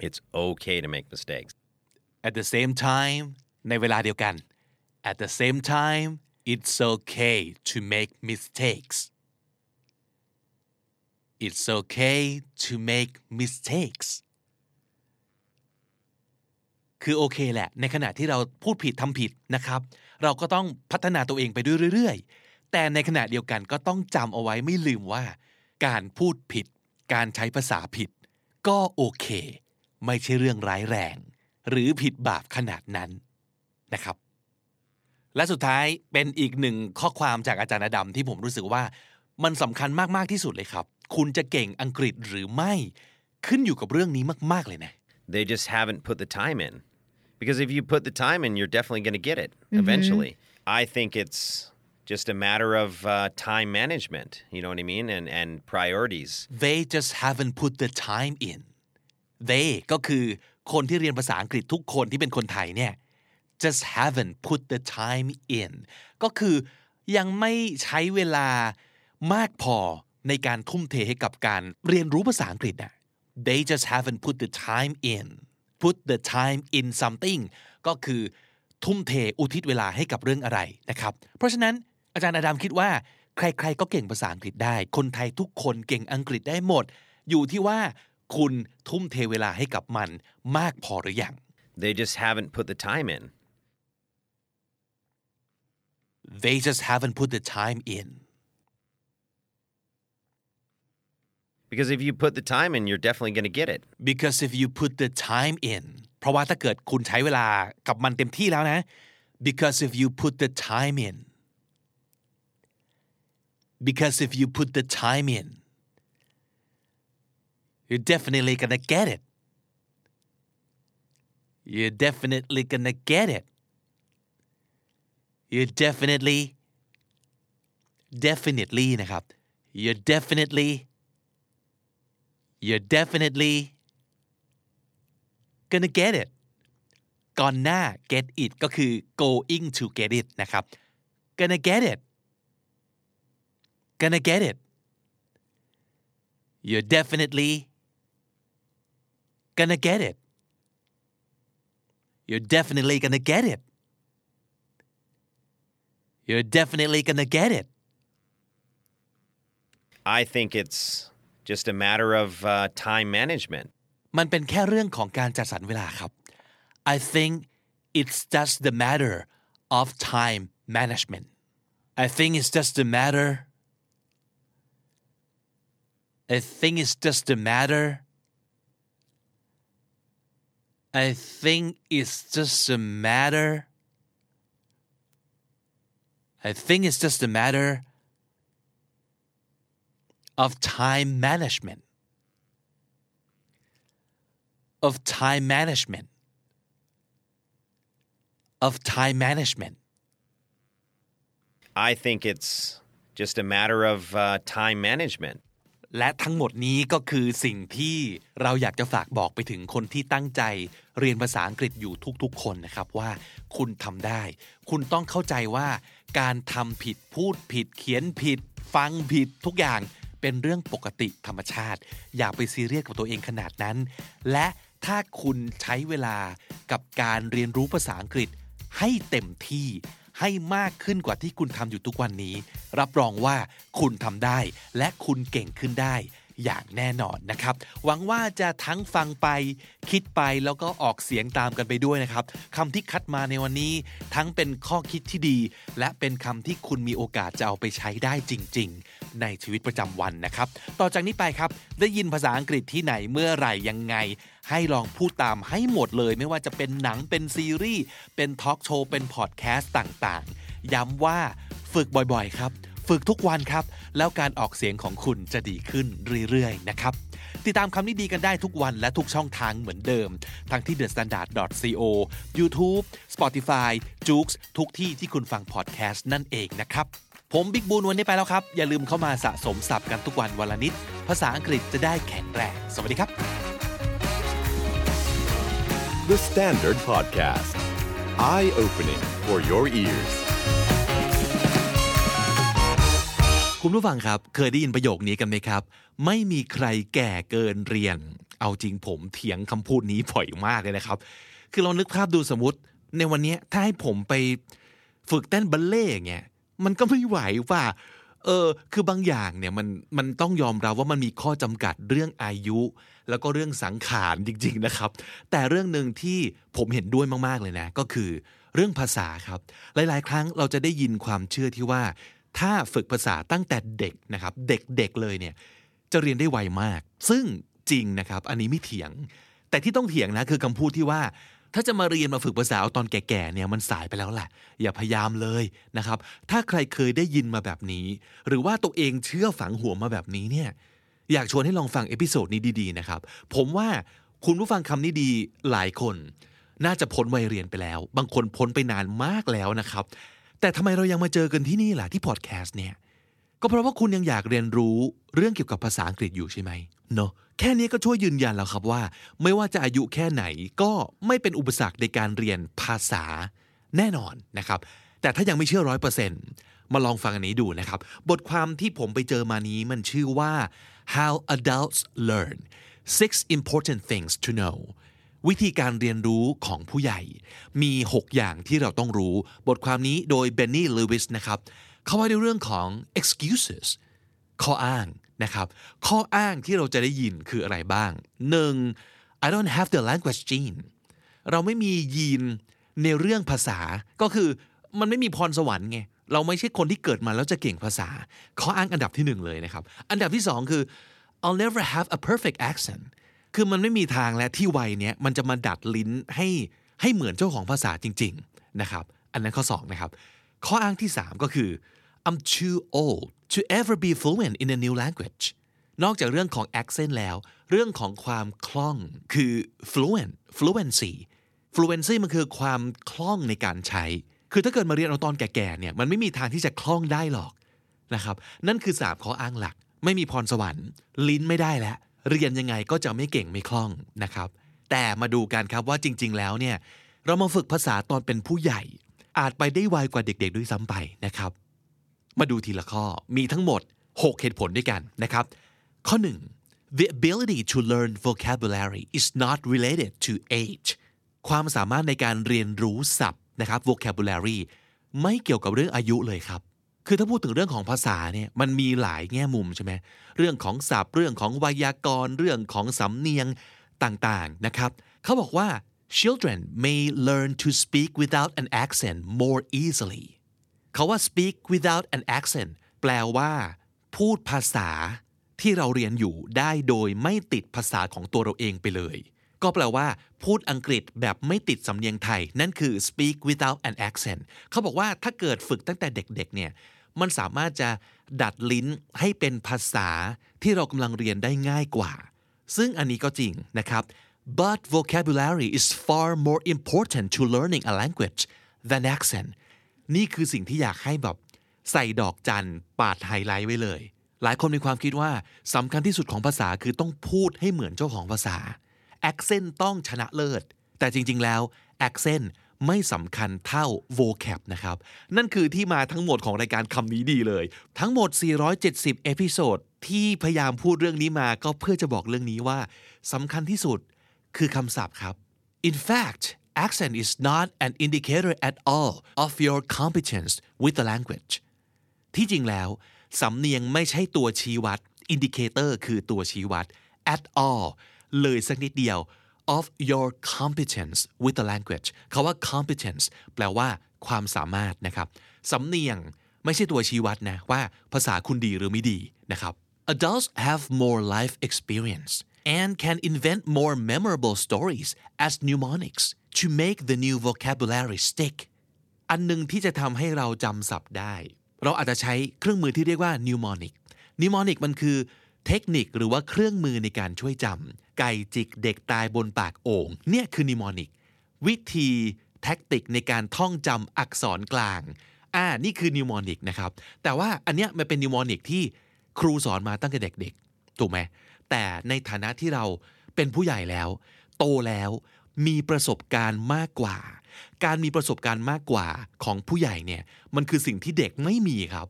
it's okay to make mistakes. At the same time, ในเวลาเดียวกัน At the same time, it's okay to make mistakes. It's okay to make mistakes. คือโอเคแหละในขณะที่เราพูดผิดทำผิดนะครับเราก็ต้องพัฒนาตัวเองไปเรื่อยๆแต่ในขณะเดียวกันก็ต้องจำเอาไว้ไม่ลืมว่าการพูดผิดการใช้ภาษาผิดก็โอเคไม่ใช่เรื่องร้ายแรงหรือผิดบาปขนาดนั้นนะครับและสุดท้ายเป็นอีกหนึ่งข้อความจากอาจารย์อดัมที่ผมรู้สึกว่ามันสำคัญมากๆที่สุดเลยครับคุณจะเก่งอังกฤษหรือไม่ขึ้นอยู่กับเรื่องนี้มากๆเลยนะ They just haven't put the time in because if you put the time in you're definitely going to get it eventually I think it's just a matter of time management, you know what I mean, and priorities. They just haven't put the time in. They ก็คือคนที่เรียนภาษาอังกฤษทุกคนที่เป็นคนไทยเนี่ย just haven't put the time in ก็คือยังไม่ใช้เวลามากพอในการทุ่มเทให้กับการเรียนรู้ภาษาอังกฤษน่ะ They just haven't put the time in. Put the time in something ก็คือทุ่มเทอุทิศเวลาให้กับเรื่องอะไรนะครับเพราะฉะนั้นอาจารย์อดัมคิดว่าใครๆก็เก่งภาษาอังกฤษได้คนไทยทุกคนเก่งอังกฤษได้หมดอยู่ที่ว่าคุณทุ่มเทเวลาให้กับมันมากพอหรือยัง They just haven't put the time in. They just haven't put the time in. Because if you put the time in, you're definitely going to get it. Because if you put the time in, เพราะว่าถ้าเกิดคุณใช้เวลากับมันเต็มที่แล้วนะ Because if you put the time in.Because if you put the time in, you're definitely gonna get it. You're definitely gonna get it. You're definitely นะครับ You're definitely gonna get it. ก่อนหน้า get it ก็คือ going to get it นะครับ gonna get it.Gonna get it. You're definitely gonna get it. You're definitely gonna get it. You're definitely gonna get it. I think it's just a matter of time management. มันเป็นแค่เรื่องของการจัดสรรเวลาครับ I think it's just the matter of time management. I think it's just a matter. I think it's just a matter of time management. I think it's just a matter of time management.และทั้งหมดนี้ก็คือสิ่งที่เราอยากจะฝากบอกไปถึงคนที่ตั้งใจเรียนภาษาอังกฤษอยู่ทุกๆคนนะครับว่าคุณทำได้คุณต้องเข้าใจว่าการทำผิดพูดผิดเขียนผิดฟังผิดทุกอย่างเป็นเรื่องปกติธรรมชาติอย่าไปซีเรียสกับตัวเองขนาดนั้นและถ้าคุณใช้เวลากับการเรียนรู้ภาษาอังกฤษให้เต็มที่ให้มากขึ้นกว่าที่คุณทำอยู่ทุกวันนี้รับรองว่าคุณทำได้และคุณเก่งขึ้นได้ อย่างแน่นอนนะครับหวังว่าจะทั้งฟังไปคิดไปแล้วก็ออกเสียงตามกันไปด้วยนะครับคำที่คัดมาในวันนี้ทั้งเป็นข้อคิดที่ดีและเป็นคำที่คุณมีโอกาสจะเอาไปใช้ได้จริงๆในชีวิตประจำวันนะครับต่อจากนี้ไปครับได้ยินภาษาอังกฤษที่ไหนเมื่อไหร่ยังไงให้ลองพูดตามให้หมดเลยไม่ว่าจะเป็นหนังเป็นซีรีส์เป็นทอล์กโชว์เป็นพอดแคสต์ต่างๆย้ำว่าฝึกบ่อยๆครับฝึกทุกวันครับแล้วการออกเสียงของคุณจะดีขึ้นเรื่อยๆนะครับติดตามคำนี้ดีกันได้ทุกวันและทุกช่องทางเหมือนเดิมทั้งที่ The Standard .co YouTube Spotify Joox ทุกที่ที่คุณฟังพอดแคสต์นั่นเองนะครับผมบิ๊กบูนวันนี้ไปแล้วครับอย่าลืมเข้ามาสะสมศัพท์กันทุกวันวันละนิดภาษาอังกฤษจะได้แข็งแรงสวัสดีครับ The Standard Podcast Eye Opening for Your Earsคุณผู้ฟังครับเคยได้ยินประโยคนี้กันไหมครับไม่มีใครแก่เกินเรียนเอาจริงผมเถียงคำพูดนี้บ่อยมากเลยนะครับคือลองนึกภาพดูสมมติในวันนี้ถ้าให้ผมไปฝึกเต้นบัลเล่ต์อย่างเงี้ยมันก็ไม่ไหวว่าคือบางอย่างเนี่ยมันต้องยอมรับว่ามันมีข้อจำกัดเรื่องอายุแล้วก็เรื่องสังขารจริงๆนะครับแต่เรื่องนึงที่ผมเห็นด้วยมากๆเลยนะก็คือเรื่องภาษาครับหลายๆครั้งเราจะได้ยินความเชื่อที่ว่าถ้าฝึกภาษาตั้งแต่เด็กนะครับเด็กๆเลยเนี่ยจะเรียนได้ไวมากซึ่งจริงนะครับอันนี้ไม่เถียงแต่ที่ต้องเถียงนะคือคำพูดที่ว่าถ้าจะมาเรียนมาฝึกภาษาเอาตอนแก่ๆเนี่ยมันสายไปแล้วแหละอย่าพยายามเลยนะครับถ้าใครเคยได้ยินมาแบบนี้หรือว่าตัวเองเชื่อฝังหัวมาแบบนี้เนี่ยอยากชวนให้ลองฟังเอพิโซดนี้ดีๆนะครับผมว่าคุณผู้ฟังคำนี้ดีหลายคนน่าจะพ้นวัยเรียนไปแล้วบางคนพ้นไปนานมากแล้วนะครับแต่ทำไมเรายังมาเจอกันที่นี่ล่ะที่พอดแคสต์เนี่ยก็เพราะว่าคุณยังอยากเรียนรู้เรื่องเกี่ยวกับภาษาอังกฤษอยู่ใช่ไหมเนาะแค่นี้ก็ช่วยยืนยันแล้วครับว่าไม่ว่าจะอายุแค่ไหนก็ไม่เป็นอุปสรรคในการเรียนภาษาแน่นอนนะครับแต่ถ้ายังไม่เชื่อ 100% มาลองฟังอันนี้ดูนะครับบทความที่ผมไปเจอมานี้มันชื่อว่า How Adults Learn Six Important Things to Knowวิธีการเรียนรู้ของผู้ใหญ่มี6อย่างที่เราต้องรู้บทความนี้โดยเบนนี่ลูวิสนะครับเขาว่าในเรื่องของ excuses ข้ออ้างนะครับข้ออ้างที่เราจะได้ยินคืออะไรบ้าง 1. I don't have the language gene เราไม่มียีนในเรื่องภาษาก็คือมันไม่มีพรสวรรค์ไงเราไม่ใช่คนที่เกิดมาแล้วจะเก่งภาษาข้ออ้างอันดับที่1เลยนะครับอันดับที่2คือ I'll never have a perfect accentคือมันไม่มีทางและที่วัยเนี้ยมันจะมาดัดลิ้นให้เหมือนเจ้าของภาษาจริงๆนะครับอันนั้นข้อ2นะครับข้ออ้างที่3ก็คือ I'm too old to ever be fluent in a new language นอกจากเรื่องของ accent แล้วเรื่องของความคล่องคือ fluency มันคือความคล่องในการใช้คือถ้าเกิดมาเรียนเอาตอนแก่ๆเนี่ยมันไม่มีทางที่จะคล่องได้หรอกนะครับนั่นคือ3ข้ออ้างหลักไม่มีพรสวรรค์ลิ้นไม่ได้แล้วเรียนยังไงก็จะไม่เก่งไม่คล่องนะครับแต่มาดูกันครับว่าจริงๆแล้วเนี่ยเรามาฝึกภาษาตอนเป็นผู้ใหญ่อาจไปได้ไวกว่าเด็กๆด้วยซ้ำไปนะครับมาดูทีละข้อมีทั้งหมด6เหตุผลด้วยกันนะครับข้อ1 The ability to learn vocabulary is not related to age ความสามารถในการเรียนรู้ศัพท์นะครับ vocabulary ไม่เกี่ยวกับเรื่องอายุเลยครับคือถ้าพูดถึงเรื่องของภาษาเนี่ยมันมีหลายแง่มุมใช่ไหมเรื่องของศัพท์เรื่องของไวยากรณ์เรื่องของสำเนียงต่างๆนะครับเขาบอกว่า children may learn to speak without an accent more easily เขาว่า speak without an accent แปลว่าพูดภาษาที่เราเรียนอยู่ได้โดยไม่ติดภาษาของตัวเราเองไปเลยก็แปลว่าพูดอังกฤษแบบไม่ติดสำเนียงไทยนั่นคือ speak without an accent เขาบอกว่าถ้าเกิดฝึกตั้งแต่เด็กๆเนี่ยมันสามารถจะดัดลิ้นให้เป็นภาษาที่เรากำลังเรียนได้ง่ายกว่าซึ่งอันนี้ก็จริงนะครับ but vocabulary is far more important to learning a language than accent นี่คือสิ่งที่อยากให้แบบใส่ดอกจันปาดไฮไลท์ไว้เลยหลายคนมีความคิดว่าสำคัญที่สุดของภาษาคือต้องพูดให้เหมือนเจ้าของภาษา accent ต้องชนะเลิศแต่จริงๆแล้ว accentไม่สำคัญเท่า vocab นะครับนั่นคือที่มาทั้งหมดของรายการคำนี้ดีเลยทั้งหมด470เอพิโซดที่พยายามพูดเรื่องนี้มาก็เพื่อจะบอกเรื่องนี้ว่าสำคัญที่สุดคือคำศัพท์ครับ In fact, accent is not an indicator at all of your competence with the language ที่จริงแล้วสำเนียงไม่ใช่ตัวชี้วัด indicator คือตัวชี้วัด at all เลยสักนิดเดียว of your competence with the language คำว่า competence แปลว่าความสามารถนะครับสำเนียงไม่ใช่ตัวชี้วัดนะว่าภาษาคุณดีหรือไม่ดีนะครับ Adults have more life experience and can invent more memorable stories as mnemonics to make the new vocabulary stick อันนึงที่จะทำให้เราจำศัพท์ได้เราอาจจะใช้เครื่องมือที่เรียกว่า mnemonic มันคือเทคนิคหรือว่าเครื่องมือในการช่วยจำไก่จิกเด็กตายบนปากโอ่งเนี่ยคือ mnemonic วิธีแทคติกในการท่องจำอักษรกลางนี่คือ mnemonic นะครับแต่ว่าอันเนี้ยมันเป็น mnemonic ที่ครูสอนมาตั้งแต่เด็กๆถูกไหมแต่ในฐานะที่เราเป็นผู้ใหญ่แล้วโตแล้วมีประสบการณ์มากกว่าการมีประสบการณ์มากกว่าของผู้ใหญ่เนี่ยมันคือสิ่งที่เด็กไม่มีครับ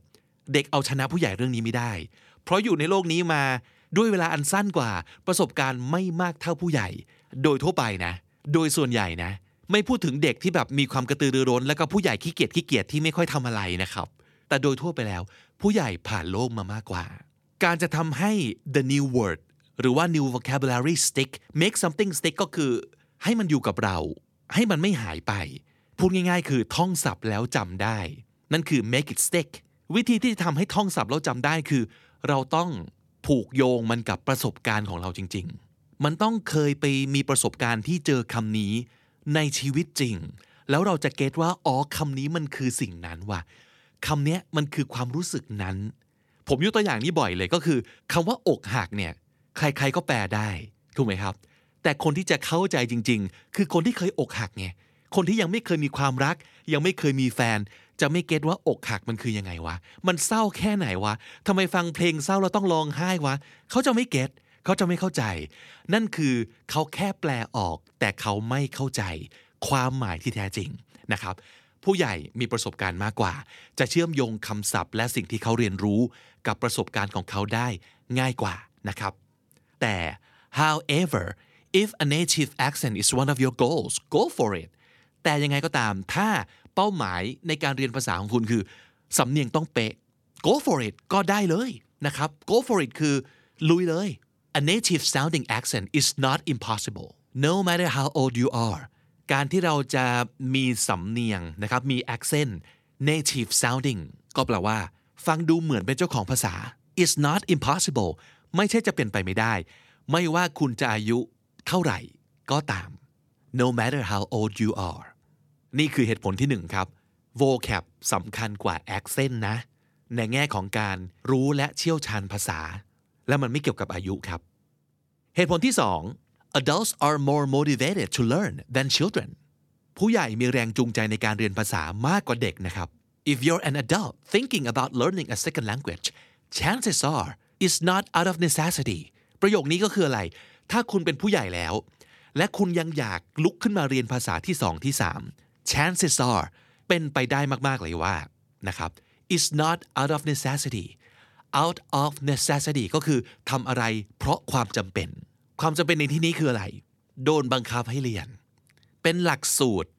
เด็กเอาชนะผู้ใหญ่เรื่องนี้ไม่ได้เพราะอยู่ในโลกนี้มาด้วยเวลาอันสั้นกว่าประสบการณ์ไม่มากเท่าผู้ใหญ่โดยทั่วไปนะโดยส่วนใหญ่นะไม่พูดถึงเด็กที่แบบมีความกระตือรือร้นแล้วก็ผู้ใหญ่ขี้เกียจที่ไม่ค่อยทำอะไรนะครับแต่โดยทั่วไปแล้วผู้ใหญ่ผ่านโลกมามากกว่าการจะทำให้ the new word หรือว่า new vocabulary stick make something stick ก็คือให้มันอยู่กับเราให้มันไม่หายไปพูดง่ายๆคือท่องศัพท์แล้วจำได้นั่นคือ make it stick วิธีที่จะทำให้ท่องศัพท์แล้วจำได้คือเราต้องผูกโยงมันกับประสบการณ์ของเราจริงๆมันต้องเคยไปมีประสบการณ์ที่เจอคำนี้ในชีวิตจริงแล้วเราจะเก็ทว่าอ๋อคำนี้มันคือสิ่งนั้นว่ะคำนี้มันคือความรู้สึกนั้นผมยกตัวอย่างนี้บ่อยเลยก็คือคำว่าอกหักเนี่ยใครๆก็แปลได้ถูกไหมครับแต่คนที่จะเข้าใจจริงๆคือคนที่เคยอกหักไงคนที่ยังไม่เคยมีความรักยังไม่เคยมีแฟนจะไม่เก็ทว่าอกหักมันคือยังไงวะมันเศร้าแค่ไหนวะทำไมฟังเพลงเศร้าเราต้องร้องไห้วะเขาจะไม่เก็ทเขาจะไม่เข้าใจนั่นคือเขาแค่แปลออกแต่เขาไม่เข้าใจความหมายที่แท้จริงนะครับผู้ใหญ่มีประสบการณ์มากกว่าจะเชื่อมโยงคำศัพท์และสิ่งที่เขาเรียนรู้กับประสบการณ์ของเขาได้ง่ายกว่านะครับแต่ however if a native accent is one of your goals go for it แต่ยังไงก็ตามถ้าเป้าหมายในการเรียนภาษาของคุณคือสำเนียงต้องเป๊ะ go for it ก็ได้เลยนะครับ go for it คือลุยเลยA native sounding accent is not impossible, no matter how old you are. การที่เราจะมีสำเนียงนะครับมี accent native sounding ก็แปลว่าฟังดูเหมือนเป็นเจ้าของภาษา is not impossible ไม่ใช่จะเป็นไปไม่ได้ไม่ว่าคุณจะอายุเท่าไหร่ก็ตาม no matter how old you are นี่คือเหตุผลที่หนึ่งครับ vocab สำคัญกว่า accent นะในแง่ของการรู้และเชี่ยวชาญภาษาและมันไม่เกี่ยวกับอายุครับเหตุผลที่ 2 Adults are more motivated to learn than children ผู้ใหญ่มีแรงจูงใจในการเรียนภาษามากกว่าเด็กนะครับ If you're an adult thinking about learning a second language chances are it's not out of necessity ประโยคนี้ก็คืออะไรถ้าคุณเป็นผู้ใหญ่แล้วและคุณยังอยากลุกขึ้นมาเรียนภาษาที่2ที่3 chances are เป็นไปได้มากๆเลยว่านะครับ it's not out of necessity out of necessity ก็คือทำอะไรเพราะความจำเป็นในที่นี้คืออะไรโดนบังคับให้เรียนเป็นหลักสูตร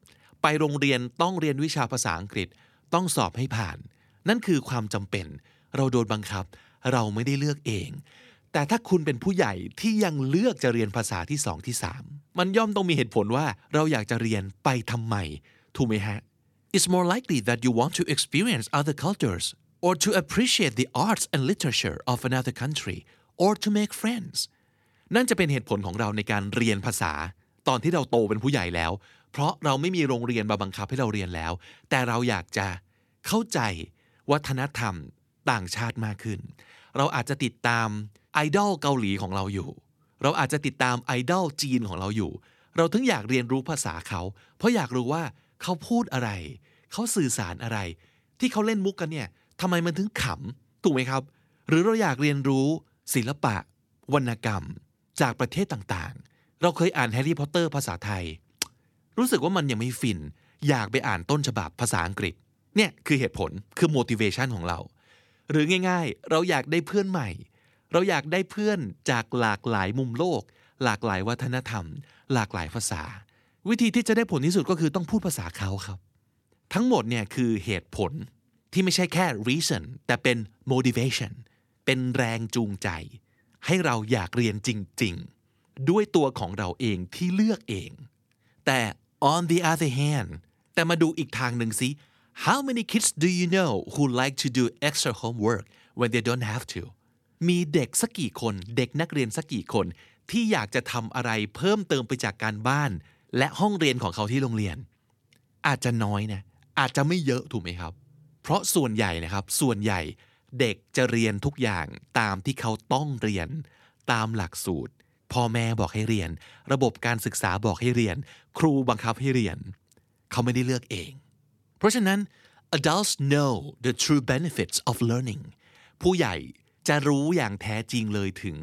ไปโรงเรียนต้องเรียนวิชาภาษาอังกฤษต้องสอบให้ผ่านนั่นคือความจำเป็นเราโดนบังคับเราไม่ได้เลือกเองแต่ถ้าคุณเป็นผู้ใหญ่ที่ยังเลือกจะเรียนภาษาที่2ที่3มันย่อมต้องมีเหตุผลว่าเราอยากจะเรียนไปทำไมถูกไหมฮะ It's more likely that you want to experience other cultures or to appreciate the arts and literature of another country or to make friends นั่นจะเป็นเหตุผลของเราในการเรียนภาษาตอนที่เราโตเป็นผู้ใหญ่แล้วเพราะเราไม่มีโรงเรียนมาบังคับให้เราเรียนแล้วแต่เราอยากจะเข้าใจวัฒนธรรมต่างชาติมากขึ้นเราอาจจะติดตามไอดอลเกาหลีของเราอยู่เราอาจจะติดตามไอดอลจีนของเราอยู่เราถึงอยากเรียนรู้ภาษาเขาเพราะอยากรู้ว่าเขาพูดอะไรเขาสื่อสารอะไรที่เขาเล่นมุกกันเนี่ยทำไมมันถึงขำถูกไหมครับหรือเราอยากเรียนรู้ศิลปะวรรณกรรมจากประเทศต่างๆเราเคยอ่านแฮร์รี่พอตเตอร์ภาษาไทยรู้สึกว่ามันยังไม่ฟินอยากไปอ่านต้นฉบับภาษาอังกฤษเนี่ยคือเหตุผลคือ motivation ของเราหรือง่ายๆเราอยากได้เพื่อนใหม่เราอยากได้เพื่อนจากหลากหลายมุมโลกหลากหลายวัฒนธรรมหลากหลายภาษาวิธีที่จะได้ผลที่สุดก็คือต้องพูดภาษาเขาครับทั้งหมดเนี่ยคือเหตุผลที่ไม่ใช่แค่ reason แต่เป็น motivation เป็นแรงจูงใจให้เราอยากเรียนจริงๆด้วยตัวของเราเองที่เลือกเองแต่ on the other hand แต่มาดูอีกทางหนึ่งสิ how many kids do you know who like to do extra homework when they don't have to มีเด็กสักกี่คนเด็กนักเรียนสักกี่คนที่อยากจะทำอะไรเพิ่มเติมไปจากการบ้านและห้องเรียนของเขาที่โรงเรียนอาจจะน้อยนะอาจจะไม่เยอะถูกไหมครับเพราะส่วนใหญ่นะครับส่วนใหญ่เด็กจะเรียนทุกอย่างตามที่เขาต้องเรียนตามหลักสูตรพ่อแม่บอกให้เรียนระบบการศึกษาบอกให้เรียนครูบังคับให้เรียนเขาไม่ได้เลือกเองเพราะฉะนั้น adults know the true benefits of learning ผู้ใหญ่จะรู้อย่างแท้จริงเลยถึง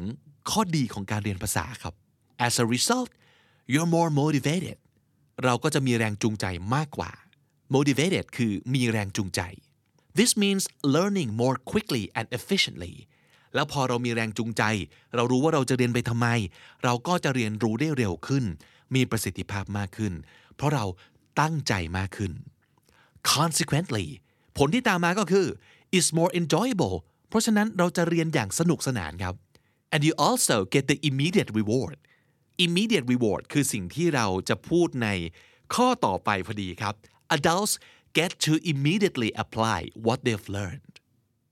ข้อดีของการเรียนภาษาครับ as a result you're more motivated เราก็จะมีแรงจูงใจมากกว่า motivated คือมีแรงจูงใจThis means learning more quickly and efficiently. แล้วพอเรามีแรงจูงใจเรารู้ว่าเราจะเรียนไปทำไมเราก็จะเรียนรู้ได้เร็วขึ้นมีประสิทธิภาพมากขึ้นเพราะเราตั้งใจมากขึ้น Consequently ผลที่ตามมาก็คือ is more enjoyable เพราะฉะนั้นเราจะเรียนอย่างสนุกสนานครับ And you also get the immediate reward. Immediate reward คือสิ่งที่เราจะพูดในข้อต่อไปพอดีครับ Adults get to immediately apply what they've learned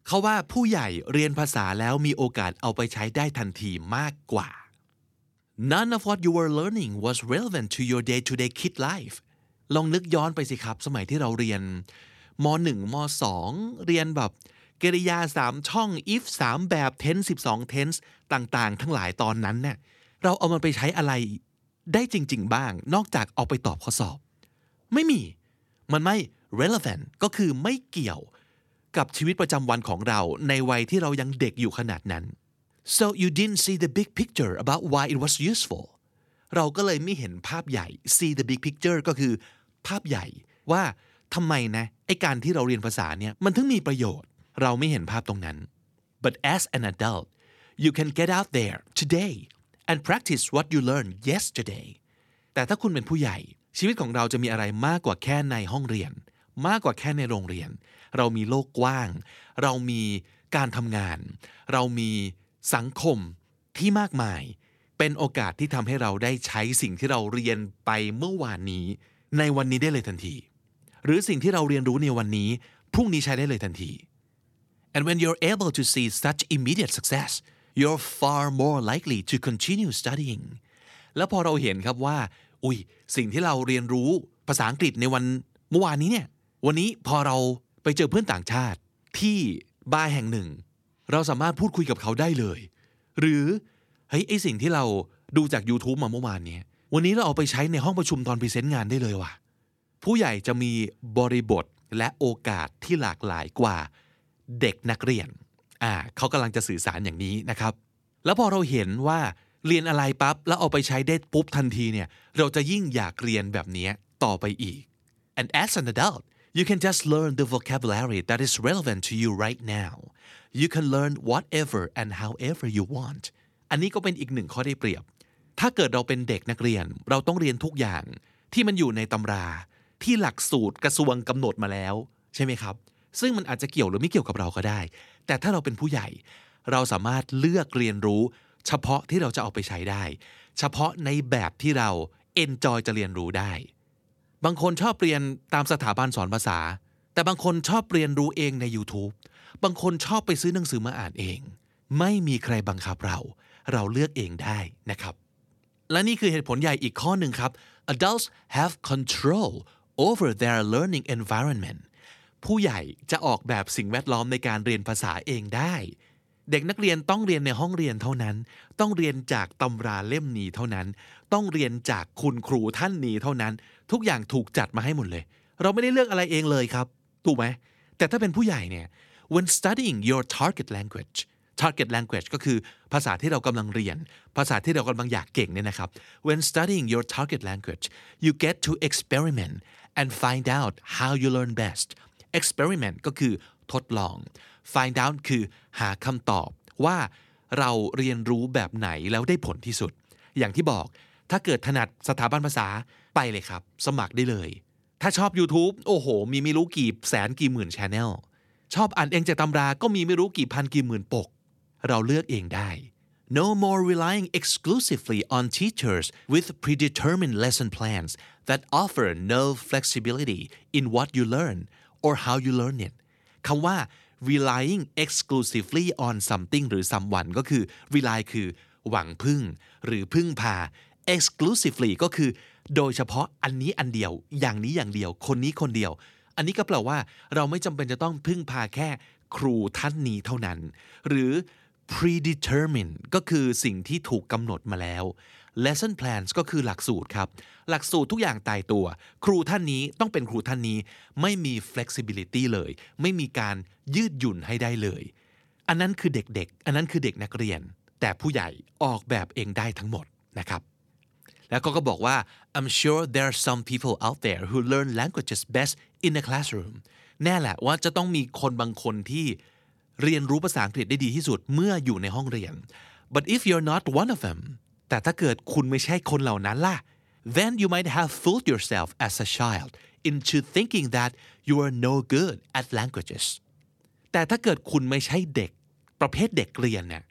เขาว่าผู้ใหญ่เรียนภาษาแล้วมีโอกาสเอาไปใช้ได้ทันทีมากกว่า None of what you were learning was relevant to your day-to-day kid life ลองนึกย้อนไปสิครับสมัยที่เราเรียนม1ม2เรียนแบบกริยา3ช่อง if 3แบบ tense 12 tense ต่างๆทั้งหลายตอนนั้นเนี่ยเราเอามันไปใช้อะไรได้จริงๆบ้างนอกจากเอาไปตอบข้อสอบไม่มีมันไม่relevant ก็คือไม่เกี่ยวกับชีวิตประจำวันของเราในวัยที่เรายังเด็กอยู่ขนาดนั้น so you didn't see the big picture about why it was useful เราก็เลยไม่เห็นภาพใหญ่ see the big picture ก็คือภาพใหญ่ว่าทำไมนะไอ้การที่เราเรียนภาษาเนี่ยมันถึงมีประโยชน์เราไม่เห็นภาพตรงนั้น but as an adult you can get out there today and practice what you learned yesterday แต่ถ้าคุณเป็นผู้ใหญ่ชีวิตของเราจะมีอะไรมากกว่าแค่ในห้องเรียนมากกว่าแค่ในโรงเรียนเรามีโลกกว้างเรามีการทำงานเรามีสังคมที่มากมายเป็นโอกาสที่ทำให้เราได้ใช้สิ่งที่เราเรียนไปเมื่อวานนี้ในวันนี้ได้เลยทันทีหรือสิ่งที่เราเรียนรู้ในวันนี้พรุ่งนี้ใช้ได้เลยทันที and when you're able to see such immediate success you're far more likely to continue studying แล้วพอเราเห็นครับว่าอุ๊ยสิ่งที่เราเรียนรู้ภาษาอังกฤษในวันเมื่อวานนี้เนี่ยวันนี้พอเราไปเจอเพื่อนต่างชาติที่บาร์แห่งหนึ่งเราสามารถพูดคุยกับเขาได้เลยหรือเฮ้ยไอ้สิ่งที่เราดูจาก YouTube มาเมื่อวานนี้วันนี้เราเอาไปใช้ในห้องประชุมตอนพรีเซนต์งานได้เลยว่ะผู้ใหญ่จะมีบริบทและโอกาสที่หลากหลายกว่าเด็กนักเรียนเขากำลังจะสื่อสารอย่างนี้นะครับแล้วพอเราเห็นว่าเรียนอะไรปั๊บแล้วเอาไปใช้ได้ปุ๊บทันทีเนี่ยเราจะยิ่งอยากเรียนแบบนี้ต่อไปอีก and as an adult You can just learn the vocabulary that is relevant to you right now. You can learn whatever and however you want. อันนี้ก็เป็นอีกหนึ่งข้อได้เปรียบถ้าเกิดเราเป็นเด็กนักเรียนเราต้องเรียนทุกอย่างที่มันอยู่ในตำราที่หลักสูตรกระทรวงกำหนดมาแล้วใช่ไหมครับซึ่งมันอาจจะเกี่ยวหรือไม่เกี่ยวกับเราก็ได้แต่ถ้าเราเป็นผู้ใหญ่เราสามารถเลือกเรียนรู้เฉพาะที่เราจะเอาไปใช้ได้เฉพาะในแบบที่เรา enjoy จะเรียนรู้ได้บางคนชอบเรียนตามสถาบันสอนภาษาแต่บางคนชอบเรียนรู้เองใน YouTube บางคนชอบไปซื้อหนังสือมาอ่านเองไม่มีใครบังคับเราเลือกเองได้นะครับและนี่คือเหตุผลใหญ่อีกข้อหนึ่งครับ Adults have control over their learning environment ผู้ใหญ่จะออกแบบสิ่งแวดล้อมในการเรียนภาษาเองได้เด็กนักเรียนต้องเรียนในห้องเรียนเท่านั้นต้องเรียนจากตำราเล่มนี้เท่านั้นต้องเรียนจากคุณครูท่านนี้เท่านั้นทุกอย่างถูกจัดมาให้หมดเลยเราไม่ได้เลือกอะไรเองเลยครับถูกไหมแต่ถ้าเป็นผู้ใหญ่เนี่ย when studying your target language ก็คือภาษาที่เรากำลังเรียนภาษาที่เรากำลังอยากเก่งเนี่ยนะครับ when studying your target language you get to experiment and find out how you learn best experiment ก็คือทดลอง find out คือหาคำตอบว่าเราเรียนรู้แบบไหนแล้วได้ผลที่สุดอย่างที่บอกถ้าเกิดถนัดสถาบันภาษาไปเลยครับสมัครได้เลยถ้าชอบ YouTube โอ้โหมีไม่รู้กี่แสนกี่หมื่น channel ชอบอ่านเองจากตำราก็มีไม่รู้กี่พันกี่หมื่นปก เราเลือกเองได้ No more relying exclusively on teachers with predetermined lesson plans that offer no flexibility in what you learn or how you learn it คำว่า relying exclusively on something หรือ someone ก็คือ rely คือหวังพึ่งหรือพึ่งพา exclusively ก็คือโดยเฉพาะอันนี้อันเดียวอย่างนี้อย่างเดียวคนนี้คนเดียวอันนี้ก็แปลว่าเราไม่จำเป็นจะต้องพึ่งพาแค่ครูท่านนี้เท่านั้นหรือ predetermined ก็คือสิ่งที่ถูกกำหนดมาแล้ว lesson plans ก็คือหลักสูตรครับหลักสูตรทุกอย่างตายตัวครูท่านนี้ต้องเป็นครูท่านนี้ไม่มี flexibility เลยไม่มีการยืดหยุ่นให้ได้เลยอันนั้นคือเด็กๆอันนั้นคือเด็กนักเรียนแต่ผู้ใหญ่ออกแบบเองได้ทั้งหมดนะครับแล้วก็บอกว่า I'm sure there are some people out there who learn languages best in the classroom แน่แหละว่าจะต้องมีคนบางคนที่เรียนรู้ภาษาอังกฤษได้ดีที่สุดเมื่ออยู่ในห้องเรียน but if you're not one of them แต่ถ้าเกิดคุณไม่ใช่คนเหล่านั้นล่ะ then you might have fooled yourself as a child into thinking that you are no good at languages แต่ถ้าเกิดคุณไม่ใช่เด็กประเภทเด็กเรียนเนี่ย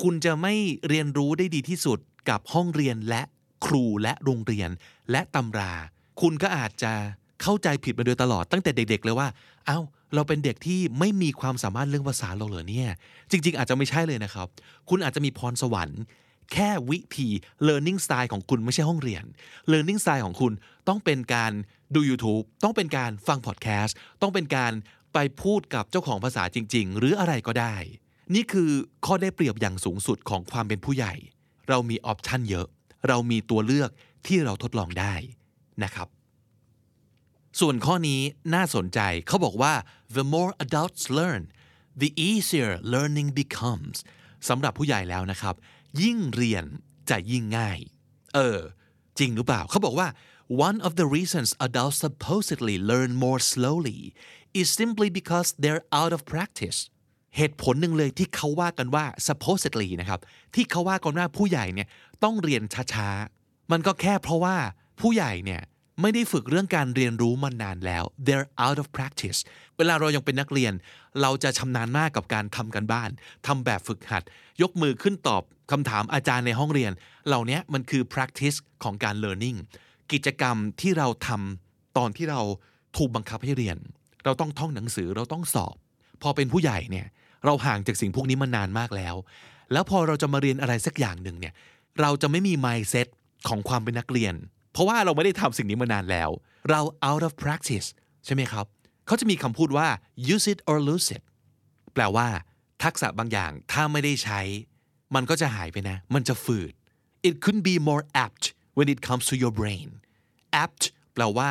คุณจะไม่เรียนรู้ได้ดีที่สุดกับห้องเรียนและครูและโรงเรียนและตำราคุณก็อาจจะเข้าใจผิดมาโดยตลอดตั้งแต่เด็กๆเลยว่าเอ้าเราเป็นเด็กที่ไม่มีความสามารถเรื่องภาษาเราเหรอเนี่ยจริงๆอาจจะไม่ใช่เลยนะครับคุณอาจจะมีพรสวรรค์แค่วิธี learning style ของคุณไม่ใช่ห้องเรียน learning style ของคุณต้องเป็นการดู YouTube ต้องเป็นการฟัง podcast ต้องเป็นการไปพูดกับเจ้าของภาษาจริงๆหรืออะไรก็ได้นี่คือข้อได้เปรียบอย่างสูงสุดของความเป็นผู้ใหญ่เรามีออปชันเยอะเรามีตัวเลือกที่เราทดลองได้นะครับส่วนข้อนี้น่าสนใจเขาบอกว่า the more adults learn the easier learning becomes สำหรับผู้ใหญ่แล้วนะครับยิ่งเรียนจะยิ่งง่ายจริงหรือเปล่าเขาบอกว่า one of the reasons adults supposedly learn more slowly is simply because they're out of practiceเหตุผลหนึ่งเลยที่เขาว่ากันว่า supposedly นะครับที่เขาว่ากันว่าผู้ใหญ่เนี่ยต้องเรียนช้าๆมันก็แค่เพราะว่าผู้ใหญ่เนี่ยไม่ได้ฝึกเรื่องการเรียนรู้มานานแล้ว they're out of practice เวลาเรายังเป็นนักเรียนเราจะชำนาญมากกับการทำกันบ้านทำแบบฝึกหัดยกมือขึ้นตอบคำถามอาจารย์ในห้องเรียนเหล่านี้มันคือ practice ของการ learning กิจกรรมที่เราทำตอนที่เราถูกบังคับให้เรียนเราต้องท่องหนังสือเราต้องสอบพอเป็นผู้ใหญ่เนี่ยเราห่างจากสิ่งพวกนี้มานานมากแล้วแล้วพอเราจะมาเรียนอะไรสักอย่างหนึ่งเนี่ยเราจะไม่มี mindset ของความเป็นนักเรียนเพราะว่าเราไม่ได้ทำสิ่งนี้มานานแล้วเรา out of practice ใช่ไหมครับเขาจะมีคำพูดว่า use it or lose it แปลว่าทักษะบางอย่างถ้าไม่ได้ใช้มันก็จะหายไปนะมันจะฝืด it could be more apt when it comes to your brain apt แปลว่า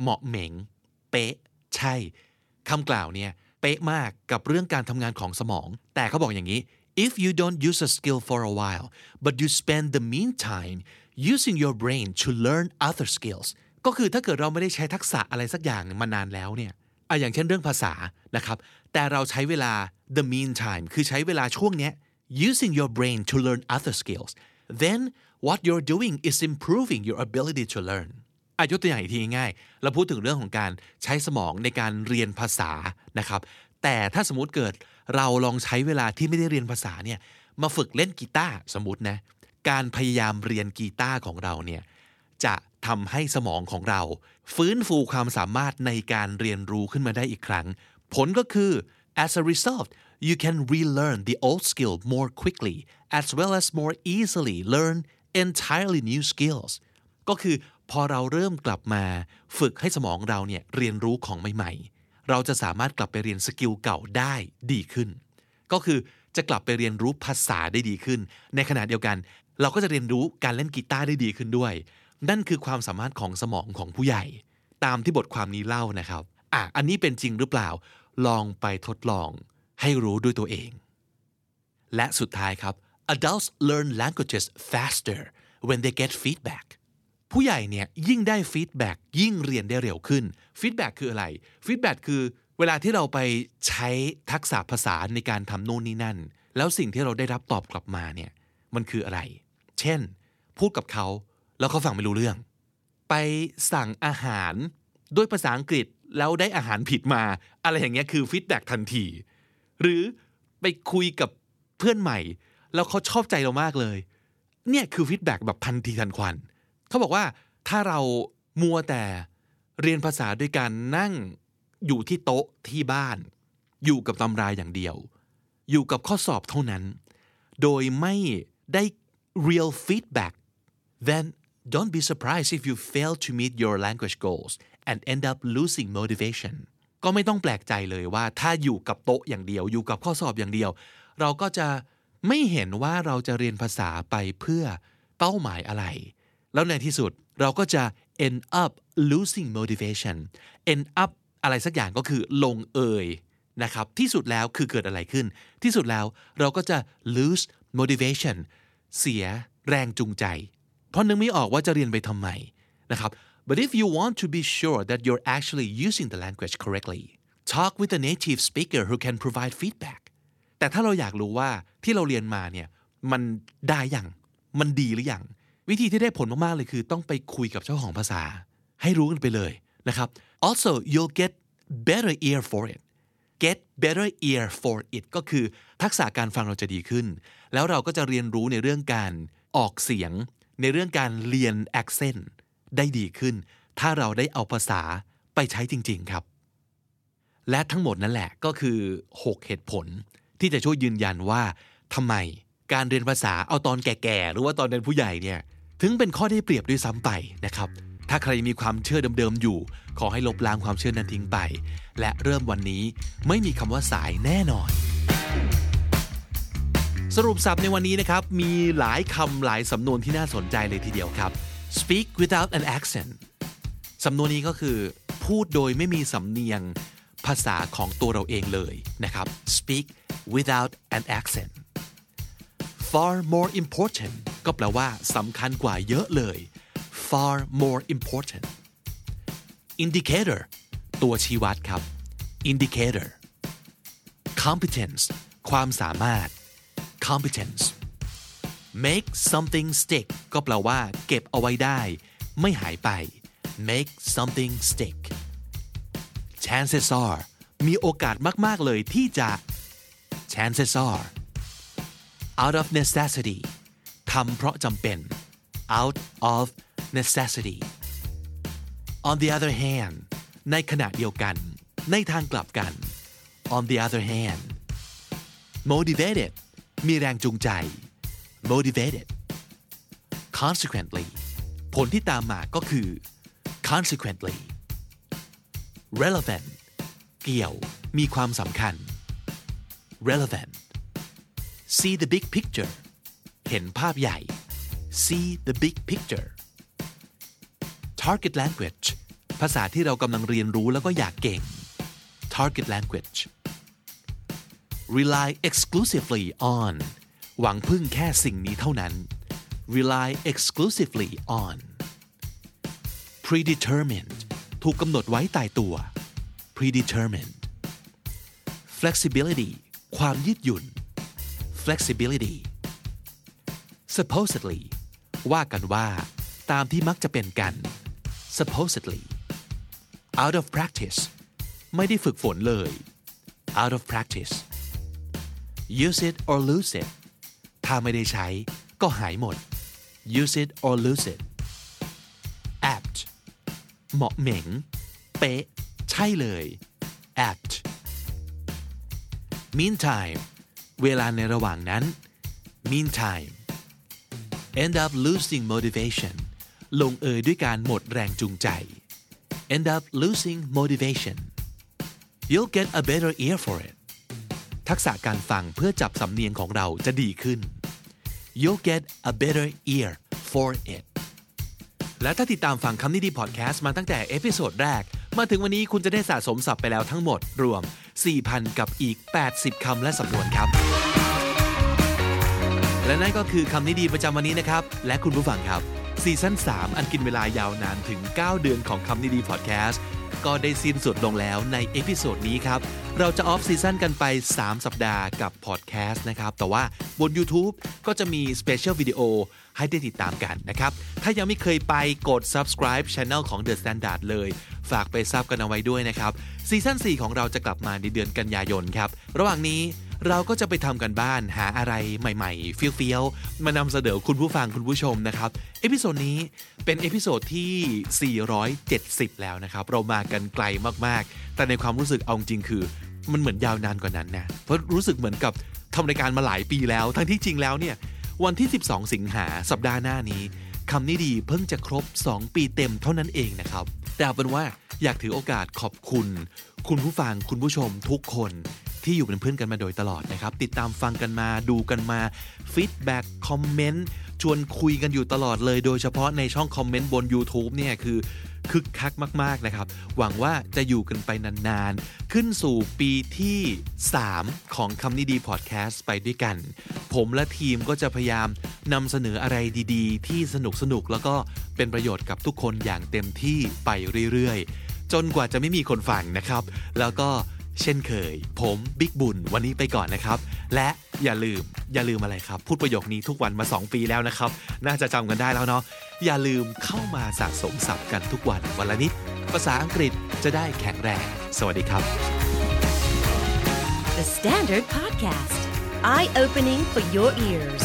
เหมาะเหม็งเป๊ะใช่คำกล่าวเนี่ยเป๊ะมากกับเรื่องการทำงานของสมองแต่เขาบอกอย่างนี้ if you don't use a skill for a while but you spend the meantime using your brain to learn other skills ก็คือถ้าเกิดเราไม่ได้ใช้ทักษะอะไรสักอย่างมานานแล้วเนี่ยอย่างเช่นเรื่องภาษานะครับแต่เราใช้เวลา the meantime คือใช้เวลาช่วงเนี้ย using your brain to learn other skills then what you're doing is improving your ability to learnยกตัวอย่างอีกทีง่ายๆเราพูดถึงเรื่องของการใช้สมองในการเรียนภาษานะครับแต่ถ้าสมมุติเกิดเราลองใช้เวลาที่ไม่ได้เรียนภาษาเนี่ยมาฝึกเล่นกีตาร์สมมุตินะการพยายามเรียนกีตาร์ของเราเนี่ยจะทำให้สมองของเราฟื้นฟูความสามารถในการเรียนรู้ขึ้นมาได้อีกครั้งผลก็คือ as a result you can relearn the old skill more quickly as well as more easily learn entirely new skills ก็คือพอเราเริ่มกลับมาฝึกให้สมองเราเนี่ยเรียนรู้ของใหม่ๆเราจะสามารถกลับไปเรียนสกิลเก่าได้ดีขึ้นก็คือจะกลับไปเรียนรู้ภาษาได้ดีขึ้นในขณะเดียวกันเราก็จะเรียนรู้การเล่นกีตาร์ได้ดีขึ้นด้วยนั่นคือความสามารถของสมองของผู้ใหญ่ตามที่บทความนี้เล่านะครับอันนี้เป็นจริงหรือเปล่าลองไปทดลองให้รู้ด้วยตัวเองและสุดท้ายครับ Adults learn languages faster when they get feedbackผู้ใหญ่เนี่ยยิ่งได้ฟีดแบ็กยิ่งเรียนได้เร็วขึ้นฟีดแบ็กคืออะไรฟีดแบ็กคือเวลาที่เราไปใช้ทักษะภาษาในการทำโน่นนี่นั่นแล้วสิ่งที่เราได้รับตอบกลับมาเนี่ยมันคืออะไรเช่นพูดกับเขาแล้วเขาฟังไม่รู้เรื่องไปสั่งอาหารด้วยภาษาอังกฤษแล้วได้อาหารผิดมาอะไรอย่างเงี้ยคือฟีดแบ็กทันทีหรือไปคุยกับ เพื่อนใหม่แล้วเขาชอบใจเรามากเลยเนี่ยคือฟีดแบ็กแบบทันทีทันควันเขาบอกว่าถ้าเรามัวแต่เรียนภาษาด้วยการนั่งอยู่ที่โต๊ะที่บ้านอยู่กับตำราอย่างเดียวอยู่กับข้อสอบเท่านั้นโดยไม่ได้ real feedback then don't be surprised if you fail to meet your language goals and end up losing motivation ก็ไม่ต้องแปลกใจเลยว่าถ้าอยู่กับโต๊ะอย่างเดียวอยู่กับข้อสอบอย่างเดียวเราก็จะไม่เห็นว่าเราจะเรียนภาษาไปเพื่อเป้าหมายอะไรแล้วในที่สุดเราก็จะ end up losing motivation end up อะไรสักอย่างก็คือลงเอยนะครับที่สุดแล้วคือเกิดอะไรขึ้นที่สุดแล้วเราก็จะ lose motivation เสียแรงจูงใจเพราะนึกไม่ออกว่าจะเรียนไปทำไมนะครับ but if you want to be sure that you're actually using the language correctly talk with a native speaker who can provide feedback แต่ถ้าเราอยากรู้ว่าที่เราเรียนมาเนี่ยมันได้ยังมันดีหรือยังวิธีที่ได้ผลมากๆเลยคือต้องไปคุยกับเจ้าของภาษาให้รู้กันไปเลยนะครับ also you'll get better ear for it get better ear for it ก็คือทักษะการฟังเราจะดีขึ้นแล้วเราก็จะเรียนรู้ในเรื่องการออกเสียงในเรื่องการเรียน accent ได้ดีขึ้นถ้าเราได้เอาภาษาไปใช้จริงๆครับและทั้งหมดนั่นแหละก็คือ6เหตุผลที่จะช่วยยืนยันว่าทำไมการเรียนภาษาเอาตอนแก่ๆหรือว่าตอนเป็นผู้ใหญ่เนี่ยถึงเป็นข้อได้เปรียบด้วยซ้ำไปนะครับถ้าใครมีความเชื่อเดิมๆอยู่ขอให้ลบล้างความเชื่อนั้นทิ้งไปและเริ่มวันนี้ไม่มีคำว่าสายแน่นอนสรุปศัพท์ในวันนี้นะครับมีหลายคำหลายสำนวนที่น่าสนใจเลยทีเดียวครับ speak without an accent สำนวนนี้ก็คือพูดโดยไม่มีสำเนียงภาษาของตัวเราเองเลยนะครับ speak without an accent far more important ก็แปลว่าสำคัญกว่าเยอะเลยfar more important indicator ตัวชี้วัดครับ indicator competence ความสามารถ competence make something stick ก็แปลว่าเก็บเอาไว้ได้ไม่หายไป make something stick chances are มีโอกาสมากๆเลยที่จะ chances are out of necessity ทำเพราะจำเป็น out of necessity on the other hand ในขณะเดียวกันในทางกลับกัน on the other hand motivated มีแรงจูงใจ motivated consequently ผลที่ตามมาก็คือ consequently relevant เกี่ยวมีความสำคัญ relevant see the big picture เห็นภาพใหญ่ see the big picture target language ภาษาที่เรากำลังเรียนรู้แล้วก็อยากเก่ง target language rely exclusively on หวังพึ่งแค่สิ่งนี้เท่านั้น rely exclusively on predetermined ถูกกำหนดไว้ตายตัว predetermined flexibility ความยืดหยุ่น flexibility supposedly ว่ากันว่าตามที่มักจะเป็นกัน supposedly out of practice ไม่ได้ฝึกฝนเลย out of practice use it or lose it ถ้าไม่ได้ใช้ก็หายหมด use it or lose it apt เหมาะเหม่งเป๊ะใช่เลย apt meantime เวลาในระหว่างนั้น meantime end up losing motivationลงเอยด้วยการหมดแรงจูงใจ end up losing motivation you'll get a better ear for it ทักษะการฟังเพื่อจับสำเนียงของเราจะดีขึ้น you'll get a better ear for it และถ้าติดตามฟังคำนี้ดีพอดแคสต์มาตั้งแต่เอพิโซดแรกมาถึงวันนี้คุณจะได้สะสมศัพท์ไปแล้วทั้งหมดรวม 4,000 กับอีก80คำและสำนวนครับและนั่นก็คือคำนี้ดีประจำวันนี้นะครับและคุณผู้ฟังครับซีซั่น3อันกินเวลายาวนานถึง9เดือนของคำนี้ดีพอดแคสต์ก็ได้สิ้นสุดลงแล้วในเอพิโซดนี้ครับเราจะออฟซีซั่นกันไป3สัปดาห์กับพอดแคสต์นะครับแต่ว่าบน YouTube ก็จะมีสเปเชียลวิดีโอให้ได้ติดตามกันนะครับถ้ายังไม่เคยไปกด Subscribe Channel ของ The Standard เลยฝากไปซับกันเอาไว้ด้วยนะครับซีซั่น4ของเราจะกลับมาในเดือนกันยายนครับระหว่างนี้ เราก็จะไปทำกันบ้านหาอะไรใหม่ๆเฟี้ยวๆมานำเสนอคุณผู้ฟังคุณผู้ชมนะครับเอพิโซดนี้เป็นเอพิโซดที่470แล้วนะครับเรามากันไกลมากๆแต่ในความรู้สึกเอาจริงคือมันเหมือนยาวนานกว่านั้นนะเพราะรู้สึกเหมือนกับทำรายการมาหลายปีแล้วทั้งที่จริงแล้วเนี่ยวันที่12สิงหาสัปดาห์หน้านี้คำนี้ดีเพิ่งจะครบ2ปีเต็มเท่านั้นเองนะครับแต่เอาเป็นว่าอยากถือโอกาสขอบคุณคุณผู้ฟังคุณผู้ชมทุกคนที่อยู่เป็นเพื่อนกันมาโดยตลอดนะครับติดตามฟังกันมาดูกันมาฟีดแบ็กคอมเมนต์ชวนคุยกันอยู่ตลอดเลยโดยเฉพาะในช่องคอมเมนต์บน YouTube เนี่ยคือคึกคักมากๆนะครับหวังว่าจะอยู่กันไปนานๆขึ้นสู่ปีที่3ของคำนี้ดีพอดแคสต์ไปด้วยกันผมและทีมก็จะพยายามนำเสนออะไรดีๆที่สนุกๆแล้วก็เป็นประโยชน์กับทุกคนอย่างเต็มที่ไปเรื่อยๆจนกว่าจะไม่มีคนฟังนะครับแล้วก็เช่นเคยผมบิ๊กบุญวันนี้ไปก่อนนะครับและอย่าลืมอะไรครับพูดประโยคนี้ทุกวันมา2ปีแล้วนะครับน่าจะจำกันได้แล้วเนาะอย่าลืมเข้ามาสะสมศัพท์กันทุกวันวันละนิดภาษาอังกฤษจะได้แข็งแรงสวัสดีครับ The Standard Podcast Eye Opening for Your Ears